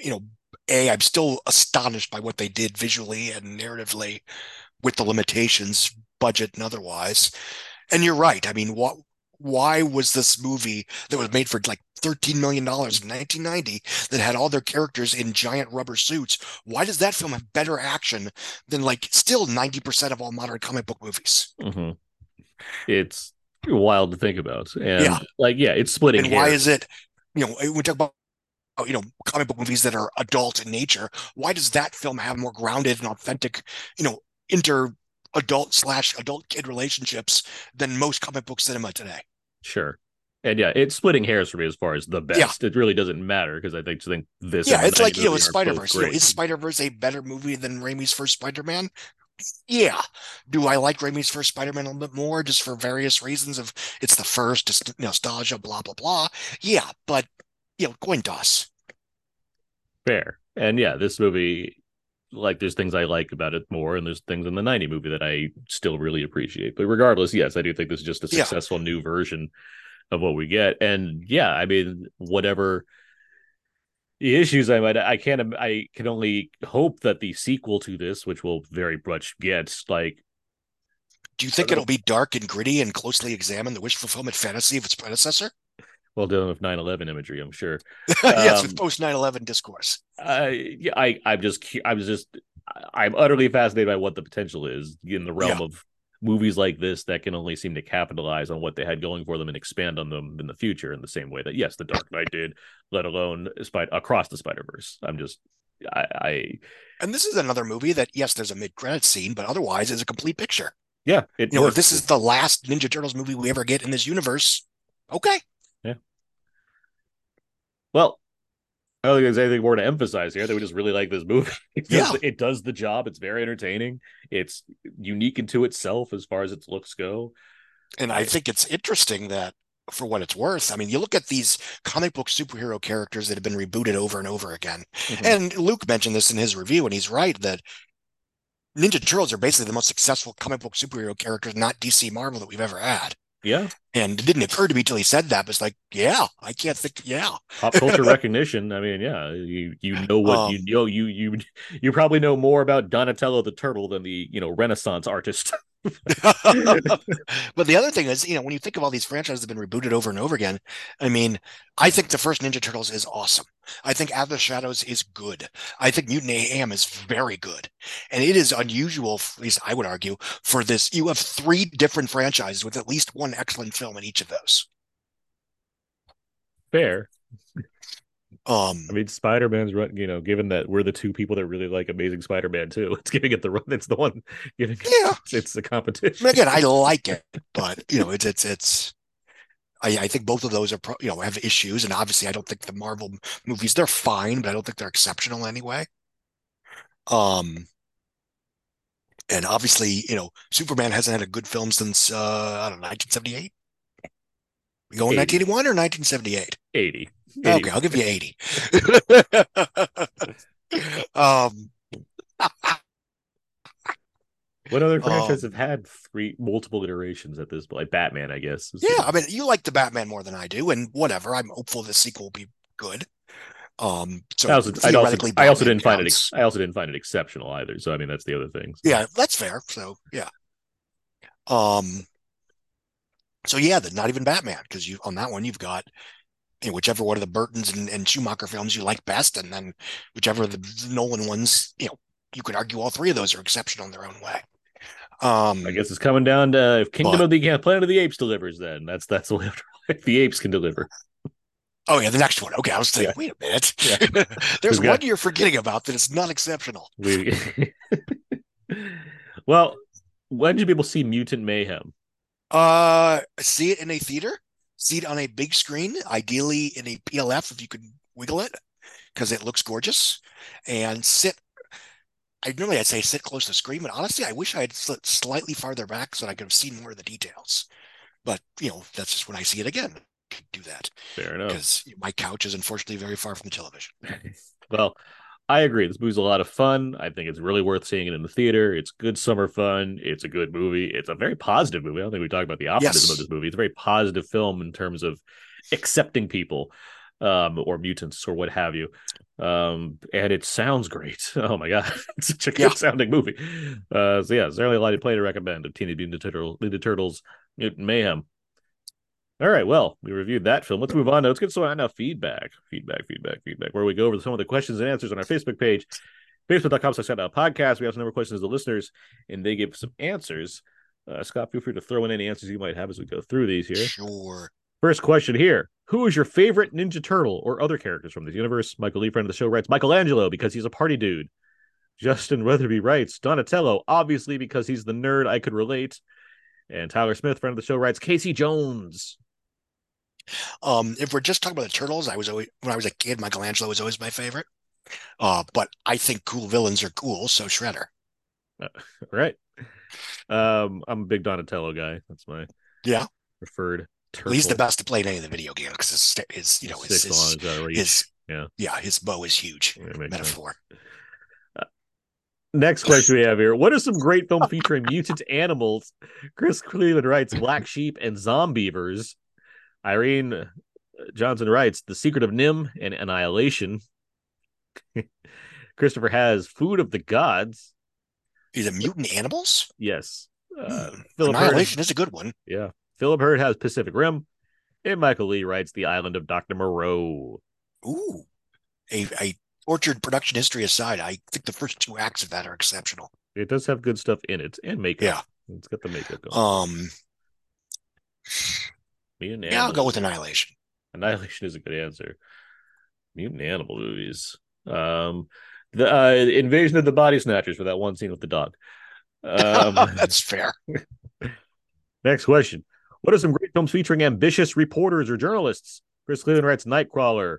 I'm still astonished by what they did visually and narratively with the limitations, budget and otherwise. And you're right. I mean, why was this movie that was made for $13 million in 1990 that had all their characters in giant rubber suits? Why does that film have better action than still 90% of all modern comic book movies? Mm-hmm. It's wild to think about. And it's splitting. And why is it, we talk about, comic book movies that are adult in nature, why does that film have more grounded and authentic, inter-adult /adult kid relationships than most comic book cinema today? Sure. And it's splitting hairs for me as far as the best. Yeah. It really doesn't matter because I think this. Yeah, it's it's Spider-Verse. Is Spider-Verse a better movie than Raimi's first Spider-Man? Yeah. Do I like Raimi's first Spider-Man a little bit more just for various reasons of it's the first, just nostalgia, blah, blah, blah? Yeah, but coin toss. Fair. And this movie, there's things I like about it more, and there's things in the 90 movie that I still really appreciate. But regardless, yes, I do think this is just a successful new version of what we get. And I mean, whatever the issues I can only hope that the sequel to this, which will very much get do you think it'll be dark and gritty and closely examine the wish fulfillment fantasy of its predecessor? Well, dealing with 9/11 imagery, I'm sure. Yes, with post 9/11 discourse. I'm utterly fascinated by what the potential is in the realm of movies like this that can only seem to capitalize on what they had going for them and expand on them in the future in the same way that The Dark Knight did, let alone across the Spider-Verse. And this is another movie that there's a mid-credits scene, but otherwise it's a complete picture. Yeah, if this is the last Ninja Turtles movie we ever get in this universe, okay. Yeah. Well, I don't think there's anything more to emphasize here that we just really like this movie. It does the job. It's very entertaining. It's unique into itself as far as its looks go. And I think it's interesting that, for what it's worth, I mean, you look at these comic book superhero characters that have been rebooted over and over again. Mm-hmm. And Luke mentioned this in his review, and he's right that Ninja Turtles are basically the most successful comic book superhero characters, not DC Marvel, that we've ever had. Yeah. And it didn't occur to me till he said that, but it's like, yeah, I can't think. Yeah. Pop culture recognition. I mean, yeah, you probably know more about Donatello the Turtle than the, Renaissance artist. But the other thing is, when you think of all these franchises that have been rebooted over and over again, I mean, I think the first Ninja Turtles is awesome. I think Out of the Shadows is good. I think Mutant Mayhem is very good. And it is unusual, at least I would argue, for this. You have three different franchises with at least one excellent film in each of those. Fair. I mean, Spider-Man's run, given that we're the two people that really like Amazing Spider-Man 2, it's giving it the run. It's the one giving it's the competition. Again, I like it, but it's I think both of those are have issues, and obviously I don't think the Marvel movies, they're fine, but I don't think they're exceptional anyway. And obviously, Superman hasn't had a good film since I don't know, 1978. We go in 1981 or 1978? 80. Okay, I'll give you 80. What other franchises have had multiple iterations at this point? Like Batman, I guess. I mean, you like the Batman more than I do, and whatever. I'm hopeful this sequel will be good. I also didn't find it exceptional either. So I mean, that's the other thing. So. Yeah, that's fair. So yeah. So yeah, not even Batman, because on that one you've got whichever one of the Burtons and Schumacher films you like best, and then whichever of the Nolan ones, you could argue all three of those are exceptional in their own way. I guess it's coming down to if Planet of the Apes delivers, then that's the way the Apes can deliver. Oh yeah, the next one. Okay, I was thinking, wait a minute. Yeah. There's one you're forgetting about that is not exceptional. Well, when do people see Mutant Mayhem? See it in a theater, see it on a big screen, ideally in a PLF if you could wiggle it, because it looks gorgeous. And I'd say sit close to the screen, but honestly, I wish I had slipped slightly farther back so that I could have seen more of the details. But that's just when I see it again. I could do that. Fair enough. Because my couch is unfortunately very far from the television. Well, I agree. This movie's a lot of fun. I think it's really worth seeing it in the theater. It's good summer fun. It's a good movie. It's a very positive movie. I don't think we talked about the optimism of this movie. It's a very positive film in terms of accepting people or mutants or what have you. And it sounds great. Oh my God. It's such a good sounding movie. So yeah, it's certainly a lot of play to recommend of Teenage Mutant Ninja Turtles, Mutant Mayhem. All right, well, we reviewed that film. Let's move on. Let's get some feedback, where we go over some of the questions and answers on our Facebook page, facebook.com/podcast. We have some number of questions to the listeners, and they give some answers. Scott, feel free to throw in any answers you might have as we go through these here. Sure. First question here. Who is your favorite Ninja Turtle or other characters from this universe? Michael Lee, friend of the show, writes, Michelangelo, because he's a party dude. Justin Weatherby writes, Donatello, obviously because he's the nerd I could relate. And Tyler Smith, friend of the show, writes, Casey Jones. If we're just talking about the Turtles, when I was a kid, Michelangelo was always my favorite. But I think cool villains are cool, so Shredder. Right. I'm a big Donatello guy. That's my preferred turtle. He's the best to play in any of the video games because his bow is huge. Metaphor. Next question we have here. What are some great films featuring mutant animals? Chris Cleveland writes, Black Sheep and Zombievers. Irene Johnson writes, The Secret of Nim and Annihilation. Christopher has Food of the Gods. Is it mutant animals? Yes. Annihilation is a good one. Yeah. Philip Hurd has Pacific Rim. And Michael Lee writes, The Island of Dr. Moreau. Ooh. Orchard production history aside, I think the first two acts of that are exceptional. It does have good stuff in it and makeup. Yeah. It's got the makeup going. Mutant animals. I'll go with Annihilation. Annihilation is a good answer. Mutant animal movies. The Invasion of the Body Snatchers for that one scene with the dog. That's fair. Next question. What are some great films featuring ambitious reporters or journalists? Chris Cleveland writes Nightcrawler.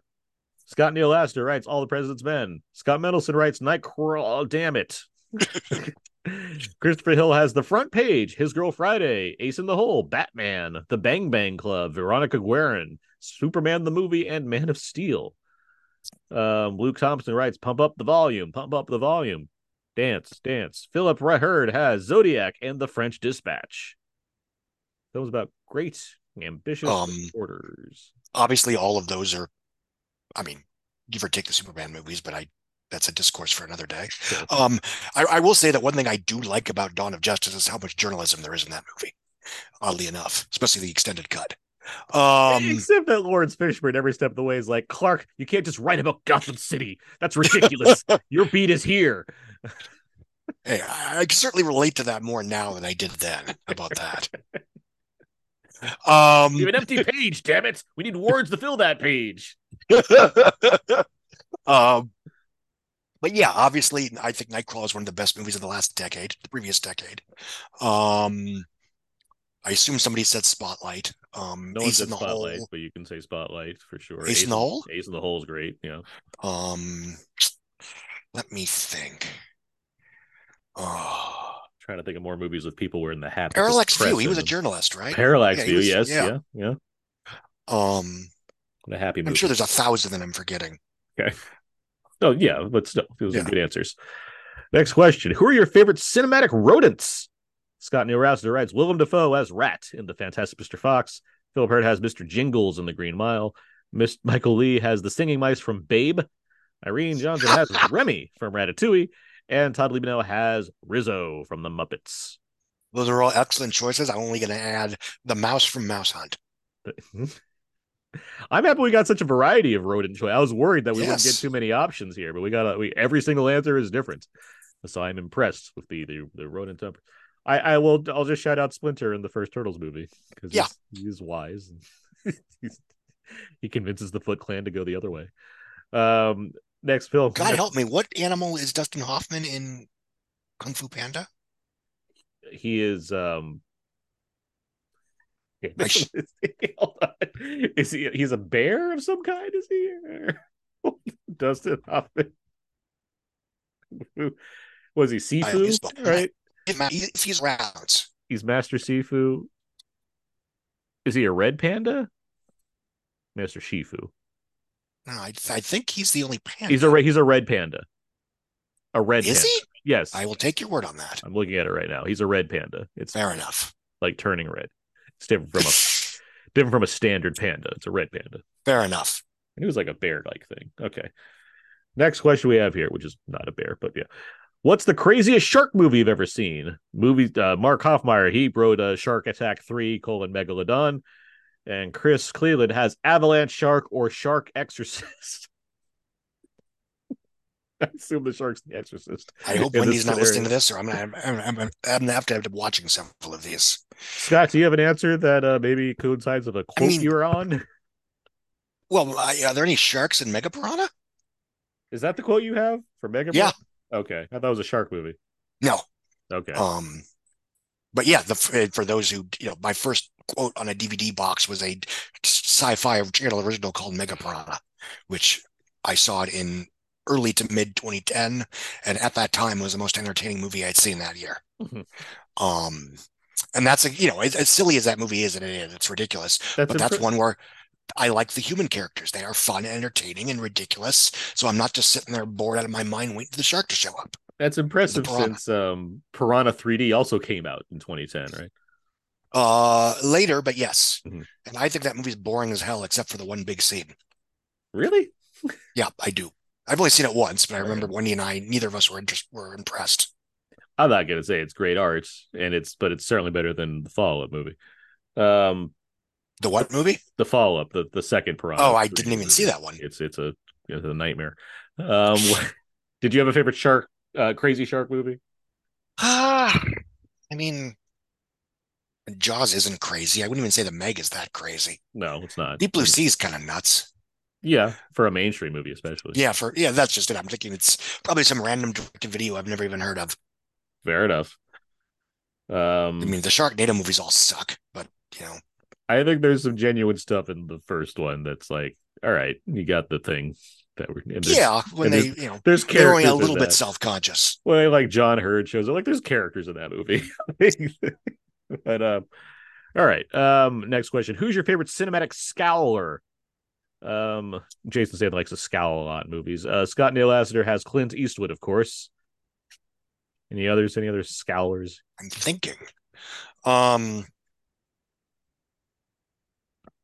Scott Neil Astor writes All the President's Men. Scott Mendelson writes Nightcrawler. Oh, damn it. Christopher Hill has The Front Page, His Girl Friday, Ace in the Hole, Batman, The Bang Bang Club, Veronica Guerin, Superman the Movie, and Man of Steel. Luke Thompson writes, Pump Up the Volume, Pump Up the Volume. Dance, Dance. Philip Reherd has Zodiac and The French Dispatch. Films about great, ambitious reporters. Obviously, all of those are, I mean, give or take the Superman movies, but that's a discourse for another day. Sure. I will say that one thing I do like about Dawn of Justice is how much journalism there is in that movie, oddly enough, especially the extended cut. Except that Lawrence Fishburne every step of the way is like, Clark, you can't just write about Gotham City. That's ridiculous. Your beat is here. Hey, I can certainly relate to that more now than I did then about that. You have an empty page, damn it. We need words to fill that page. But yeah, obviously, I think Nightcrawler is one of the best movies of the previous decade. I assume somebody said Spotlight. No one said Spotlight, but you can say Spotlight for sure. Ace in the Hole? Ace in the Hole is great, yeah. Let me think. Trying to think of more movies with people wearing the hat. Parallax View, he was a journalist, right? Parallax View, yes. Yeah. What a happy movie. I'm sure there's 1,000 that I'm forgetting. Okay. Oh, yeah, but still, those are good answers. Next question. Who are your favorite cinematic rodents? Scott Neil Rousser writes, Willem Dafoe as Rat in The Fantastic Mr. Fox. Philip Hurd has Mr. Jingles in The Green Mile. Michael Lee has the singing mice from Babe. Irene Johnson has Remy from Ratatouille. And Todd Liebenow has Rizzo from The Muppets. Those are all excellent choices. I'm only going to add the mouse from Mouse Hunt. I'm happy we got such a variety of rodent choice. I was worried that we wouldn't get too many options here, but we every single answer is different. So I'm impressed with the rodent number. I'll just shout out Splinter in the first Turtles movie because he's wise. He convinces the Foot Clan to go the other way. Next film. God help me. What animal is Dustin Hoffman in Kung Fu Panda? He is. Is he? He's a bear of some kind. Is he? Dustin Hoffman. Was he Sifu? Right. He's rounds. He's Master Sifu. Is he a red panda? Master Shifu. No, I think he's the only panda. He's a red panda. A red panda. Is he? Yes. I will take your word on that. I'm looking at it right now. He's a red panda. It's fair enough. Like turning red. It's different from a standard panda. It's a red panda. Fair enough. And it was like a bear-like thing. Okay. Next question we have here, which is not a bear, but yeah. What's the craziest shark movie you've ever seen? Mark Hofmeyer, he wrote Shark Attack 3, Megalodon. And Chris Cleland has Avalanche Shark or Shark Exorcist. I assume the shark's the exorcist. I hope Wendy's not listening to this, or I'm gonna have to end up watching several of these. Scott, do you have an answer that maybe coincides with a quote you were on? Well, are there any sharks in Mega Piranha? Is that the quote you have for Mega Piranha? Yeah. Okay, I thought it was a shark movie. No. Okay. But yeah, for those who, my first quote on a DVD box was a Sci-Fi Channel original called Mega Piranha, which I saw it in early to mid 2010, and at that time was the most entertaining movie I'd seen that year. Mm-hmm. And that's as silly as that movie is, and it is, it's ridiculous. That's one where I like the human characters; they are fun and entertaining and ridiculous. So I'm not just sitting there bored out of my mind waiting for the shark to show up. That's impressive since Piranha 3D also came out in 2010, right? Later, but yes. Mm-hmm. And I think that movie's boring as hell, except for the one big scene. Really? Yeah, I do. I've only seen it once, but I remember Wendy and I, neither of us were impressed. I'm not going to say it's great art, but it's certainly better than the follow-up movie. The what movie? The follow-up, the second Piranha. Oh, I didn't even see that one. It's a nightmare. Did you have a favorite crazy shark movie? I mean, Jaws isn't crazy. I wouldn't even say the Meg is that crazy. No, it's not. Deep Blue Sea is kind of nuts. Yeah, for a mainstream movie, especially. Yeah, that's just it. I'm thinking it's probably some random directed video I've never even heard of. Fair enough. I mean, the Sharknado movies all suck, but I think there's some genuine stuff in the first one that's like, all right, you got the thing. that were when they there's characters a little bit self-conscious. Well, like John Hurt shows up, like there's characters in that movie. But all right, next question: who's your favorite cinematic scowler? Jason Statham likes to scowl a lot in movies. Scott Neil Lassiter has Clint Eastwood, of course. Any others? Any other scowlers? I'm thinking.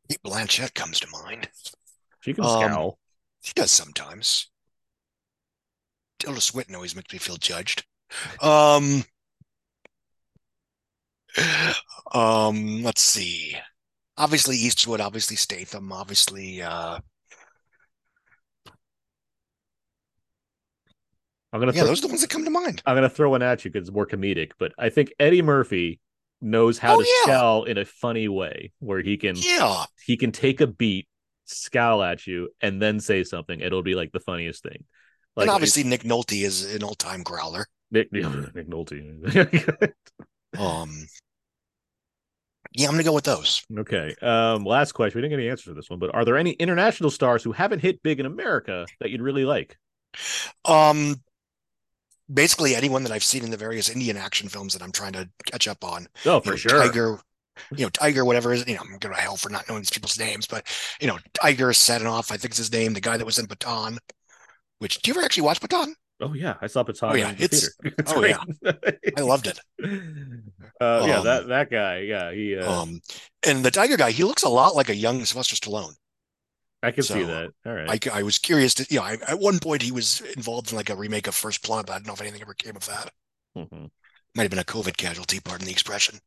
Kate Blanchett comes to mind. She can scowl. She does sometimes. Tilda Swinton always makes me feel judged. Let's see. Obviously Eastwood, obviously Statham, obviously those are the ones that come to mind. I'm gonna throw one at you because it's more comedic, but I think Eddie Murphy knows how to scowl in a funny way where he can take a beat, scowl at you, and then say something. It'll be like the funniest thing. Like, and obviously Nick Nolte is an all-time growler. Nick Nolte. Yeah, I'm gonna go with those. Okay. Last question. We didn't get any answers to this one, but are there any international stars who haven't hit big in America that you'd really like? Basically anyone that I've seen in the various Indian action films that I'm trying to catch up on. Oh, for sure. Tiger, whatever is, I'm going to hell for not knowing these people's names, but Tiger Sadinoff, I think is his name, the guy that was in Pathaan. Which, do you ever actually watch Pathaan? Oh yeah, I saw Pathaan in the theater. It's great. I loved it. That guy, he and the Tiger guy, he looks a lot like a young Sylvester Stallone. I can see that. All right. I was curious to, at one point he was involved in like a remake of First Blood, but I don't know if anything ever came of that. Mm-hmm. Might have been a COVID casualty, pardon the expression.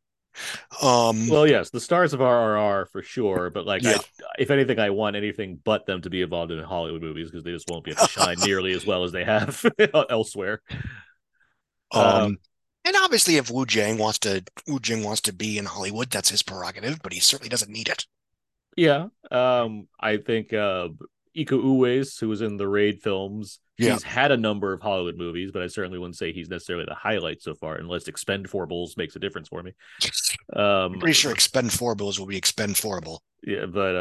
Well, yes, the stars of RRR for sure, but if anything, I want anything but them to be involved in Hollywood movies because they just won't be able to shine nearly as well as they have elsewhere. And obviously, if Wu Jing wants to be in Hollywood, that's his prerogative, but he certainly doesn't need it. Yeah, I think Iko Uwais, who was in the Raid films, he's had a number of Hollywood movies, but I certainly wouldn't say he's necessarily the highlight so far, unless Expendables makes a difference for me. I'm pretty sure Expendables will be Expendable. Yeah, but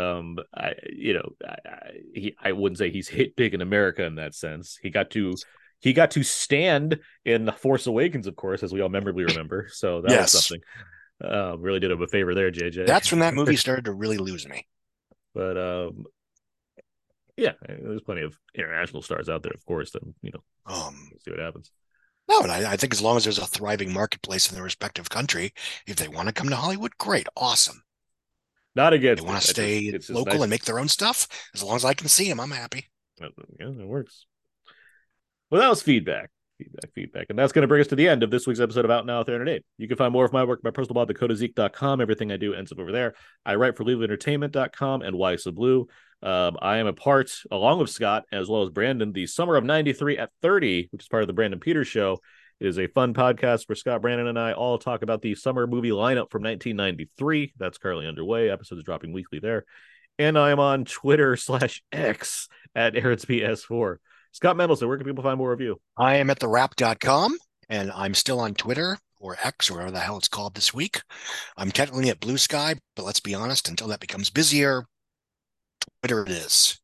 I wouldn't say he's hit big in America in that sense. He got to stand in The Force Awakens, of course, as we all memorably remember. So that was something. Really did him a favor there, JJ. That's when that movie started to really lose me. But there's plenty of international stars out there, of course. Then we'll see what happens. No, and I think as long as there's a thriving marketplace in their respective country, if they want to come to Hollywood, great, awesome. Not against. They want to stay local and make their own stuff. As long as I can see them, I'm happy. Yeah, it works. Well, that was feedback. And that's going to bring us to the end of this week's episode of Out Now with Aaron and Abe. You can find more of my work at my personal blog, thecodazeek.com. Everything I do ends up over there. I write for LegalEntertainment.com and Why So Blue. I am a part, along with Scott, as well as Brandon, the Summer of 93 at 30, which is part of the Brandon Peters Show. It is a fun podcast where Scott, Brandon, and I all talk about the summer movie lineup from 1993. That's currently underway. Episodes dropping weekly there. And I am on Twitter /X at Aaron'sPS4. Scott Mendelson, where can people find more of you? I am at therap.com, and I'm still on Twitter or X or whatever the hell it's called this week. I'm technically at Blue Sky, but let's be honest, until that becomes busier, Twitter it is.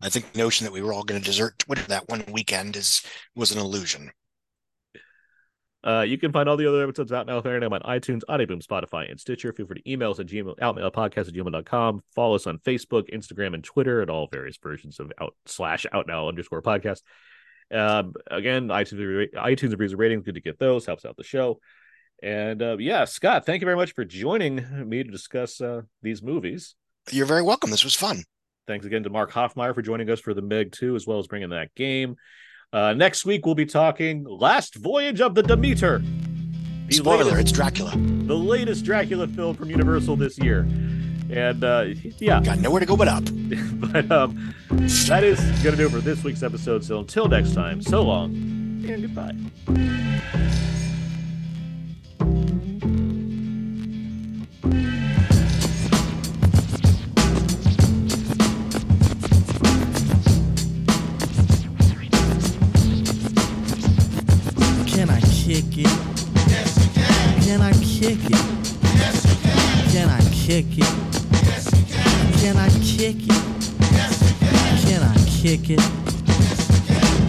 I think the notion that we were all going to desert Twitter that one weekend was an illusion. You can find all the other episodes Out Now with Aaron on iTunes, Audioboom, Spotify, and Stitcher. Feel free to email us at outnowpodcast@gmail.com. Follow us on Facebook, Instagram, and Twitter at all various versions of /outnow_podcast. Again, iTunes reviews and ratings, good to get those. Helps out the show. And Scott, thank you very much for joining me to discuss these movies. You're very welcome. This was fun. Thanks again to Mark Hofmeyer for joining us for the Meg 2, as well as bringing that game. Next week, we'll be talking Last Voyage of the Demeter. It's Dracula. The latest Dracula film from Universal this year. And, got nowhere to go but up. But that is going to do it for this week's episode. So until next time, so long and goodbye. Kick it. Yes, you can. Can I kick it? Yes, you can. Can I kick it?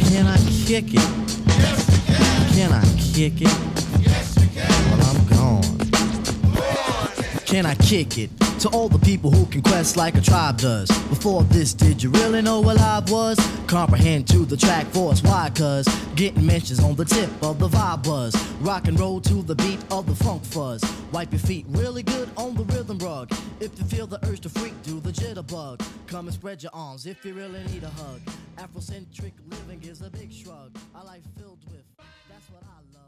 Can I kick it? Yes, you can. Can I kick it? Yes, you can. Well, I'm gone. Can I kick it? To all the people who can quest like a tribe does. Before this, did you really know what I was? Comprehend to the track force, why? Cuz getting mentions on the tip of the vibe buzz. Rock and roll to the beat of the funk fuzz. Wipe your feet really good on the rhythm rug. If you feel the urge to freak, do the jitterbug. Come and spread your arms if you really need a hug. Afrocentric living is a big shrug. A life filled with, that's what I love.